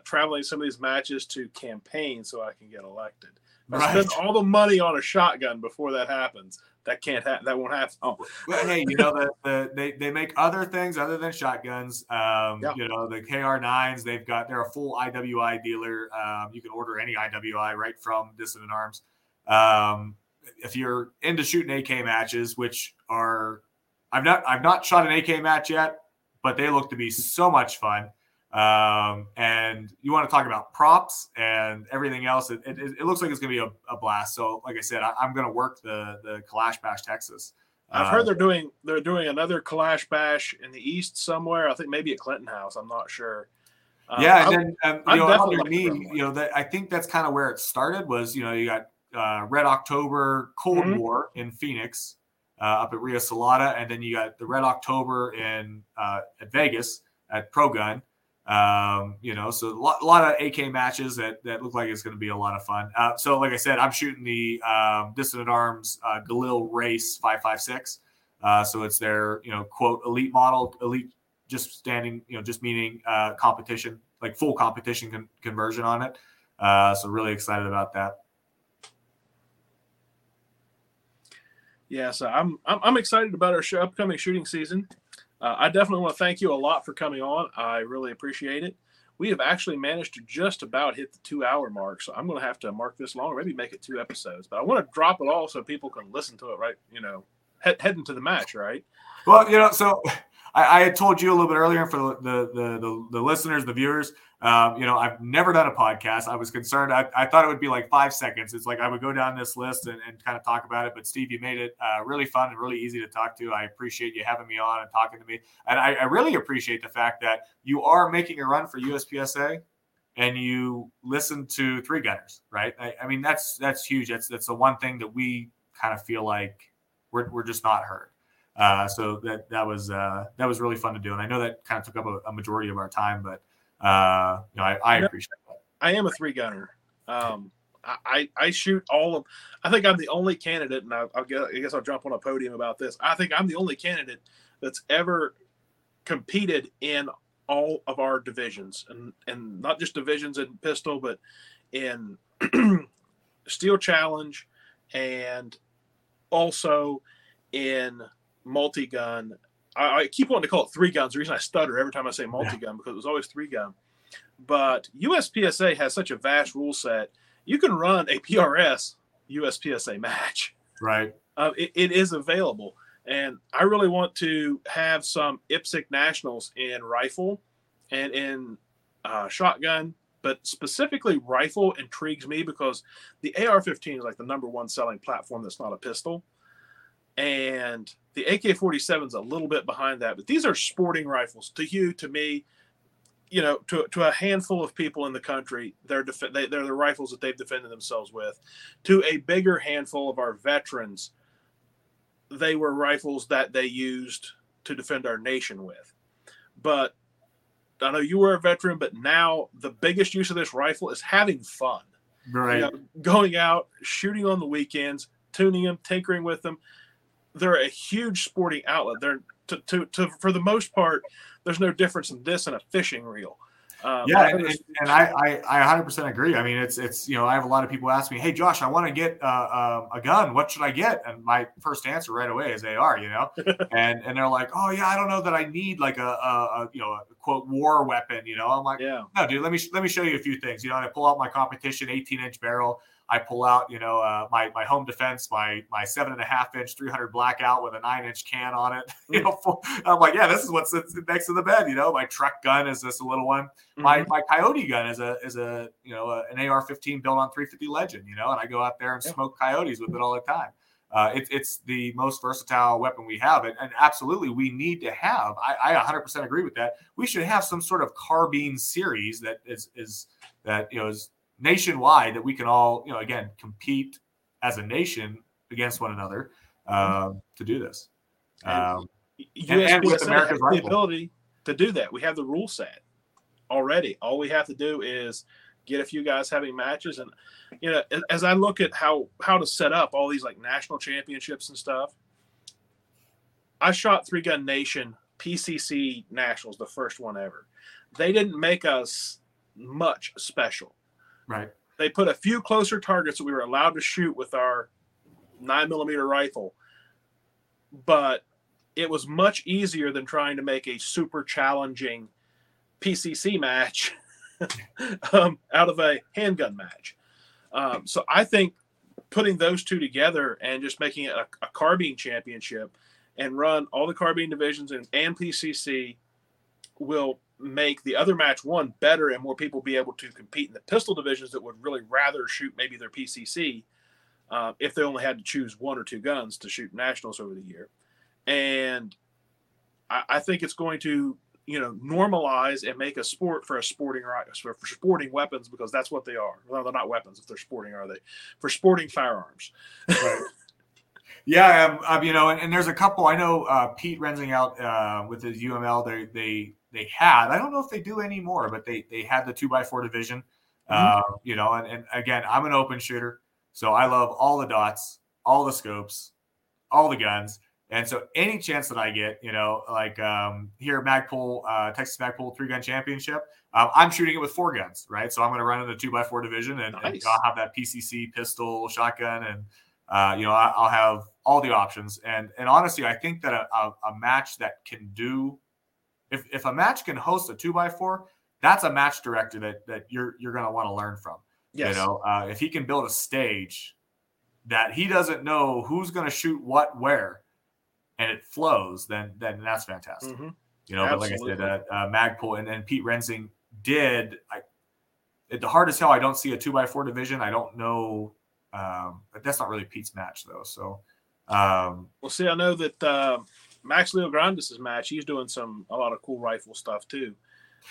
traveling some of these matches to campaign so I can get elected. Right. I spend all the money on a shotgun before that happens. That can't happen. That won't happen. Oh, well, hey, they make other things other than shotguns. The KR9s, they're a full IWI dealer. You can order any IWI right from Dissident Arms. If you're into shooting AK matches, which are, I've not shot an AK match yet. But they look to be so much fun. And you want to talk about props and everything else. It looks like it's going to be a blast. So, like I said, I'm going to work the Kalash Bash, Texas. I've heard they're doing another Kalash Bash in the east somewhere. I think maybe at Clinton House. I'm not sure. I think that's kind of where it started was, you got Red October Cold War in Phoenix. Up at Rio Salada, and then you got the Red October in at Vegas at Pro Gun. So a lot of AK matches that look like it's going to be a lot of fun. So like I said, I'm shooting the Dissident Arms Galil Race 556. So it's their quote elite model, elite just standing just meaning competition, like full competition conversion on it. So really excited about that. Yeah, so I'm excited about our upcoming shooting season. I definitely want to thank you a lot for coming on. I really appreciate it. We have actually managed to just about hit the 2-hour mark, so I'm going to have to mark this long, maybe make it 2 episodes. But I want to drop it all so people can listen to it, right? Heading to the match, right? Well, so I had told you a little bit earlier for the listeners, the viewers. I've never done a podcast. I was concerned. I thought it would be like 5 seconds. It's like I would go down this list and kind of talk about it. But, Steve, you made it really fun and really easy to talk to. I appreciate you having me on and talking to me. And I really appreciate the fact that you are making a run for USPSA. and you listen to three gunners, right? I mean, that's huge. That's the one thing that we kind of feel like we're just not heard. So that was really fun to do. And I know that kind of took up a majority of our time, but you know, I appreciate that. I am a three gunner. I shoot all of, I think I'm the only candidate, and I guess I'll jump on a podium about this. I think I'm the only candidate that's ever competed in all of our divisions, and not just divisions in pistol, but in steel challenge, and also in multi-gun. I keep wanting to call it three guns. The reason I stutter every time I say multi-gun, because it was always three gun. But USPSA has such a vast rule set. You can run a PRS USPSA match. Right. It is available. And I really want to have some IPSC nationals in rifle and in shotgun, but specifically rifle intrigues me because the AR-15 is like the number one selling platform that's not a pistol. And the AK-47 is a little bit behind that. But these are sporting rifles to you, to me, you know, to a handful of people in the country. They're the rifles that they've defended themselves with. To a bigger handful of our veterans, they were rifles that they used to defend our nation with. But I know you were a veteran, but now the biggest use of this rifle is having fun. Right. You know, going out, shooting on the weekends, tuning them, tinkering with them. They're a huge sporting outlet. They're for the most part, there's no difference in this and a fishing reel. And I 100% agree. I mean, it's you know, I have a lot of people ask me, hey Josh, I want to get a gun. What should I get? And my first answer right away is AR, you know, and they're like, oh yeah, I don't know that I need like a you know, a quote war weapon, you know. I'm like, yeah, no, dude, let me show you a few things, you know. And I pull out my competition 18-inch barrel. I pull out, you know, my home defense, my 7.5-inch 300 blackout with a 9-inch can on it. You know, I'm like, yeah, this is what's next to the bed. You know, my truck gun is this little one. Mm-hmm. My coyote gun is a you know, an AR-15 built on 350 Legend. You know, and I go out there and smoke coyotes with it all the time. It's the most versatile weapon we have, and absolutely we need to have. I 100% agree with that. We should have some sort of carbine series that is nationwide, that we can all, you know, again, compete as a nation against one another to do this. And with America's rifle, the ability to do that. We have the rule set already. All we have to do is get a few guys having matches. And, you know, as I look at how to set up all these like national championships and stuff, I shot Three Gun Nation PCC Nationals, the first one ever. They didn't make us much special. Right. They put a few closer targets that we were allowed to shoot with our 9mm rifle, but it was much easier than trying to make a super challenging PCC match out of a handgun match. So I think putting those two together and just making it a carbine championship and run all the carbine divisions and PCC will make the other match one better, and more people be able to compete in the pistol divisions that would really rather shoot maybe their PCC if they only had to choose one or two guns to shoot nationals over the year. And I think it's going to, you know, normalize and make a sport for a sporting right for sporting weapons, because that's what they are. Well, they're not weapons if they're sporting, are they? For sporting firearms. Right. Yeah, you know, and there's a couple. I know Pete Rensing out with his UML. They had, I don't know if they do anymore, but they had the 2x4 division, you know, and again, I'm an open shooter. So I love all the dots, all the scopes, all the guns. And so any chance that I get, you know, like here at Magpul, Texas Magpul 3-Gun Championship, I'm shooting it with 4 guns, right? So I'm going to run in the 2x4 division and I'll have that PCC, pistol, shotgun, and, you know, I'll have all the options. And honestly, I think that a match that can do, If a match can host a 2x4, that's a match director that you're going to want to learn from. Yes. You know, if he can build a stage that he doesn't know who's going to shoot what where, and it flows, then that's fantastic. Mm-hmm. You know, absolutely. But like I said, Magpul and Pete Rensing did. At the Hard as Hell, I don't see a 2x4 division. I don't know, but that's not really Pete's match though. So, well, see, I know that. Max Leo Grandis's match, he's doing a lot of cool rifle stuff too.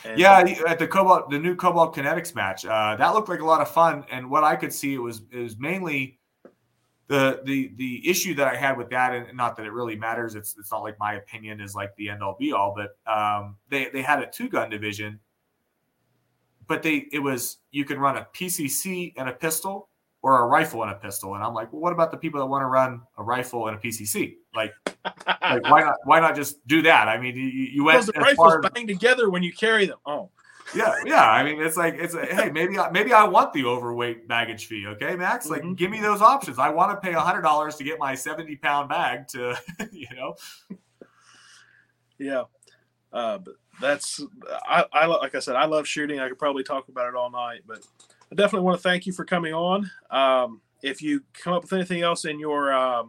And yeah, at the new Cobalt Kinetics match, that looked like a lot of fun. And what I could see it was mainly the issue that I had with that, and not that it really matters. It's not like my opinion is like the end all be all, but they had a 2-gun division, but you can run a PCC and a pistol or a rifle and a pistol. And I'm like, well, what about the people that want to run a rifle and a PCC? Like why not just do that? I mean, you went the rifles bang together when you carry them. Oh, yeah. I mean, hey, maybe I want the overweight baggage fee. Okay, Max, like give me those options. I want to pay $100 to get my 70-pound bag to, Yeah, but that's like I said, I love shooting. I could probably talk about it all night, but I definitely want to thank you for coming on. If you come up with anything else in your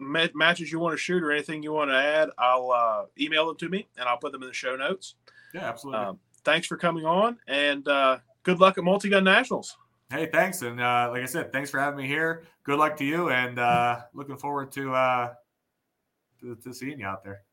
matches you want to shoot or anything you want to add, I'll email them to me and I'll put them in the show notes. Yeah, absolutely. Thanks for coming on, and good luck at Multi-Gun Nationals. Hey, thanks. And like I said, thanks for having me here. Good luck to you, and looking forward to seeing you out there.